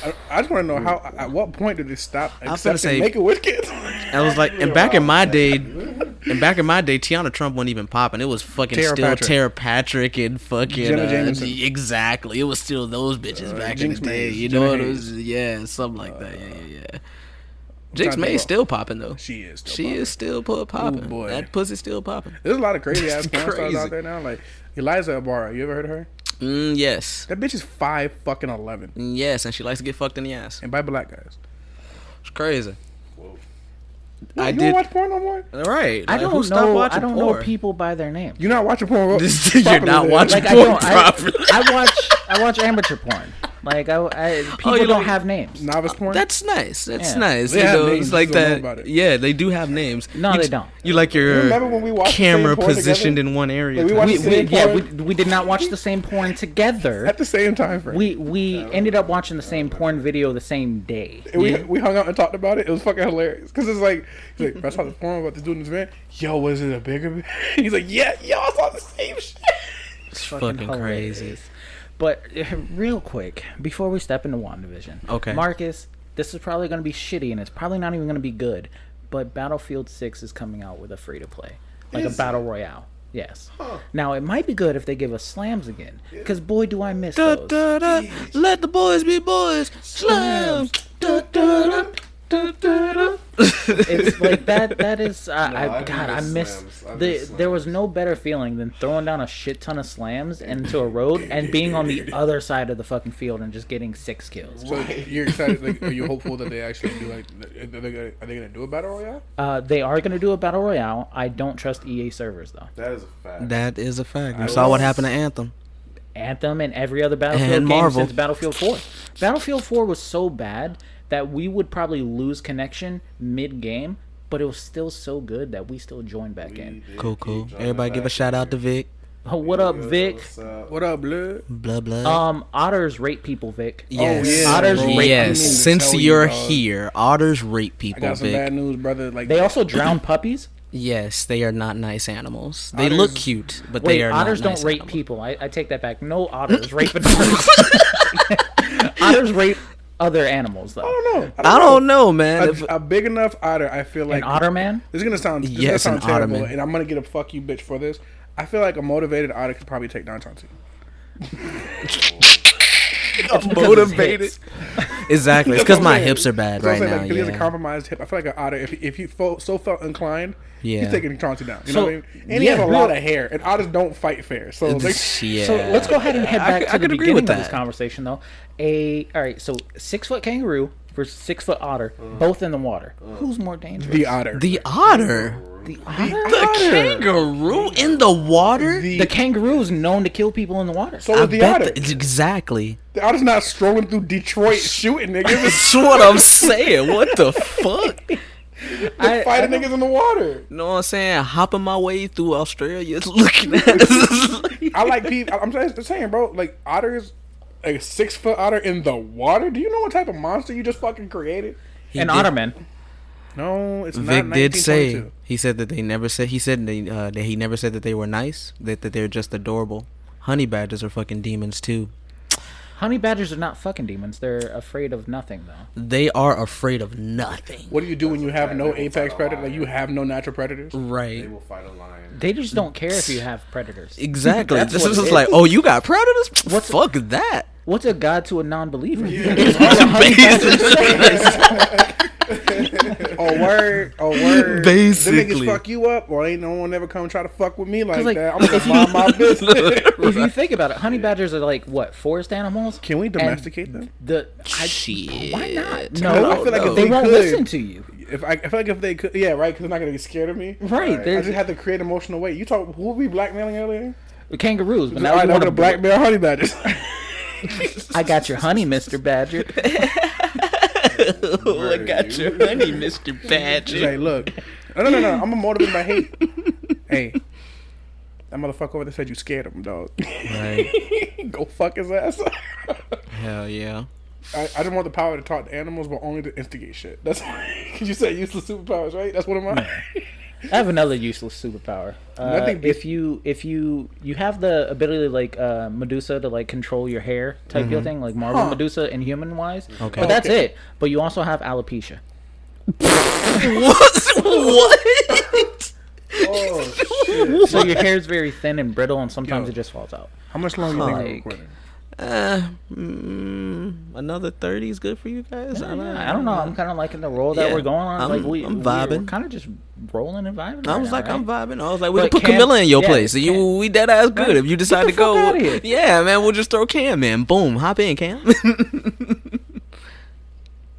I, I just want to know how. At what point did they stop accepting Make-A-Wish kids? I was like, and back in my day, and back in my day, Tiana Trump wasn't even popping. It was fucking Tara still Patrick. Tara Patrick and fucking Jenna uh, Jameson. Exactly. It was still those bitches uh, back Jinx in the day. Mays, you know Jenna what it was? Yeah, something like uh, that. Yeah, yeah, yeah. Jinx May's still popping though. She is. Still she poppin'. is still popping. Ooh, that pussy's still popping. There's a lot of crazy ass porn stars out there now. Like Eliza Ibarra. You ever heard of her? Mm, yes. That bitch is five fucking eleven. Yes, and she likes to get fucked in the ass. And by black guys. It's crazy. Whoa. Wait, I you did, don't watch porn no more? Right. Like, I don't know. I don't porn? know people by their name. You're not watching porn. You're not then. watching like, porn I properly. I, I watch. I watch amateur porn. Like I, I people oh, don't like, have names. Novice porn. That's nice. That's yeah. nice. They you have know, names. It's like that. It. Yeah, they do have names. No, you, they don't. You like your you remember when we watched camera positioned together? in one area. Like we we, we yeah, we, we did not watch the same porn together at the same time frame. We we no, ended up watching the same no, porn video the same day. And we yeah. we hung out and talked about it. It was fucking hilarious because it's like he's like I saw the porn about this dude in this van. Yo, was it a bigger? He's like, yeah, yo, I saw the same shit. It's fucking, fucking crazy. But uh, real quick, before we step into WandaVision, okay, Marcus, this is probably going to be shitty, and it's probably not even going to be good, but Battlefield six is coming out with a free-to-play, like is a Battle Royale. Yes. Huh. Now, it might be good if they give us slams again, because boy, do I miss da, those. Da, da, let the boys be boys. Slams. Da, da, da, da, da, da. It's like that. That is. Uh, no, I, I God, I miss. I miss the, there was no better feeling than throwing down a shit ton of slams into a road and being on the other side of the fucking field and just getting six kills. So you're excited? Like, are you hopeful that they actually do? Like, are they gonna, are they gonna do a battle royale? Uh, they are gonna do a battle royale. I don't trust E A servers though. That is a fact. That is a fact. You I saw was... what happened to Anthem. Anthem and every other Battlefield and game Marvel. Since Battlefield four. Battlefield four was so bad that we would probably lose connection mid-game, but it was still so good that we still joined back we in. Cool, cool. Everybody give a shout-out to Vic. Oh, what up, Vic? What up, blood? Blood, blood. Um, otters rape people, Vic. Yes. Oh, yeah, otters rape yes. people. Since you're you, here, otters rape people, Vic. I got some Vic. bad news, brother. Like They that. also drown puppies. Yes, they are not nice animals. They otters, look cute, but wait, they are not nice animals. Otters don't rape people. I, I take that back. No otters rape animals. Otters rape other animals, though. I don't know. I don't, I don't know. know, man. A, if, a big enough otter, I feel like... An otter man? This is going to sound, yes, sound terrible, man. And I'm going to get a fuck you bitch for this. I feel like a motivated otter could probably take down Chauncey. I'm motivated. Exactly. It's because my hips are bad right now. Like, yeah. He has a compromised hip. I feel like an otter, if he, if he felt, so felt inclined, yeah. he's taking Chauncey down. You so, know what I mean? And yeah, he has a lot of hair, and otters don't fight fair. So, like, yeah. so let's go ahead and head back I, to I the beginning of this conversation, though. A all right. So six foot kangaroo versus six foot otter, mm. both in the water. Mm. Who's more dangerous? The otter. The otter. The, otter? the, the otter. kangaroo in the water? The, the kangaroo is known to kill people in the water. So is the otter. The, exactly. The otter's not strolling through Detroit shooting niggas. That's what I'm saying. What the fuck? They're fighting niggas in the water. You know what I'm saying? Hopping my way through Australia looking at I like people. I'm saying, bro, like otters, a six foot otter in the water? Do you know what type of monster you just fucking created? He An did. otterman. No, it's Vic not. Vic did say he said that they never said he said they, uh, that he never said that they were nice. That that they're just adorable. Honey badgers are fucking demons too. Honey badgers are not fucking demons. They're afraid of nothing, though. They are afraid of nothing. What do you do That's when you have no apex predator? Like, you have no natural predators? Right. They will fight a lion. They just don't care if you have predators. Exactly. This is just like, oh, you got predators? What's Fuck a, that. What's a god to a non-believer? Yeah. Oh, word. Oh, word. Basically. Them niggas fuck you up, or ain't no one ever come try to fuck with me like, like that. I'm going to mind my business. If you think about it, honey badgers are like, what, forest animals? Can we domesticate and them? The I, Shit. Why not? No, no I feel like no. if they, they won't could, listen to you. If I, I feel like if they could, yeah, right, because they're not going to get scared of me. Right. right. I just have to create emotional weight. You talk, who were we blackmailing earlier? The kangaroos, but now I want to blackmail honey badgers. I got your honey, Mister Badger. Oh, I got you? your honey, Mister Badger. Like, look, no, no, no, no. I'm a motivated by hate. Hey, that motherfucker over there said you scared him, dog. Right. Go fuck his ass. Hell yeah. I, I just want the power to talk to animals, but only to instigate shit. That's because you said useless superpowers, right? That's one of mine. I have another useless superpower. Uh, be- if you if you you have the ability like uh, Medusa to like control your hair type mm-hmm. deal thing, like Marvel huh. Medusa and human wise. Okay. But that's okay. it. But you also have alopecia. What? What? Oh, shit. So your hair is very thin and brittle, and sometimes Yo, it just falls out. How much longer do you think we're recording? Uh, mm, another thirty is good for you guys. Yeah, I, don't yeah, I don't know. I'm kind of liking the roll that yeah, we're going on. I'm, like we, I'm vibing. We're kind of just rolling and vibing. I was right like, now, right? I'm vibing. I was like, we but can put Cam, Camilla in your yeah, place. So you, we dead ass good. Right. If you decide to go, yeah, man, we'll just throw Cam in. Boom, hop in, Cam.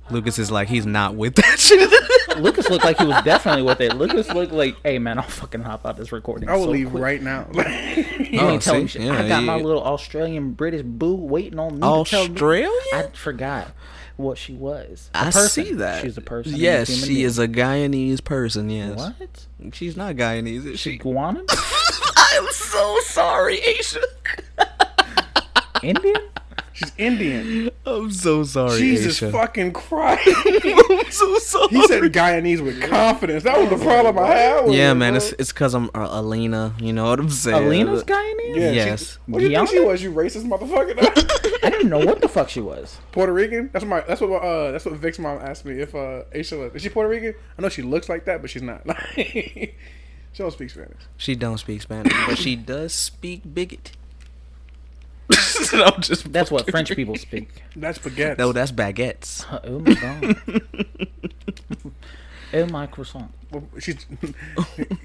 Lucas is like, he's not with that shit. Lucas looked like he was definitely with it. Lucas looked like, hey man, I'll fucking hop out this recording. I will so leave quick. right now. You oh, ain't see, telling shit. Yeah, I got yeah. my little Australian British boo waiting on me. Australia? To tell me. I forgot what she was. A I person. see that. She's a person. Yes, she being. is a Guyanese person, yes. What? She's not Guyanese, is she? She's Guanan? I'm so sorry, Asia. Indian? She's Indian. I'm so sorry, Jesus Asia. fucking Christ. I'm so sorry. He said Guyanese with confidence. That was the problem I had. Yeah, man. Bro. It's it's because I'm uh, Alina. You know what I'm saying? Alina's Guyanese? Yeah, yes. She, what do you think she was? You racist motherfucker? I didn't know what the fuck she was. Puerto Rican? That's my. That's what uh, That's what Vic's mom asked me if uh, Asia was. Is she Puerto Rican? I know she looks like that, but she's not. She don't speak Spanish. She don't speak Spanish, but she does speak bigot. I'm just that's what French reading. People speak. That's baguettes. No, that's baguettes. Oh my god. Oh my croissant. Well, she's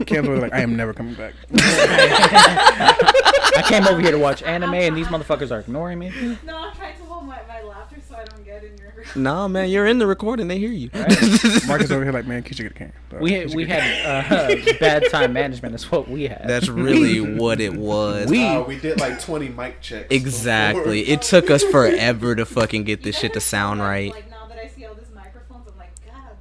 Cam's like, I am never coming back. I came over here to watch anime and these motherfuckers are ignoring me. No, I'm trying to hold my, my laughter so I don't get in your recording. Nah, man, you're in the recording. They hear you. Right. Mark is over here like, man, Keisha get a can. But we had, we had uh, bad time management. That's what we had. That's really what it was. We uh, we did like twenty mic checks. Exactly. Before. It took us forever to fucking get this shit to sound right. Like, now that I see all this microphones, I'm like, god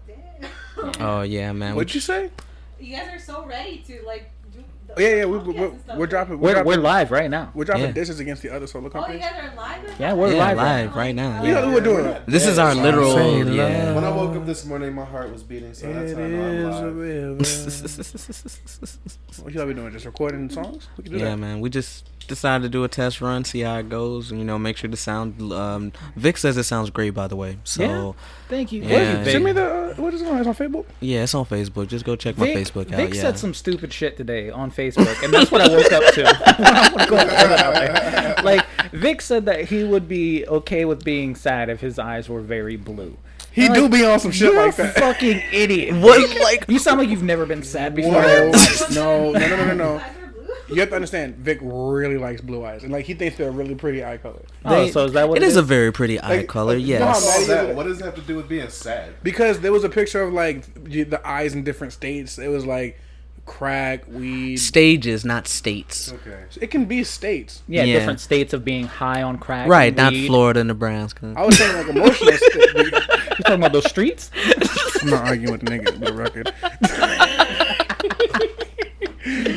damn. Oh yeah, man. What'd you say? You guys are so ready to like do the yeah, yeah. We, we, we're, we're dropping. We're, we're, dropping, we're live right now. We're dropping yeah. dishes against the other solo companies. Oh, you guys are live. Right yeah, we're yeah, live, live right now. We know who we're doing. Yeah. This yeah, is our literal. Saying, yeah. When I woke up this morning, my heart was beating, so that's how I know I'm live. What y'all be doing? Just recording songs? We can do yeah, that. man. We just decided to do a test run, see how it goes, and you know, make sure the sound. Um, Vic says it sounds great, by the way. So yeah. Thank you. Yeah. What is Send me the. Uh, what is it on? It's on Facebook. Yeah, it's on Facebook. Just go check my Vic, Facebook Vic out. Vic yeah. said some stupid shit today on Facebook, and that's what I woke up to. Like Vic said that he would be okay with being sad if his eyes were very blue. He like, do be on some shit like that. You're a fucking idiot. What? Like you sound like you've never been sad before. No, no, no, no, no. no. You have to understand, Vic really likes blue eyes, and like he thinks they're a really pretty eye color. Oh, they, so is that what it, it is? It is a very pretty eye like, color. Like, yes. You know that, what does it have to do with being sad? Because there was a picture of like the eyes in different states. It was like crack, weed, stages, not states. Okay, so it can be states. Yeah, yeah, different states of being high on crack. Right, and not weed. Florida, Nebraska. I was saying like emotional. State. You talking about those streets? I'm not arguing with niggas. The record.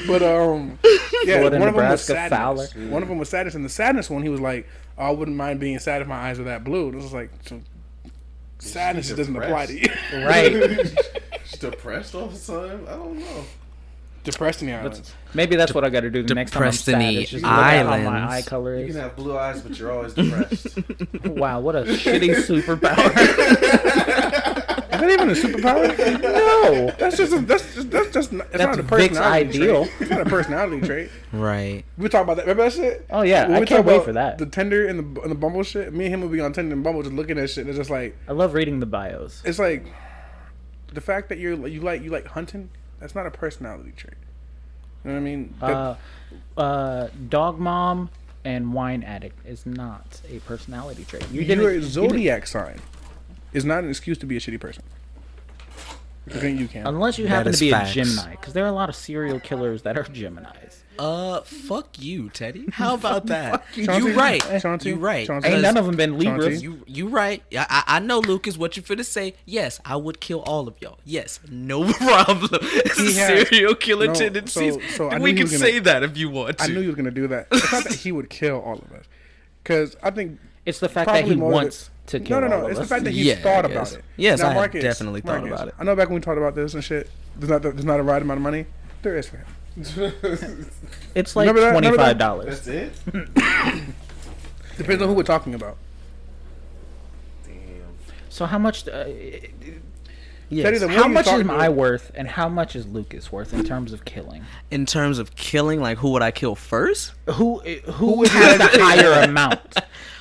But um, yeah, Florida, one, of them was sadness. Mm. one of them was sadness, and the sadness one, he was like, oh, "I wouldn't mind being sad if my eyes were that blue." It was like, so sadness doesn't apply to you, right? She's depressed all the time. I don't know. Depressed in the islands. That's, maybe that's De- what I got to do the next time I'm sad. It's just islands. My eye color is. You can have blue eyes, but you're always depressed. Wow, what a shitty superpower. Is that even a superpower? No, that's just a, that's just, that's just not, it's that's not a personality Vic's ideal. Trait. It's not a personality trait, right? We talk about that. Remember that shit? Oh yeah, when I can't wait for that. The Tinder and the and the Bumble shit. Me and him will be on Tinder and Bumble just looking at shit. And it's just like I love reading the bios. It's like the fact that you're you like you like hunting. That's not a personality trait. You know what I mean? Uh, uh, dog mom and wine addict is not a personality trait. You didn't, you're a zodiac you sign. It's not an excuse to be a shitty person. I think you can. Unless you happen to be facts. a Gemini, because there are a lot of serial killers that are Geminis. Uh, fuck you, Teddy. How about that? you Chauncey, right. Chauncey, you right. Chauncey, ain't none of them been Libras. You, you right. I, I know, Lucas, what you finna say. Yes, I would kill all of y'all. Yes, no problem. It's he has, serial killer no, tendencies. So, so I we can gonna, say that if you want to. I knew you were going to do that. It's not that he would kill all of us. Because I think... It's the fact that he wants... To no, no, no! It's us. the fact that he's yeah, thought about it. Yes, now, I Marcus, definitely thought Marcus, about it. I know back when we talked about this and shit. There's not, there's not a right amount of money. There is for him. It's like that, twenty-five dollars. That? That's it. Depends on who we're talking about. Damn. So how much? Uh, yes. Teddy, how much is my worth, and how much is Lucas worth in terms of killing? In terms of killing, like who would I kill first? Who who would have the higher amount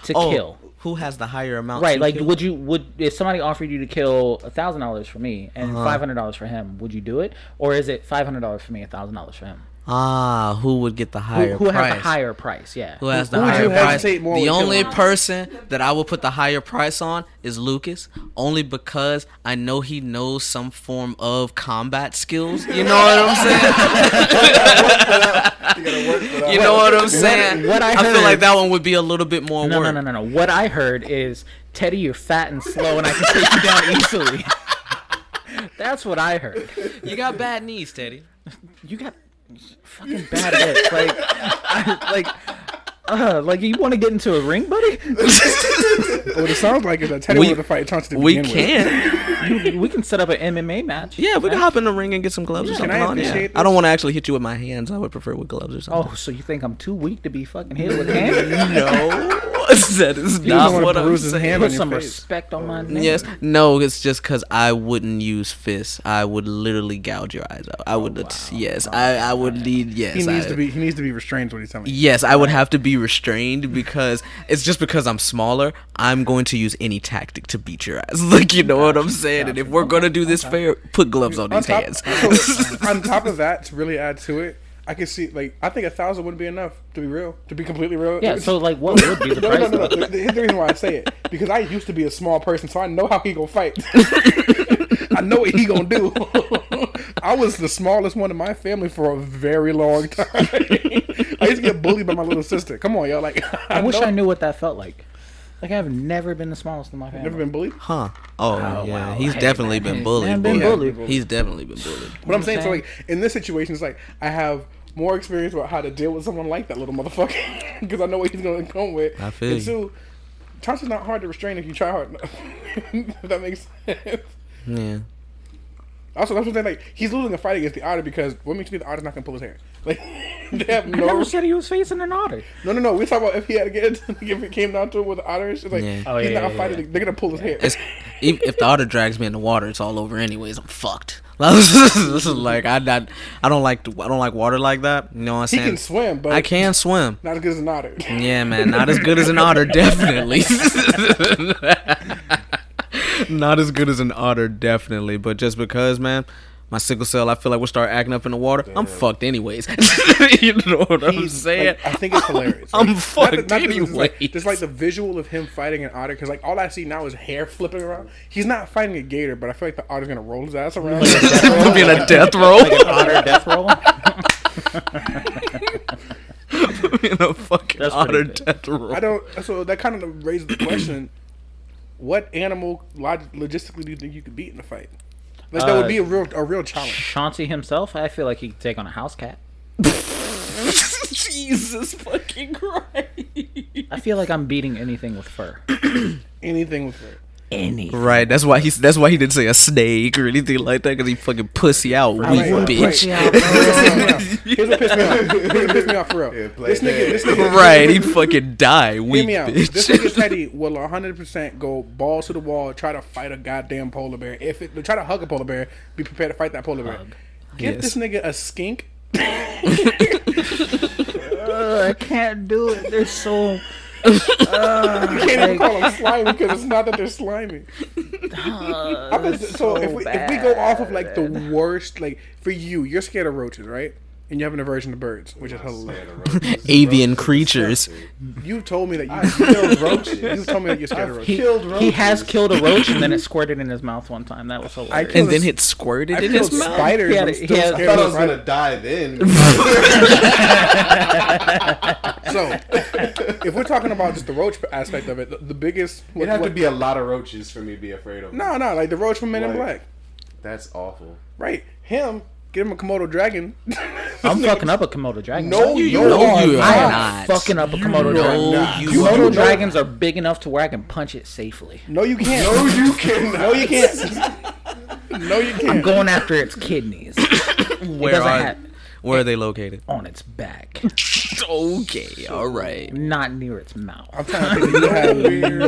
to oh. kill? Who has the higher amount? Right, like, kill? would you would if somebody offered you to kill a thousand dollars for me and uh-huh. five hundred dollars for him, would you do it, or is it five hundred dollars for me, a thousand dollars for him? Ah, who would get the higher? Who, who price? Who has the higher price? Yeah, who has the who higher price? The only person that I would put the higher price on is Lucas, only because I know he knows some form of combat skills. You know what I'm saying? You, you know what I'm saying? What, what I, heard, I feel like that one would be a little bit more no, work. No, no, no, no. What I heard is, Teddy, you're fat and slow, and I can take you down easily. That's what I heard. You got bad knees, Teddy. You got fucking bad hips. Like, I, like, uh, like you want to get into a ring, buddy? What it sounds like is that Teddy wanted to fight Chauncey to begin with. We can. We can set up an M M A match. Yeah, we can hop in the ring and get some gloves yeah. or something on. Yeah. I don't want to actually hit you with my hands. I would prefer with gloves or something. Oh, so you think I'm too weak to be fucking hit with hands? No. That is you not what I'm saying. Put some face. Respect on my name. Yes. No, it's just because I wouldn't use fists. I would literally gouge your eyes out. I would. Oh, wow. Yes. Oh, I, I would need. Yes. He needs I, to be. He needs to be restrained. Is what he's telling me. Yes, I would have to be restrained because it's just because I'm smaller. I'm going to use any tactic to beat your ass. Like you know gotcha, what I'm saying. Gotcha. And if we're gonna do this fair, put gloves on, on these top, hands. So, on top of that, to really add to it. I can see, like, I think a thousand wouldn't be enough, to be real, to be completely real. Yeah, so, like, what would be the no, price? No, no, no, no. Here's the reason why I say it. Because I used to be a small person, so I know how he gonna fight. I know what he gonna do. I was the smallest one in my family for a very long time. I used to get bullied by my little sister. Come on, y'all. Like, I, I wish know. I knew what that felt like. Like, I've never been the smallest in my family. Never been bullied? Huh. Oh, oh yeah. Wow. He's hey, definitely man. been bullied. He's been bullied. Yeah. He's definitely been bullied. What I'm saying, so, like, in this situation, it's like, I have more experience about how to deal with someone like that little motherfucker. Because I know what he's going to come with. I feel and two, Tasha's not hard to restrain if you try hard enough. If that makes sense. Yeah. Also, that's what they're like. He's losing a fight against the otter because what makes you think the otter's not going to pull his hair? Like, they have no. I never said he was facing an otter. No, no, no. We're talking about if he had to get into, like, if it came down to him with the otter, it's like, yeah. oh, he's yeah, not yeah, fighting. Yeah. They're going to pull his hair. It's, if, if the otter drags me in the water, it's all over anyways. I'm fucked. This is like I not, I don't like I don't like water like that. You know what I'm saying? He can swim, but I can swim. Not as good as an otter. Yeah, man, not as good as an otter, definitely. Not as good as an otter, definitely. But just because, man, my sickle cell, I feel like we'll start acting up in the water. Damn. I'm fucked anyways. You know what I'm He's, saying? Like, I think it's hilarious. Like, I'm fucked the, anyways. Just like, just like the visual of him fighting an otter, because like all I see now is hair flipping around. He's not fighting a gator, but I feel like the otter's gonna roll his ass around. Like it'll be in a death roll. Like an otter death roll. In a fucking that's otter death roll. I don't. So that kind of raises the question: what animal log- logistically do you think you could beat in a fight? Like, that would be a real a real challenge. Chauncey himself, I feel like he could take on a house cat. Jesus fucking Christ. I feel like I'm beating anything with fur. Anything with fur. Anything. Right, that's why he's that's why he didn't say a snake or anything like that, because he fucking pussy out, weak like, bitch. Right. Here's what pissed me off. Here's what pissed me off for real. Yeah, this nigga, this nigga, right, he fucking die, weak bitch. This nigga Teddy will one hundred percent go balls to the wall, try to fight a goddamn polar bear. If it try to hug a polar bear, be prepared to fight that polar bear. Hug. Get yes. this nigga a skink. uh, I can't do it. They're so. uh, you can't even like, call them slimy because it's not that they're slimy. Uh, I mean, so so if, we, if we go off of like the worst, like for you, you're scared of roaches, right? And you have an aversion to birds, which is hilarious. Avian creatures. You told me that you killed roaches. You told me that you're scared of roaches. He, roaches. He has killed a roach and then it squirted in his mouth one time. That was hilarious. And then it squirted I in his mouth. Spiders. He had, he had, I thought I was gonna right. die then. So, if we're talking about just the roach aspect of it, the, the biggest... What, it had to be a lot of roaches for me to be afraid of. No, no, like the roach from Men like, in Black. That's awful. Right. Him, give him a Komodo dragon. I'm fucking up a Komodo dragon. No, you, you know you are not. I'm fucking up a Komodo dragon. No, you Komodo know. dragons are big enough to where I can punch it safely. No, you can't. No, you can't. No, you can't. No, you can't. I'm going after its kidneys. Where it are... Where are they located? On its back. Okay, all right. Not near its mouth. I'm trying to think you have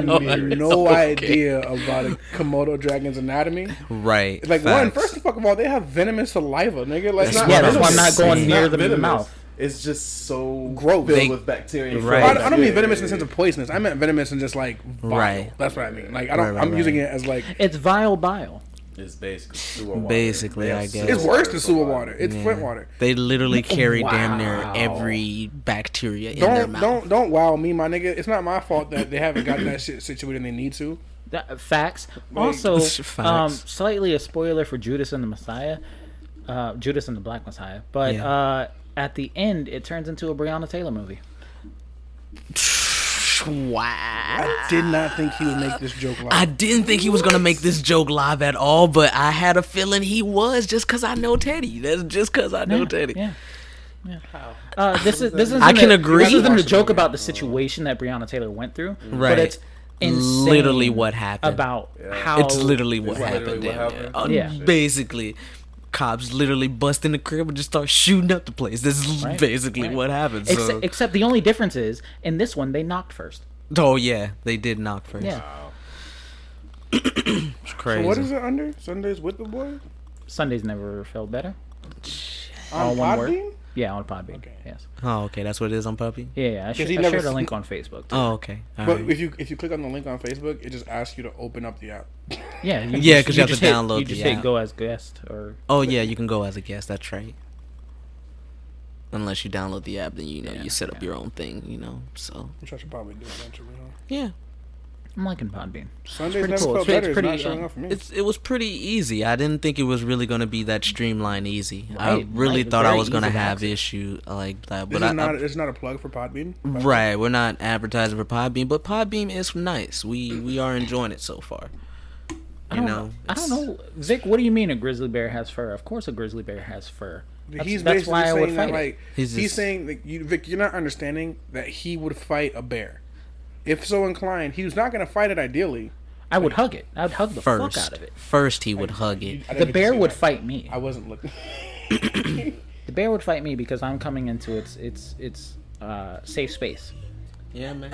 no, no okay. idea about a Komodo dragon's anatomy. Right. Like, facts. One, first of all, they have venomous saliva, nigga. Like, that's not, yeah, that's why I'm not going near the venomous. mouth. It's just so gross, filled they, with bacteria. Right. I, I don't mean venomous in the sense of poisonous. I meant venomous and just like vile. Right. That's what I mean. Like I don't. Right, right, I'm right. using it as like it's vile bile. It's basically sewer water. Basically, I guess. It's worse than sewer water. It's yeah. Flint water. They literally carry wow. damn near every bacteria in don't, their mouth. Don't don't wow me, my nigga. It's not my fault that they haven't gotten that shit situated and they need to. That, facts. Like, also, facts. Um, slightly a spoiler for Judas and the Messiah. Uh, Judas and the Black Messiah. But yeah. uh, at the end, it turns into a Breonna Taylor movie. Wow. I did not think he would make this joke live. I didn't think he was going to make this joke live at all, but I had a feeling he was just because I know Teddy. That's just because I know yeah, Teddy. Yeah. Yeah. How? Uh, this is this is I can a, agree. This isn't a joke about the situation that Breonna Taylor went through, right? But it's insane literally what happened about yeah. how it's literally what it's happened, literally what happened. Yeah. Yeah. Yeah. Basically cops literally bust in the crib and just start shooting up the place. This is right. basically right. what happened. So. Except, except the only difference is in this one they knocked first. Oh yeah, they did knock first. Yeah. Wow. It's crazy. So what is it under? Sundays with the boy? Sundays never felt better. On All one word. Yeah, on Podbean. Okay. Yes. Oh, okay. That's what it is on Podbean. Yeah, yeah. I, sh- I shared a link on Facebook. Too. Oh, okay. All but right. if you if you click on the link on Facebook, it just asks you to open up the app. Yeah. You yeah, because you, you have to hit, download. You just the say app. Go as guest or. Oh yeah, you can go as a guest. That's right. Unless you download the app, then you know yeah, you set up yeah. your own thing. You know, so. Which I should probably do eventually. Huh? Yeah. I'm liking Podbean. Sundays never cool. felt better. It's pretty, it's not showing up for me. It's, it was pretty easy. I didn't think it was really going to be that streamlined easy. Right. I really like, thought I was going to have issue like that. But I, not, I, it's not a plug for Podbean. Podbean. Right. We're not advertising for Podbean, but Podbean is nice. We we are enjoying it so far. You I don't know. I don't know, Vic. What do you mean a grizzly bear has fur? Of course, a grizzly bear has fur. That's, he's that's why I would fight. That, like, he's, just, he's saying, like, you, Vic, you're not understanding that he would fight a bear. If so inclined, he was not going to fight it ideally. I would hug it. I would hug the first, fuck out of it. First, he would I, hug it. The bear would that. fight me. I wasn't looking. The bear would fight me because I'm coming into its its its uh, safe space. Yeah, man.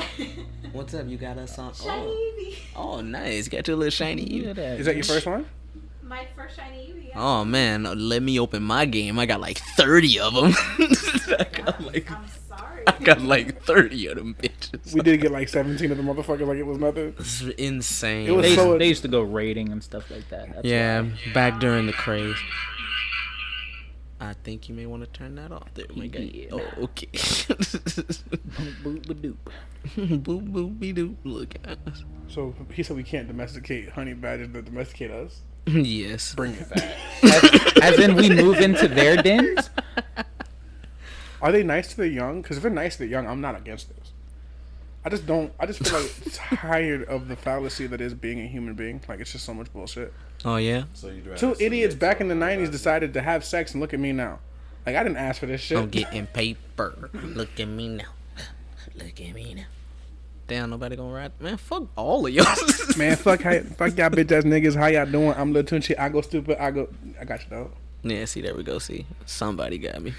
What's up? You got us on. Oh, shiny Eevee. Oh, nice. Got your little shiny Eevee. Is that your first one? My first shiny Eevee. Yeah. Oh, man. Let me open my game. I got like thirty of them. I got like... I'm I got like thirty of them bitches. We did get like seventeen of the motherfuckers like it was nothing. This is insane. It was they, so they used to go raiding and stuff like that. That's yeah, right. Back during the craze. I think you may want to turn that off there. My yeah. God. Oh, okay. Boop, boop, doop. Boop, boop, be doop. Look at us. So he said we can't domesticate honey badgers that domesticate us? Yes. Bring it back. as, as in we move into their dens? Are they nice to the young? Because if they're nice to the young, I'm not against this. I just don't. I just feel like tired of the fallacy that is being a human being. Like, it's just so much bullshit. Oh, yeah? So you'd Two idiots back in the nineties decided to have sex and look at me now. Like, I didn't ask for this shit. I'm getting paper. Look at me now. Look at me now. Damn, nobody gonna ride. Man, fuck all of y'all. Man, fuck, how, fuck y'all bitch ass niggas. How y'all doing? I'm Lil Tunchi. I go stupid. I go. I got you, though. Yeah, see, there we go. See, somebody got me.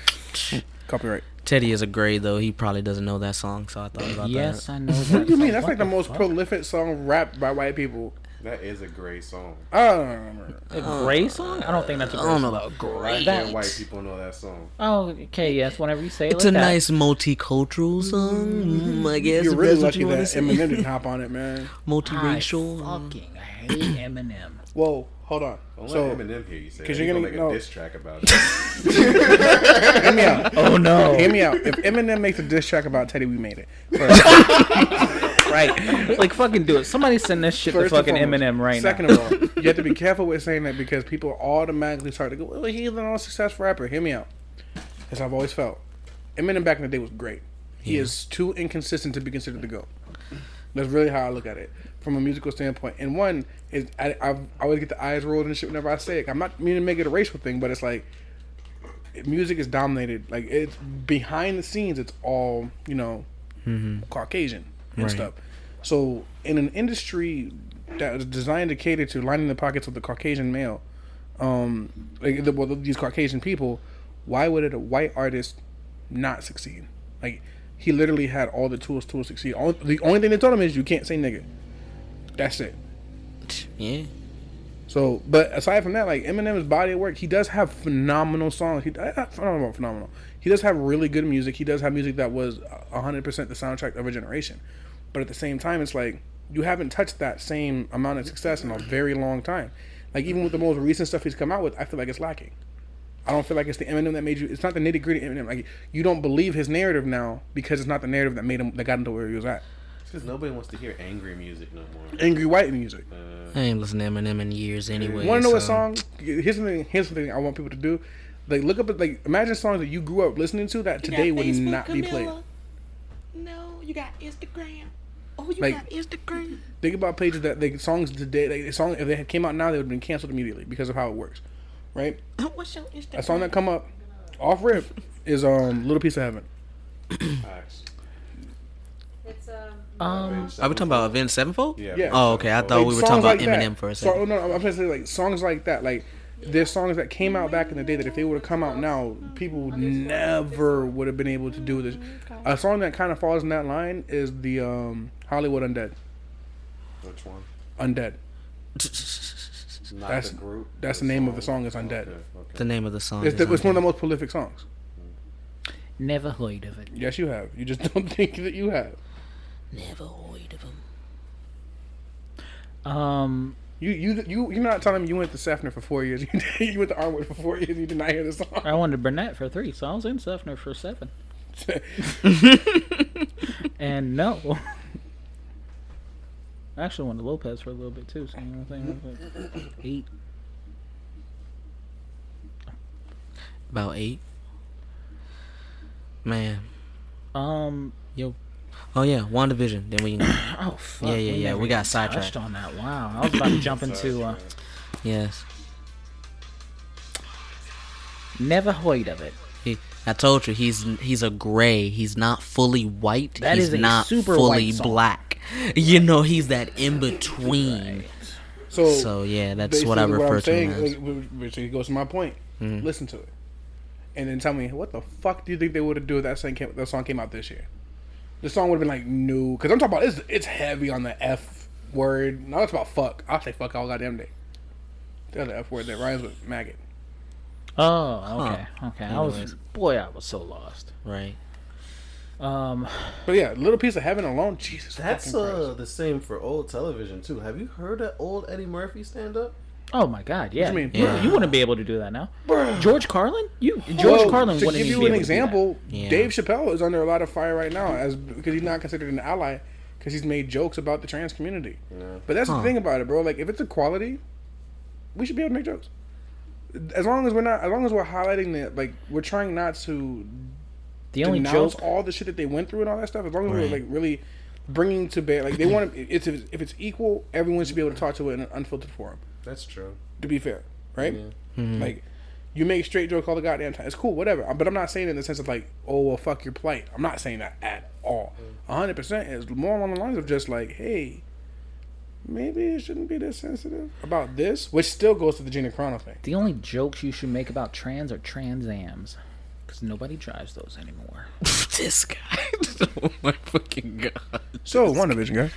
Copyright. Teddy is a gray though. He probably doesn't know that song, so I thought about yes, that. Yes, I know. That. What do you mean? That's what like the, the most fuck? prolific song rapped by white people. That is a gray song. Um, a gray song? I don't think that's a gray song. I don't know about gray. That white people know that song. Oh, okay. Yes. Whenever you say it, it's like a that. nice multicultural song. Mm-hmm. I guess you're really lucky you that Eminem didn't hop on it, man. Multiracial. I fucking hate Eminem. Whoa. Hold on. Don't so, let Eminem hear you say that. You're going to make no. a diss track about it. Hear me out. Oh, no. Hear me out. If Eminem makes a diss track about Teddy, we made it. Right. Like, fucking do it. Somebody send this shit First to fucking foremost, Eminem right second now. Second of all, you have to be careful with saying that because people automatically start to go, well, he's an all-successful rapper. Hear me out. As I've always felt, Eminem back in the day was great. He yeah. is too inconsistent to be considered the GOAT. That's really how I look at it. From a musical standpoint. And one is I, I always get the eyes rolled and shit whenever I say it. I'm not meaning to make it a racial thing, but it's like music is dominated. Like it's behind the scenes. It's all, you know, mm-hmm. Caucasian and right. stuff. So in an industry that was designed to cater to lining the pockets of the Caucasian male, um, like the, well, these Caucasian people, why would it, a white artist not succeed? Like he literally had all the tools to succeed. All, the only thing they told him is you can't say nigga. That's it. Yeah. So, but aside from that, like Eminem's body of work, he does have phenomenal songs. He not phenomenal, phenomenal. He does have really good music. He does have music that was one hundred percent the soundtrack of a generation. But at the same time, it's like you haven't touched that same amount of success in a very long time. Like even with the most recent stuff he's come out with, I feel like it's lacking. I don't feel like it's the Eminem that made you. It's not the nitty gritty Eminem. Like you don't believe his narrative now because it's not the narrative that made him that got him to where he was at. Because nobody wants to hear angry music no more. Angry white music. Uh, I ain't listened to Eminem in years anyway. Want to know so. a song? Here's the thing. Here's the thing I want people to do. Like look up. Like imagine songs that you grew up listening to that you today would Facebook, not be Camilla. played. No, you got Instagram. Oh, you like, got Instagram. Think about pages that like songs today. Like a song if they had came out now, they would have been canceled immediately because of how it works, right? What's your Instagram? A song that come up off rip is um Little Piece of Heaven. All right. It's um. Um, are we talking about Avenged Sevenfold? Yeah. yeah. Oh, okay. I thought like, we were talking about like Eminem that. for a second. So, no, I'm saying like songs like that. Like there's songs that came out back in the day that if they were to come out now, people never would have been able to do this. A song that kind of falls in that line is the um, Hollywood Undead. Which one? Undead. Not that's the group. That's the, the name song. of the song is Undead. Okay, okay. The name of the song. It's, is the, it's one of the most prolific songs. Never heard of it. Yes, you have. You just don't think that you have. Never heard of them. Um, you you you you're not telling me you went to Sefner for four years. You went to Arnwood for four years. You did not hear the song. I went to Burnett for three, so I was in Sefner for seven. And no. I actually went to Lopez for a little bit too, so you know what I'm saying? Like eight. About eight. Man. Um. Yo. Oh yeah, WandaVision. Then we. Oh fuck. Yeah, yeah, we yeah. We got sidetracked on that. Wow. I was about to jump into. Uh, yes. Never heard of it. He, I told you he's he's a gray. He's not fully white. That he's is a not super fully white black. You know, he's that in between. Right. So, so yeah, that's what I refer what I'm to. Saying, him as. Which goes to my point. Mm-hmm. Listen to it, and then tell me what the fuck do you think they would have do if that song came, that song came out this year? The song would have been like no, because I'm talking about it's it's heavy on the F word. No, it's about fuck. I'll say fuck all goddamn day. The other F word that rhymes with maggot. Oh, okay, huh. okay. Anyways. I was boy, I was so lost. Right. Um, but yeah, Little Piece of Heaven alone. Jesus, that's uh, the same for old television too. Have you heard of old Eddie Murphy stand up? Oh my God! Yeah, you, yeah. you wouldn't be able to do that now. Bruh. George Carlin, you George well, Carlin. To give you an example, yeah. Dave Chappelle is under a lot of fire right now, as because he's not considered an ally, because he's made jokes about the trans community. Yeah. But that's huh. the thing about it, bro. Like, if it's equality, we should be able to make jokes. As long as we're not, as long as we're highlighting that, like, we're trying not to the only denounce joke, all the shit that they went through and all that stuff. As long as right. we're like really bringing to bear, like they want to. It's if it's equal, everyone should be able to talk to it in an unfiltered form. That's true. To be fair, right? Yeah. Mm-hmm. Like, you make straight jokes all the goddamn time. It's cool, whatever. But I'm not saying it in the sense of like, oh, well, fuck your plight. I'm not saying that at all. Mm-hmm. one hundred percent is more along the lines of just like, hey, maybe it shouldn't be this sensitive about this, which still goes to the Gina Carano thing. The only jokes you should make about trans are transams, because nobody drives those anymore. This guy. Oh my fucking God. So, WandaVision, guys.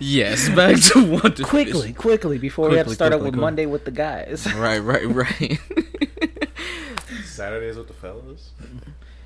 Yes, back to WandaVision. Quickly, quickly, before quickly, we have to start quickly, up with quickly. Monday with the guys. Right, right, right. Saturdays with the fellas.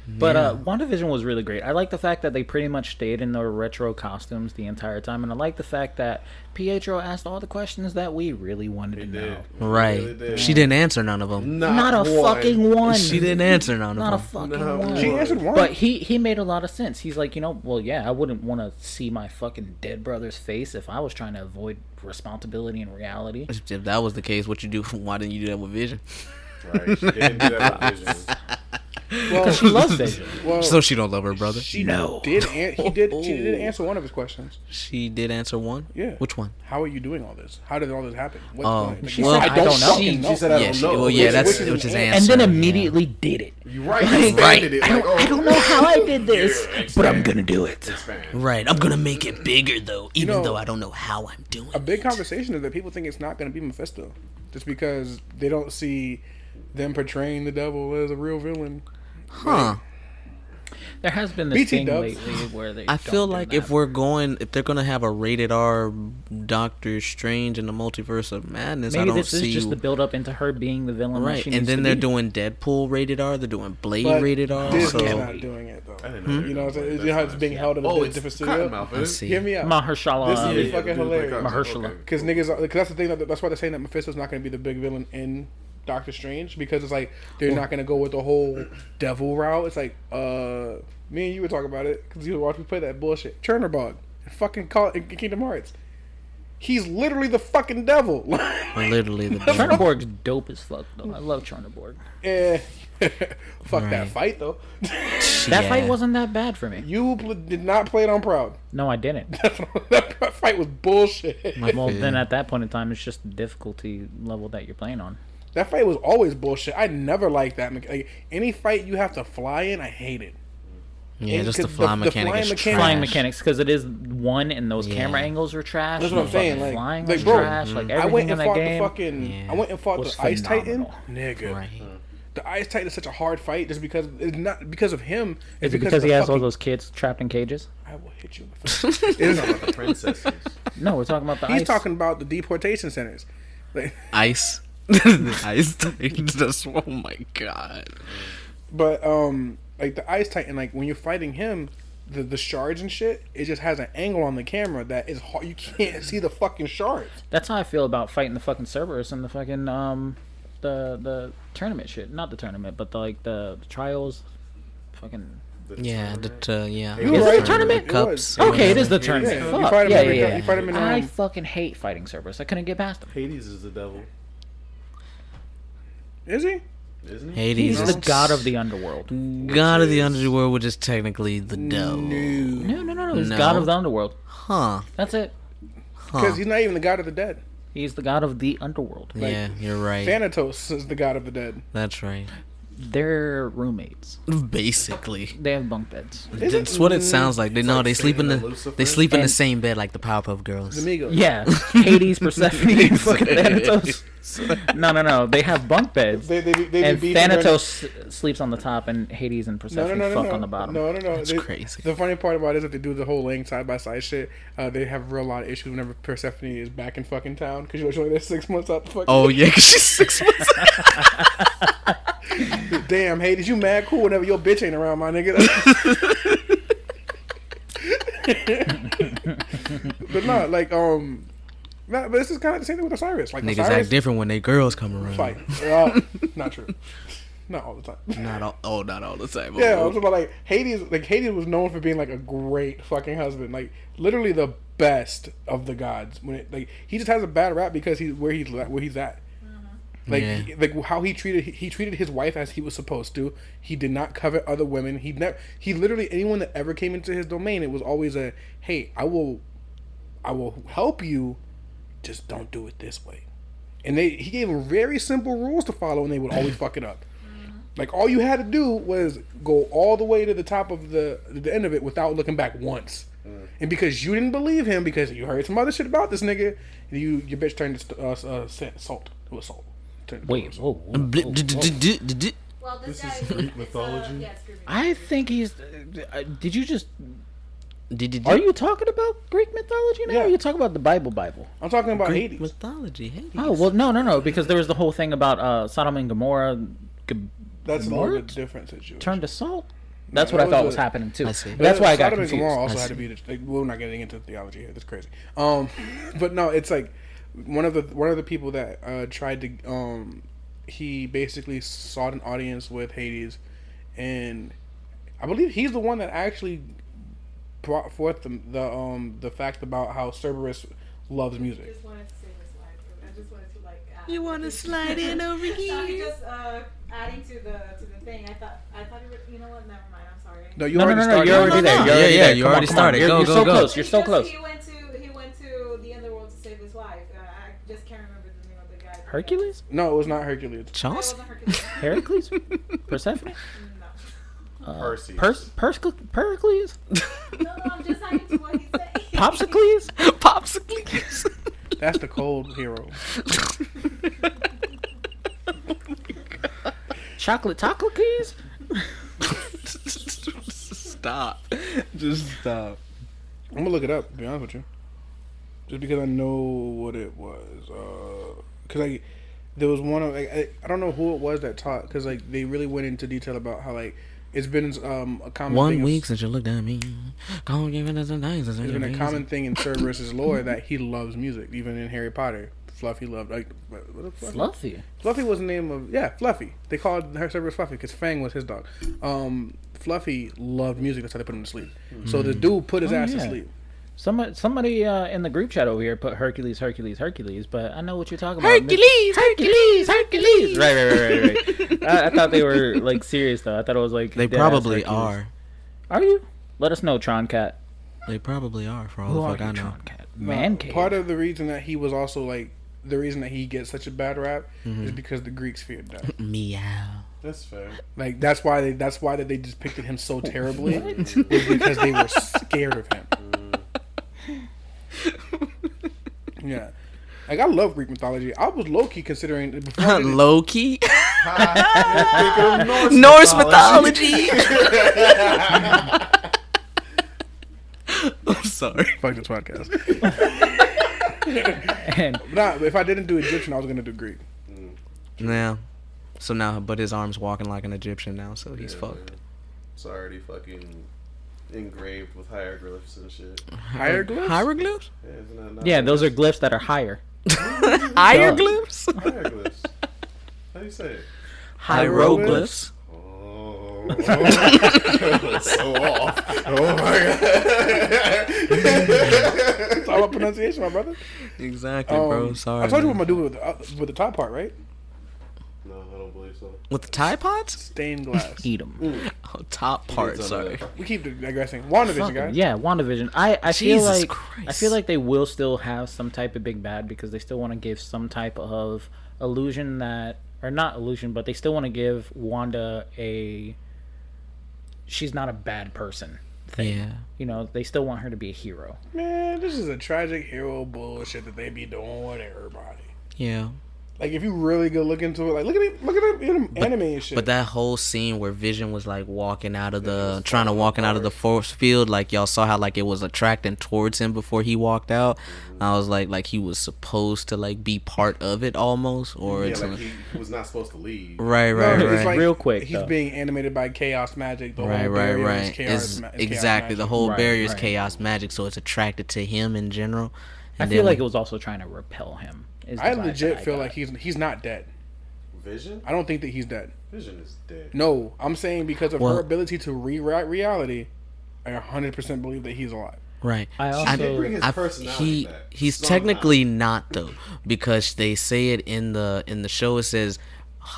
But yeah. uh, WandaVision was really great. I like the fact that they pretty much stayed in their retro costumes the entire time. And I like the fact that Pietro asked all the questions that we really wanted he to did. know. Right. Really did. She didn't answer none of them. Not, Not a one. fucking one. She didn't answer none Not of them. Not a fucking Not one. one. She answered one. But he, he made a lot of sense. He's like, you know, well, yeah, I wouldn't want to see my fucking dead brother's face if I was trying to avoid responsibility and reality. If that was the case, what you do, why didn't you do that with Vision? Right. She didn't do that with Vision. Well, because she loves Vision. Well, so she don't love her brother. She no. Did an- he did. She did answer one of his questions. She did answer one. Yeah. Which one? How are you doing all this? How did all this happen? What, um, like, she well, said, I, I don't know. She, she said I yeah, don't know. She, well, yeah, which, that's which, which is answer. And then immediately yeah. did it. You're right. Like, right. It, like, I, don't, oh. I don't know how I did this, yeah, but I'm gonna do it. Expand. Right. I'm gonna make it bigger though, even you know, though I don't know how I'm doing. A big it. conversation is that people think it's not gonna be Mephisto, just because they don't see them portraying the devil as a real villain. Huh. There has been this B T thing dubs. lately where they. I feel like if we're going, if they're going to have a rated R Doctor Strange in the Multiverse of Madness, maybe I don't this see is just the build up into her being the villain. Right, and then they're be. doing Deadpool rated R, they're doing Blade but rated R. Disney's so. not doing it though. I didn't know. Hmm? You know, what I'm saying? You know how it's being held in oh, a different studio. Let's see. Hear me out. Mahershala. This is yeah, fucking hilarious. Mahershala. Because okay. niggas, because that's the thing. That, that's why they're saying that Mephisto's not going to be the big villain in Doctor Strange, because it's like they're well, not gonna go with the whole devil route. It's like uh, me and you would talk about it because you would watch me play that bullshit Chernobog and fucking call it Kingdom Hearts. He's literally the fucking devil. Literally the devil. Chernobog's dope as fuck though. I love Chernobog. Yeah. Fuck right. that fight though. That yeah. fight wasn't that bad for me. You pl- did not play it on Proud. No, I didn't. That fight was bullshit. Well, then at that point in time, it's just the difficulty level that you're playing on. That fight was always bullshit. I never liked that. Like, any fight you have to fly in, I hate it. Yeah, and just the fly the, mechanic the flying mechanics, because it is one, and those yeah. camera angles are trash. That's what I'm saying. Like, flying like, was bro, trash. Mm-hmm. Like everything I went and in fought that game. The fucking, yeah. I went and fought the Ice Titan. Nigga, right. uh, the Ice Titan is such a hard fight. Just because it's not because of him. It's is it because, because he has fucking, all those kids trapped in cages? I will hit you. It's not about the princesses. No, we're talking about the. He's ice. talking about the deportation centers. Like, ice, the Ice Titan. Just, oh my god. But um. Like, the Ice Titan, like, when you're fighting him, the, the shards and shit, it just has an angle on the camera that is hard. You can't see the fucking shards. That's how I feel about fighting the fucking Cerberus and the fucking, um, the the tournament shit. Not the tournament, but, the, like, the, the trials. Fucking... The yeah, tournament. the uh, yeah. Is right. it the tournament? It Cups. It okay, it is the tournament. Yeah, Fuck. Fight yeah, yeah, yeah. You fight him in I room. fucking hate fighting Cerberus. I couldn't get past him. Hades is the devil. Is he? Isn't he? Hades. He's the god of the underworld. God of the underworld, which is technically the devil. No, no, no, no. He's no. god of the underworld. Huh. That's it. Because huh. he's not even the god of the dead. He's the god of the underworld. Like, yeah, you're right. Thanatos is the god of the dead. That's right. They're roommates. Basically. They have bunk beds. Is That's it? what it sounds like. They know like they sleep in the Lucifer. they sleep in and the same bed like the Powerpuff Girls. Amigos. Yeah. Hades, Persephone, fucking Thanatos. No, no, no. They have bunk beds. They, they, they and Thanatos their... sleeps on the top, and Hades and Persephone no, no, no, fuck no, no. on the bottom. No, no, no. That's they, crazy. The funny part about it is that they do the whole laying side by side shit. Uh, they have a real lot of issues whenever Persephone is back in fucking town because she's only there six months out the fucking. Oh yeah, because she's six months. Damn, Hades, you mad cool whenever your bitch ain't around, my nigga. But not like um. Nah, but this is kind of the same thing with Osiris. Like, niggas Osiris, act different when they girls come around. Fight. Uh, not true. Not all the time. Not all. Oh, not all the time. Yeah, I was about like Hades. Like Hades was known for being like a great fucking husband. Like literally the best of the gods. When it, like he just has a bad rap because he's where he's where he's at. Like yeah. he, like how he treated he, he treated his wife as he was supposed to. He did not covet other women. He never. He literally anyone that ever came into his domain, it was always a hey, I will, I will help you. Just don't do it this way, and they he gave them very simple rules to follow, and they would always fuck it up. Like all you had to do was go all the way to the top of the the end of it without looking back once. Mm. And because you didn't believe him, because you heard some other shit about this nigga, you your bitch turned to uh, uh, salt to assault. Wait, whoa, whoa, whoa, whoa. Well, this, this is Greek mythology. Uh, yeah, I think he's. Uh, did you just? Did, did, did. Are you talking about Greek mythology now? Yeah. Or are you talking about the Bible Bible? I'm talking about Greek Hades. mythology. Hades. Oh, well, no, no, no, because there was the whole thing about uh, Sodom and Gomorrah. G- That's Gomorrah? a little bit different situation. Turned to salt? That's no, what that I thought was, was happening, too. I see. But That's why I got Sodom confused. Sodom and Gomorrah also had to be... The, like, we're not getting into theology here. That's crazy. Um, but no, it's like one of the one of the people that uh, tried to... Um, he basically sought an audience with Hades, and I believe he's the one that actually... brought forth the the, um, the fact about how Cerberus loves music. I just wanted to say this live. I just wanted to like. Add you want to slide in over here? No, just uh, adding to the to the thing. I thought I thought it was. You know what? Never mind. I'm sorry. No, you no, already no, no, started. You're already there. Yeah, yeah. You already started. Go, go, go. You're so go. close. You're so just, close. He went to he went to the underworld to save his wife. Uh, I just can't remember the name of the guy. Hercules? No, it was not Hercules. Chance? No, Hercules? Persephone? Uh, Perseus. Pers- Pers- Pericles? No, no, I'm just talking to what he said. Popsicles? Popsicles. That's the cold hero. Oh my god. Chocolate tacos? Stop. Just stop. I'm gonna look it up, to be honest with you. Just because I know what it was. Uh, Cause I, there was one of, like, I, I don't know who it was that taught, cause like they really went into detail about how like, it's been um, a common One thing. One week since you looked at me. Don't give it as a nice. It's been a common thing in Cerberus' lore that he loves music, even in Harry Potter. Fluffy loved like Fluffy? Fluffy. Fluffy was the name of yeah Fluffy. They called her Cerberus Fluffy because Fang was his dog. Um, Fluffy loved music. That's how they put him to sleep. Mm. So the dude put his oh, ass yeah. to sleep. Somebody, somebody uh, in the group chat over here put Hercules, Hercules, Hercules, but I know what you're talking about. Hercules, Hercules, Hercules. Right, right, right, right, right. I, I thought they were like serious though. I thought it was like they probably are. Are you? Let us know, Tron Cat. They probably are. For all Who the fuck are you, I know, Tron Cat? Man cave. Part of the reason that he was also like the reason that he gets such a bad rap mm-hmm. is because the Greeks feared death. Meow. That's fair. Like that's why they that's why that they depicted him so terribly was because they were scared of him. Yeah. Like, I love Greek mythology. I was low-key considering... Low-key? Norse, Norse mythology! I'm sorry. Fuck this podcast. Nah, if I didn't do Egyptian, I was going to do Greek. Yeah. So now, but his arm's walking like an Egyptian now, so he's yeah, fucked. Man. It's already fucking... engraved with hieroglyphs and shit. Hieroglyphs? Hieroglyphs? Yeah, isn't that not yeah those are glyphs that are higher. Hieroglyphs? Hieroglyphs. How do you say it? Hieroglyphs. Oh. That's so off. Oh my god. It's all about pronunciation, my brother. Exactly, um, bro. Sorry. I told you what I'm going to do with the, with the top part, right? No, I don't believe so. With the Tide Pods? Stained glass. Eat them. Mm. Oh, top part, sorry. We keep digressing. WandaVision, guys. Yeah, WandaVision. I, I feel like Christ. I feel like they will still have some type of big bad because they still want to give some type of illusion that... Or not illusion, but they still want to give Wanda a... She's not a bad person thing. Yeah. You know, they still want her to be a hero. Man, this is a tragic hero bullshit that they be doing with everybody. Yeah. Like, if you really go look into it, like, look at it, look at it, but, anime and shit. But that whole scene where Vision was, like, walking out of the, trying to walking out of the force field, like, y'all saw how, like, it was attracting towards him before he walked out. Mm-hmm. I was like, like, he was supposed to, like, be part of it almost, or... Yeah, it's like, like, he was not supposed to leave. Right, right, no, right. It's like, real quick, he's though. being animated by chaos magic. The right, whole right, right. Chaos, it's, exactly, chaos magic. The whole right, barrier is right. chaos magic, so it's attracted to him in general. And I feel then, like it was also trying to repel him. I legit I feel got. like he's he's not dead. Vision? I don't think that he's dead. Vision is dead. No, I'm saying because of well, her ability to rewrite reality, I one hundred percent believe that he's alive. Right. I also I, bring his I, personality he, back. He's Somehow. technically not though, because they say it in the in the show. It says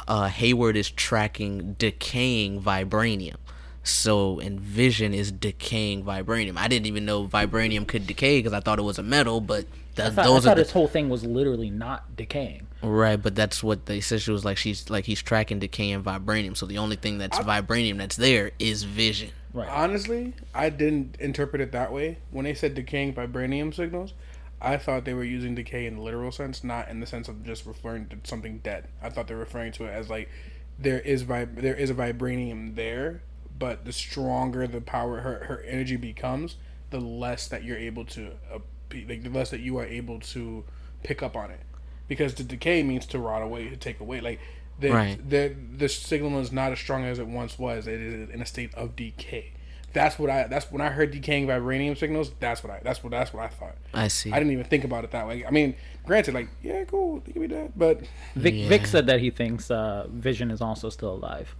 uh, Hayward is tracking decaying vibranium. So, and Vision is decaying vibranium. I didn't even know vibranium could decay because I thought it was a metal, but that, I thought, those I thought are the... his whole thing was literally not decaying. Right, but that's what they said. She was like, she's like, he's tracking decaying vibranium. So the only thing that's I... vibranium that's there is Vision. Right. Honestly, I didn't interpret it that way. When they said decaying vibranium signals, I thought they were using decay in the literal sense, not in the sense of just referring to something dead. I thought they were referring to it as like there is vib- there is a vibranium there. But the stronger the power her, her energy becomes, the less that you're able to, uh, be, like the less that you are able to pick up on it, because to decay means to rot away, to take away. Like the right. the the signal is not as strong as it once was. It is in a state of decay. That's what I. That's when I heard decaying vibranium signals. That's what I. That's what. That's what I thought. I see. I didn't even think about it that way. I mean, granted, like yeah, cool, give me that. But Vic yeah. Vic said that he thinks uh, Vision is also still alive.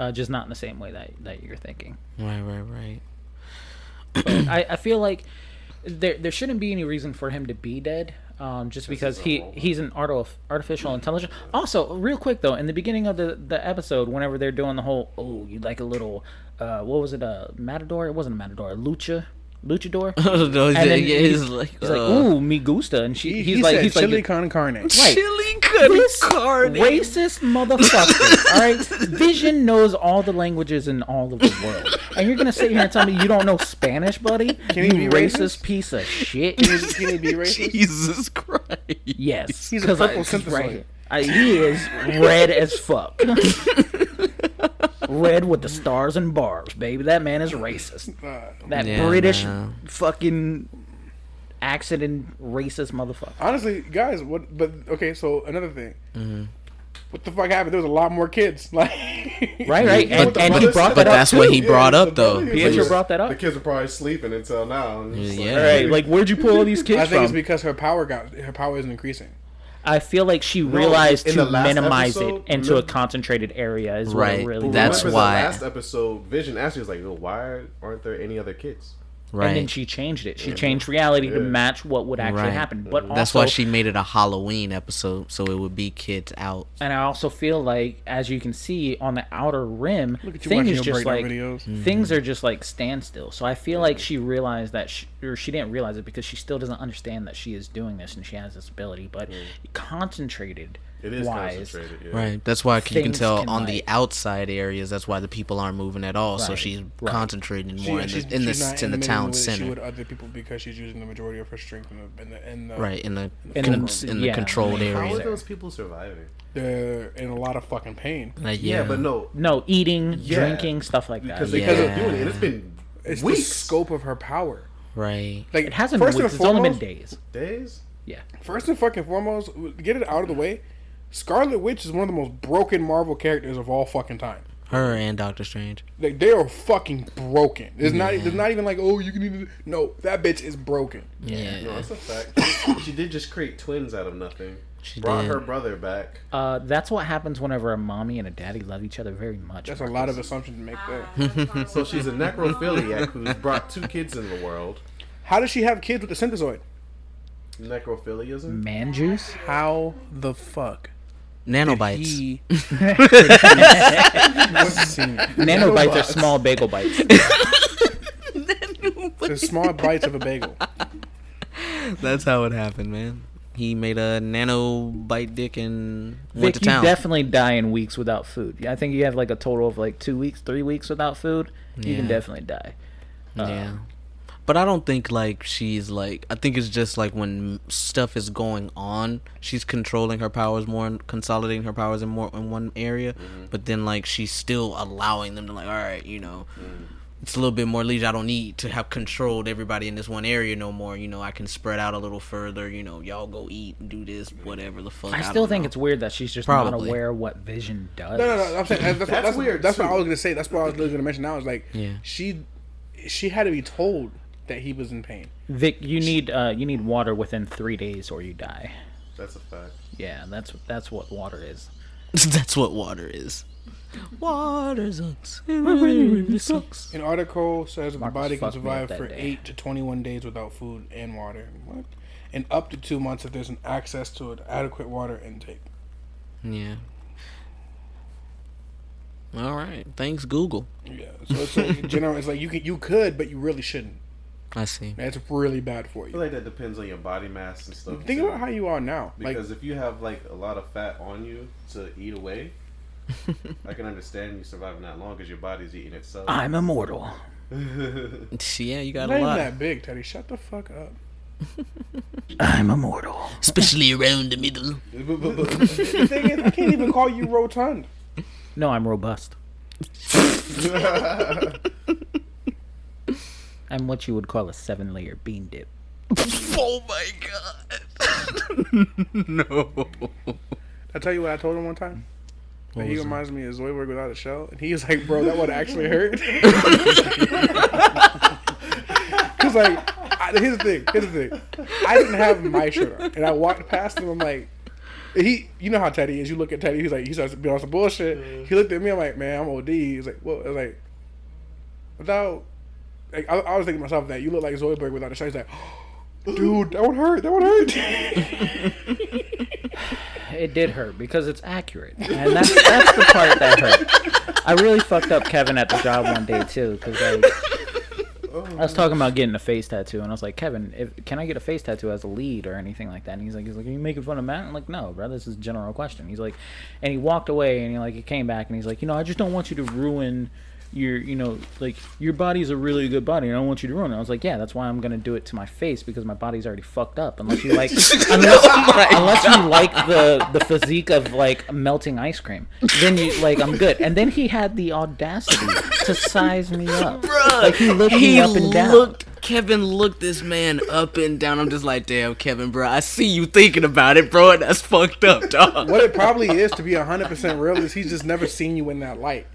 Uh, just not in the same way that that you're thinking. Right, right, right. But I, I feel like there there shouldn't be any reason for him to be dead, um, just because he, he's an art, artificial intelligence. Also, real quick, though, in the beginning of the, the episode, whenever they're doing the whole, oh, you like a little, uh, what was it, a matador? It wasn't a matador, a lucha. Luchador, oh, no, and yeah, then yeah, he's, he's like, he's uh, like, "Ooh, me gusta," and she, he's he like, said, "He's chili like, con carne, right. chili con carne." Racist motherfucker! All right, Vision knows all the languages in all of the world, and you're gonna sit here and tell me you don't know Spanish, buddy? Can you he be racist, racist piece of shit? Can he, can he be racist? Jesus Christ! Yes, he's a purple synthesizer. Right. I, he is red as fuck. Red with the stars and bars, baby. That man is racist. That yeah, British no. fucking accident racist motherfucker. Honestly, guys, what? But okay, so another thing. Mm-hmm. What the fuck happened? There was a lot more kids. Like, right, right. And, and he brought that up. But that's what he brought up, though. Pietro brought that up. The kids are probably sleeping until now. Yeah. Like, right. Like, where'd you pull all these kids from? I think from? it's because her power got her power isn't increasing. I feel like she realized no, to minimize episode, it into no, a concentrated area is right. what it really That's why. Last episode, Vision actually was like, well, why aren't there any other kids? Right. And then she changed it. She yeah. changed reality yeah. to match what would actually right. happen. But mm-hmm. also, that's why she made it a Halloween episode, so it would be kids out. And I also feel like, as you can see on the outer rim, things is just like mm-hmm. things are just like standstill. So I feel yeah. like she realized that, she, or she didn't realize it because she still doesn't understand that she is doing this and she has this ability. But yeah. concentrated It is wise. Concentrated, yeah. Right. That's why Things you can tell can on like, the outside areas. That's why the people aren't moving at all. Right, so she's right. concentrating more she, in the in the, in the town center. She would other people because she's using the majority of her strength in the in the right in the in, con- the, in the yeah. controlled area. How are those people surviving? They're in a lot of fucking pain. Like, yeah. yeah, but no, no eating, yeah. drinking, stuff like that. Because yeah. because of doing it, it's been it's weeks. The scope of her power. Right. Like it hasn't been. It's only been days. Days. Yeah. First and fucking foremost, get it out of the way. Scarlet Witch is one of the most broken Marvel characters of all fucking time. Her and Doctor Strange. Like, they are fucking broken. It's yeah. not It's not even like, oh, you can even... No, that bitch is broken. Yeah. No, that's a fact. She did just create twins out of nothing. She Brought did. her brother back. Uh, that's what happens whenever a mommy and a daddy love each other very much. That's Marcus. a lot of assumptions to make there. So she's a necrophiliac who's brought two kids in the world. How does she have kids with the synthesoid? Necrophilism? Man juice? How the fuck? Nanobites. He... Nanobites are small bagel bites. They're small bites of a bagel. That's how it happened, man. He made a nanobite dick and Vic, went to town. You definitely die in weeks without food. I think you have like a total of like two weeks, three weeks without food. Yeah. You can definitely die. Yeah. Um, But I don't think, like, she's, like... I think it's just, like, when stuff is going on, she's controlling her powers more and consolidating her powers in more in one area. Mm-hmm. But then, like, she's still allowing them to, like, all right, you know, mm. it's a little bit more leisure. I don't need to have controlled everybody in this one area no more. You know, I can spread out a little further. You know, y'all go eat and do this, whatever the fuck. I still I think know. it's weird that she's just Probably. not aware of what Vision does. No, no, no. I'm saying, that's, that's, that's weird. That's too. what I was going to say. That's what I was going to mention now. Is like, yeah. she, she had to be told... that he was in pain. Vic, you need uh, you need water within three days or you die. That's a fact. Yeah, that's that's what water is. That's what water is. Water sucks. It really sucks. An article says the body can survive for eight to twenty-one days without food and water, what? and up to two months if there's an access to an adequate water intake. Yeah. All right. Thanks, Google. Yeah. So it's like, general, it's like you could, you could, but you really shouldn't. I see. That's really bad for you. I feel like that depends on your body mass and stuff. Think too. about how you are now. Because like, if you have like a lot of fat on you to eat away, I can understand you surviving that long because your body's eating itself. I'm immortal. Yeah, you got You're a lot. Not that big, Teddy. Shut the fuck up. I'm immortal, especially around the middle. The thing is, I can't even call you rotund. No, I'm robust. I'm what you would call a seven-layer bean dip. Oh, my God. No. I tell you what I told him one time? That he reminds it? me of Zoidberg without a shell. And he was like, bro, that would actually hurt. Because, like, I, here's the thing. Here's the thing. I didn't have my shirt on. And I walked past him. I'm like, he, you know how Teddy is. You look at Teddy. He's like, he starts to be on some bullshit. He looked at me. I'm like, man, I'm O D. He's like, well, I was like, without... Like, I, I was thinking to myself that you look like Zoidberg without a shirt. He's like, oh, dude, that would hurt. That would hurt. It did hurt because it's accurate. And that's, that's the part that hurt. I really fucked up Kevin at the job one day, too, because like, oh, I was talking about getting a face tattoo. And I was like, Kevin, if, can I get a face tattoo as a lead or anything like that? And he's like, he's like, are you making fun of Matt? I'm like, no, bro, this is a general question. He's like, and he walked away and he like he came back and he's like, you know, I just don't want you to ruin... your, you know, like, your body's a really good body and I don't want you to ruin it. I was like, yeah, that's why I'm going to do it to my face because my body's already fucked up. Unless you like, unless, oh unless you like the, the physique of, like, melting ice cream. Then you, like, I'm good. And then he had the audacity to size me up. Bruh, like, he looked he me up and down. Looked- Kevin looked this man up and down. I'm just like, damn, Kevin, bro. I see you thinking about it, bro. And that's fucked up, dog. What it probably is, to be one hundred percent real, is he's just never seen you in that light.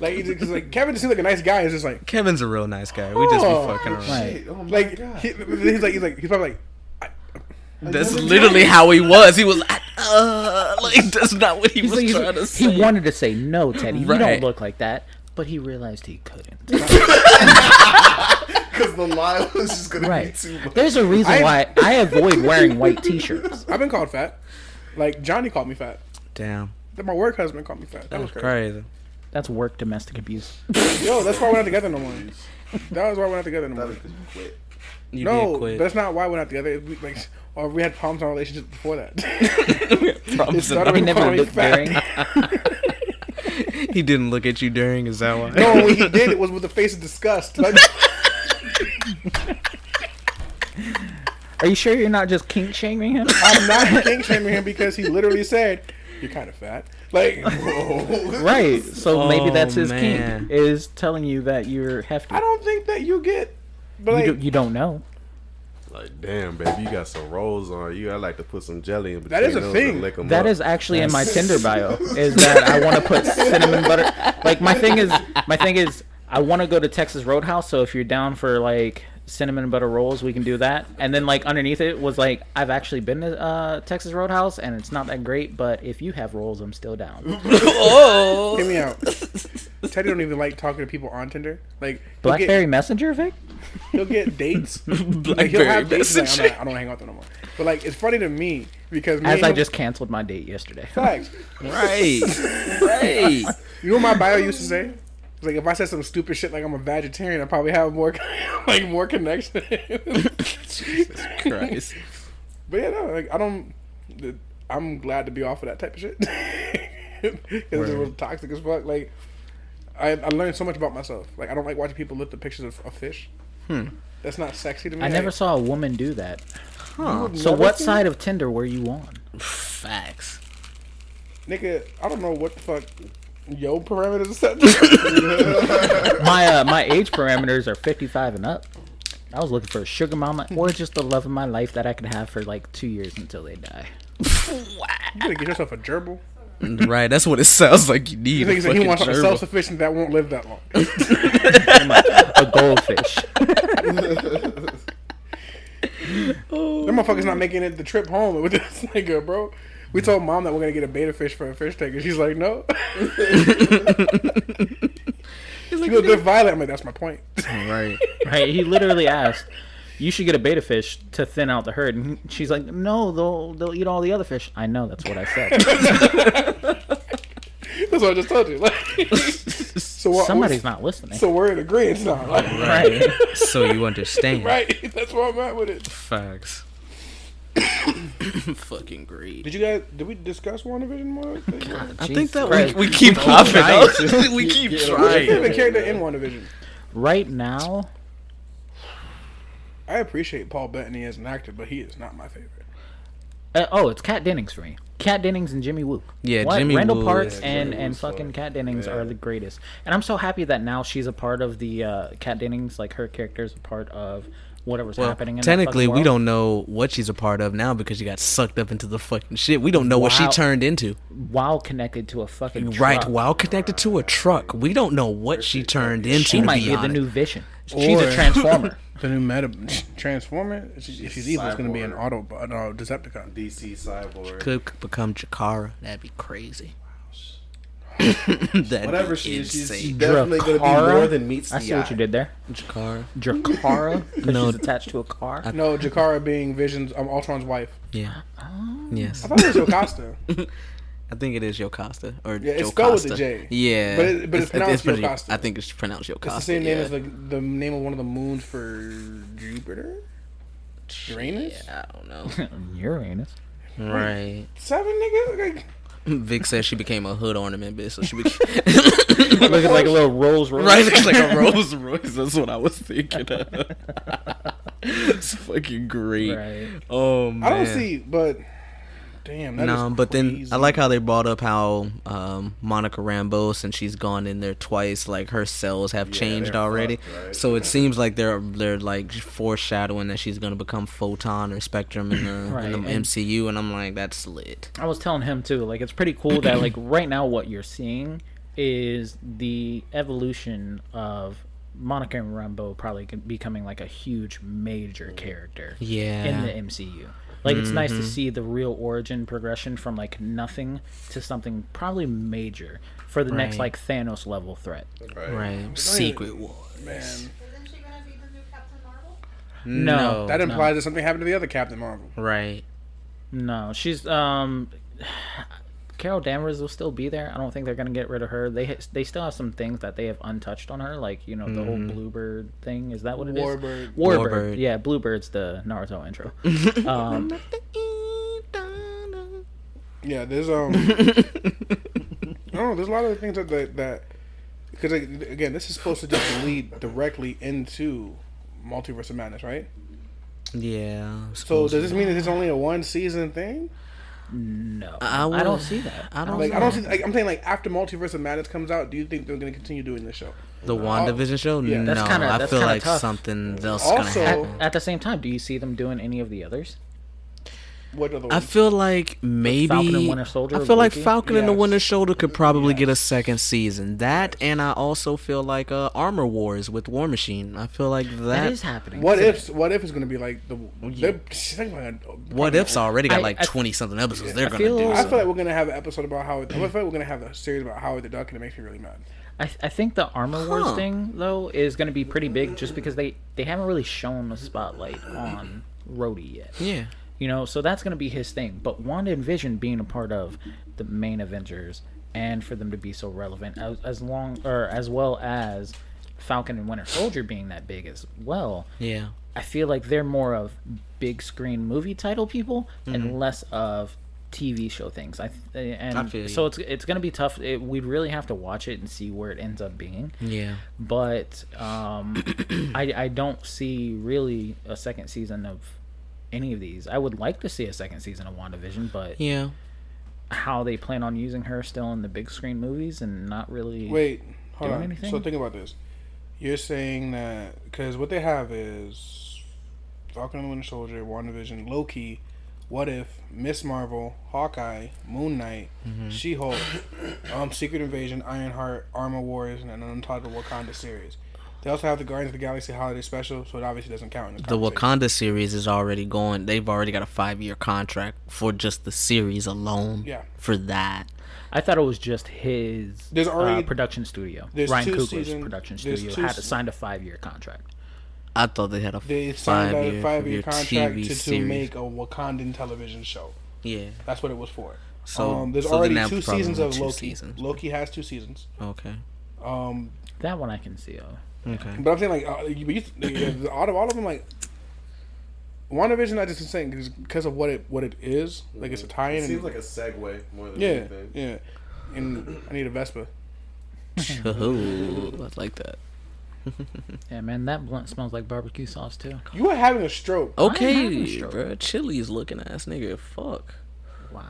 Like, cause like Kevin just seems like a nice guy. He's just like... Kevin's a real nice guy. We just be fucking around. Right. Oh my like, God. He, he's like, he's like, he's probably like... I, I that's literally how he was. He was like, uh... Like, that's not what he he's was like, trying to say. He wanted to say, no, Teddy, right. You don't look like that. But he realized he couldn't. Because the lie was just going right. to be too much. There's a reason I, why I avoid wearing white t-shirts. I've been called fat. Like, Johnny called me fat. Damn. Then my work husband called me fat. That, that was crazy. crazy. That's work domestic abuse. Yo, that's why we're not together no more. That was why we're not together no more. That was because you quit. You no, did quit. That's not why we're not together. We, like, or we had problems in our relationship before that. It started with never looked during. He didn't look at you during. Is that why? No, when he did, it was with a face of disgust. Like, are you sure you're not just kink shaming him? I'm not kink shaming him because he literally said, "You're kind of fat." Like, whoa. Right. So oh, maybe that's his man. Kink is telling you that you're hefty. I don't think that you get. But you, like, do, you don't know. Like, damn, baby, you got some rolls on you. I like to put some jelly in between. That is a thing. That up. Is actually in my Tinder bio. Is that I want to put cinnamon butter. Like, my thing is, my thing is, I want to go to Texas Roadhouse. So if you're down for like cinnamon butter rolls, we can do that. And then like underneath it was like, I've actually been to uh, Texas Roadhouse and it's not that great, but if you have rolls, I'm still down. Oh, hear me out. Teddy don't even like talking to people on Tinder. Like BlackBerry get, Messenger, Vic. He'll get dates. Like, he'll have dates. Like, I'm not, I don't hang out with them no more. But like, it's funny to me because me as I him, just canceled my date yesterday. Facts. Right. Right. You know what my bio used to say? Like, if I said some stupid shit like I'm a vegetarian, I probably have more like more connection. Jesus Christ. But yeah, no, like I don't. I'm glad to be off of that type of shit because it was toxic as fuck. Like, I, I learned so much about myself. Like, I don't like watching people lift the pictures of a fish. Hmm. That's not sexy to me. I like, never saw a woman do that. Huh. So what side of Tinder were you on? Facts. Nigga, I don't know what the fuck. Yo, parameters are set. My uh, my age parameters are fifty-five and up. I was looking for a sugar mama or just the love of my life that I could have for like two years until they die. Wow. You gotta get yourself a gerbil. Right, that's what it sounds like you need. He, he wants a self-sufficient that won't live that long. A goldfish. Oh, that motherfucker's not making it the trip home with this nigga, bro. We told mom that we're going to get a betta fish for a fish tank, and she's like, no. She's like, "You're a good violet." I'm like, that's my point. Right. Right. He literally asked, you should get a betta fish to thin out the herd. And she's like, no, they'll they'll eat all the other fish. I know, that's what I said. That's what I just told you. Like, so what, somebody's not listening. So we're in agreement now. Like, right. So you understand. Right. That's where I'm at with it. Facts. Fucking greed. Did you guys? Did we discuss WandaVision more? God, I think that right. we, we keep we hopping up. We keep yeah, trying. Who's your favorite character in WandaVision? Right now, I appreciate Paul Bettany as an actor, but he is not my favorite. Uh, oh, it's Kat Dennings for me. Kat Dennings and Jimmy Woo. Yeah, what? Jimmy Randall Woo. Parks yeah, and, and fucking Kat Dennings yeah. are the greatest. And I'm so happy that now she's a part of the uh, Kat Dennings. Like, her character is a part of whatever's well, happening in technically the we world. Don't know what she's a part of now because she got sucked up into the fucking shit. We don't know while, what she turned into while connected to a fucking truck. Right, while connected to a truck. We don't know what she turned into. She might be, be the new Vision. She's or a transformer. The new meta transformer. If she's, she's evil, it's gonna be an auto no, Decepticon. D C cyborg. She could become Chikara. That'd be crazy. Whatever she is, she's, she's definitely going to be more than meets the eye. I see what you did there. Jakara. Jakara? No, she's attached to a car? I, no, Jakara being Vision's, um, Ultron's wife. Yeah. Oh. Yes. I thought it was Yocasta. I think it is Yocasta. Or yeah, it's spelled with a J. Yeah. But, it, but it's, it's pronounced it's, it's Yocasta. I think it's pronounced Yocasta. It's the same yeah. name as the, the name of one of the moons for Jupiter? Uranus? Yeah, I don't know. Uranus. Right. Seven, nigga? Like... Vic says she became a hood ornament, bitch. So she became looking like a little Rolls Royce. Right, looks like a Rolls Royce. That's what I was thinking of. It's fucking great. Right. Oh man, I don't see, but damn. That no, is but crazy. Then I like how they brought up how um, Monica Rambeau, since she's gone in there twice, like her cells have yeah, changed already. Fucked, right? So it seems like they're they're like foreshadowing that she's gonna become Photon or Spectrum in the, right. in the M C U, and I'm like, that's lit. I was telling him too, like it's pretty cool that like right now what you're seeing is the evolution of Monica Rambeau probably becoming like a huge major character. Yeah. In the M C U. Like, it's mm-hmm. nice to see the real origin progression from, like, nothing to something probably major for the right. next, like, Thanos level threat. Right. right. Secret Wars. Man. Isn't she going to be the new Captain Marvel? No. no that implies no. that something happened to the other Captain Marvel. Right. No. She's, um... Carol Danvers will still be there. I don't think they're going to get rid of her. They they still have some things that they have untouched on her, like, you know, the mm. whole Bluebird thing. Is that what it Warbird. is? Warbird. Warbird. Yeah, Bluebird's the Naruto intro. Um, yeah, there's um, I don't know, there's a lot of things that that, that because again, this is supposed to just lead directly into Multiverse of Madness, right? Yeah. So does this mean that it's only a one season thing? No, I, I don't see that. I don't. Like, I don't see. Like, I'm saying, like, after Multiverse of Madness comes out, do you think they're going to continue doing this show? The WandaVision show? Yeah. No, that's kinda, that's I feel like tough. something else is going to happen. At, at the same time, do you see them doing any of the others? What other ones? I feel like maybe Falcon and Winter Soldier. I feel like Falcon yes. and the Winter Soldier could probably yes. get a second season. That yes. and I also feel like uh, Armor Wars with War Machine. I feel like that, that is happening. What if? What if is going to be like the? Yeah. What if's already got I, like twenty something episodes. Yeah. They're going to do. I so. feel like we're going to have an episode about how. I feel like we're going to have a series about Howard the Duck, and it makes me really mad. I, th- I think the Armor Wars huh. thing though is going to be pretty big, just because they they haven't really shown the spotlight on Rhodey yet. Yeah. You know, so that's going to be his thing. But Wanda and Vision being a part of the main Avengers, and for them to be so relevant, as, as long or as well as Falcon and Winter Soldier being that big as well. Yeah, I feel like they're more of big screen movie title people mm-hmm. and less of T V show things. I th- and I feel so it's it's going to be tough. It, we'd really have to watch it and see where it ends up being. Yeah, but um, I I don't see really a second season of any of these. I would like to see a second season of WandaVision, but yeah, how they plan on using her still in the big screen movies and not really wait hold doing on. anything. So think about this. You're saying that because what they have is Falcon and the Winter Soldier, WandaVision, Loki, What If, Miss Marvel, Hawkeye, Moon Knight, mm-hmm. She-Hulk, um, Secret Invasion, Ironheart, Armor Wars, and an untitled Wakanda series. They also have the Guardians of the Galaxy holiday special, so it obviously doesn't count in this conversation. The Wakanda series is already going. They've already got a five-year contract for just the series alone. Yeah. For that. I thought it was just his there's already, uh, production studio. Ryan Coogler's season, production studio had to sign a five-year contract. I thought they had a they signed five-year, a five-year contract T V to, to make a Wakandan television show. Yeah. That's what it was for. So um, there's so already two seasons of two Loki. Seasons. Loki has two seasons. Okay. Um, that one I can see of. Okay. But I'm saying, like, uh, you, you, you, out of all of them, like, WandaVision, I just was saying, because of what it what it is, like, it's a tie-in. It seems and, like a segue more than yeah, anything. Yeah, yeah. And I need a Vespa. Oh, I like that. Yeah, man, that blunt smells like barbecue sauce, too. You are having a stroke. Okay, a stroke. Bro, Chili's looking-ass nigga. Fuck. Wow.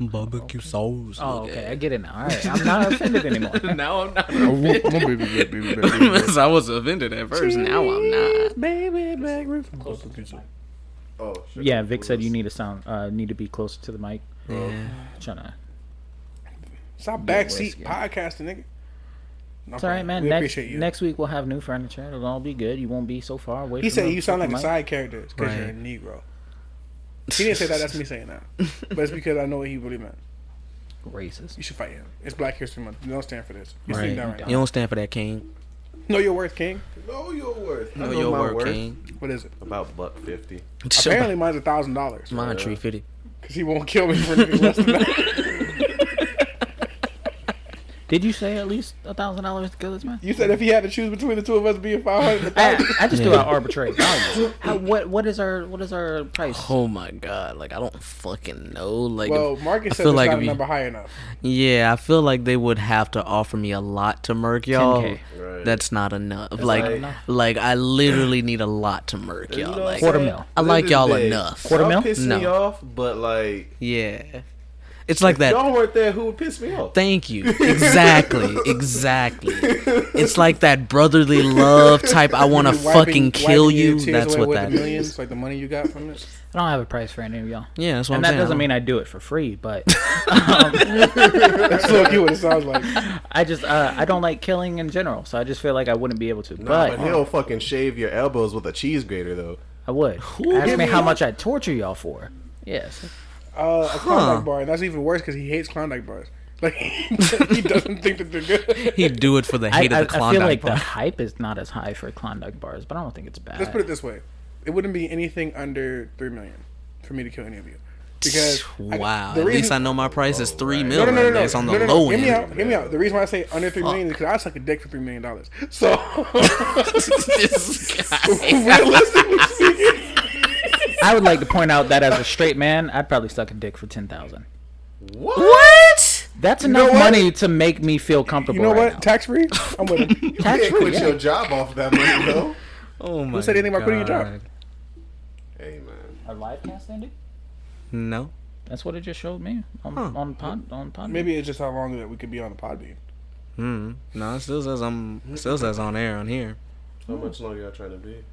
Barbecue okay. sauce. Oh, okay. I get it now. All right. I'm not offended anymore. Now I'm not offended. So I was offended at first. Jeez, now I'm not. Baby, back roof. Closer to the mic. Oh, shit. Yeah, Vic said you need to sound, uh, need to be closer to the mic. Yeah. I'm trying to. Stop backseat podcasting, nigga. No, it's all right, man. Next, next week we'll have new furniture. It'll all be good. You won't be so far away. He said you sound like a side character because right. you're a Negro. He didn't say that. That's me saying that. But it's because I know what he really meant. Racist. You should fight him. It's Black History Month. You don't stand for this. You're right. sitting down right now. You don't stand for that, King. Know your worth, King. Know your worth. Know, know your worth, worth, King. What is it? About buck fifty. Apparently mine's a thousand dollars. Mine three fifty. Because he won't kill me for niggas less than that. Did you say at least a thousand dollars to kill this man? You said if he had to choose between the two of us being five hundred. I, I just yeah. do our arbitrary value. How, what what is our what is our price? Oh my god! Like I don't fucking know. Like well, Marcus said it's like not a number high enough. Yeah, I feel like they would have to offer me a lot to murk y'all. Right. That's not enough. That's like not enough. Like I literally need a lot to murk y'all. Like, quarter mil. I like y'all big. enough. Quarter mil. Piss no. me off, but like yeah. It's like if that. Y'all weren't there. Who would piss me off? Thank you. Exactly. Exactly. It's like that brotherly love type. I want to fucking kill you. you that's what that millions, is. Like the money you got from it. I don't have a price for any of y'all. Yeah, that's what and I'm that saying. Doesn't mean I do it for free, but um, that's low-key what it sounds like. I just uh, I don't like killing in general, so I just feel like I wouldn't be able to. No, but, but he'll fucking shave your elbows with a cheese grater, though. I would. Ooh, ask me how much I'd torture y'all for. Yes. Uh, a Klondike huh. bar, and that's even worse because he hates Klondike bars. Like he doesn't think that they're good. He'd do it for the hate I, of the I, Klondike. I feel like bar. The hype is not as high for Klondike bars, but I don't think it's bad. Let's put it this way: it wouldn't be anything under three million for me to kill any of you. Because wow, I, the at reason, least I know my price is three right. million. No, no, no, no, it's on the no, no, no. low hear end. Hear me out. Hear me out. The reason why I say under three Fuck. million is because I suck a dick for three million dollars. So realistically speaking, I would like to point out that as a straight man, I'd probably suck a dick for ten thousand. What? What? That's enough you know money to make me feel comfortable. You know right what? Now. Tax free. I'm with it. You can't quit yeah. your job off that money though. Oh my god. Who said anything about quitting your job? Hey man. A live cast ended? No. That's what it just showed me on huh. on pod on pod. Maybe it's just how long that we could be on the Podbean. Hmm. No, it still says I'm still says on air on here. How much longer y'all trying to be?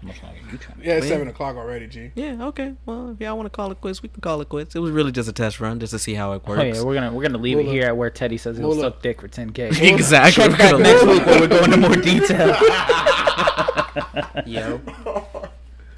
How much longer you trying to be? Yeah, it's seven o'clock already, G. Yeah. Okay. Well, if y'all want to call it quits, we can call it quits. It was really just a test run, just to see how it works. Oh, yeah, we're gonna we're gonna leave we'll it look. here at where Teddy says he'll we'll suck dick for ten k. Exactly. Check back next week when we're going into more detail. Yo.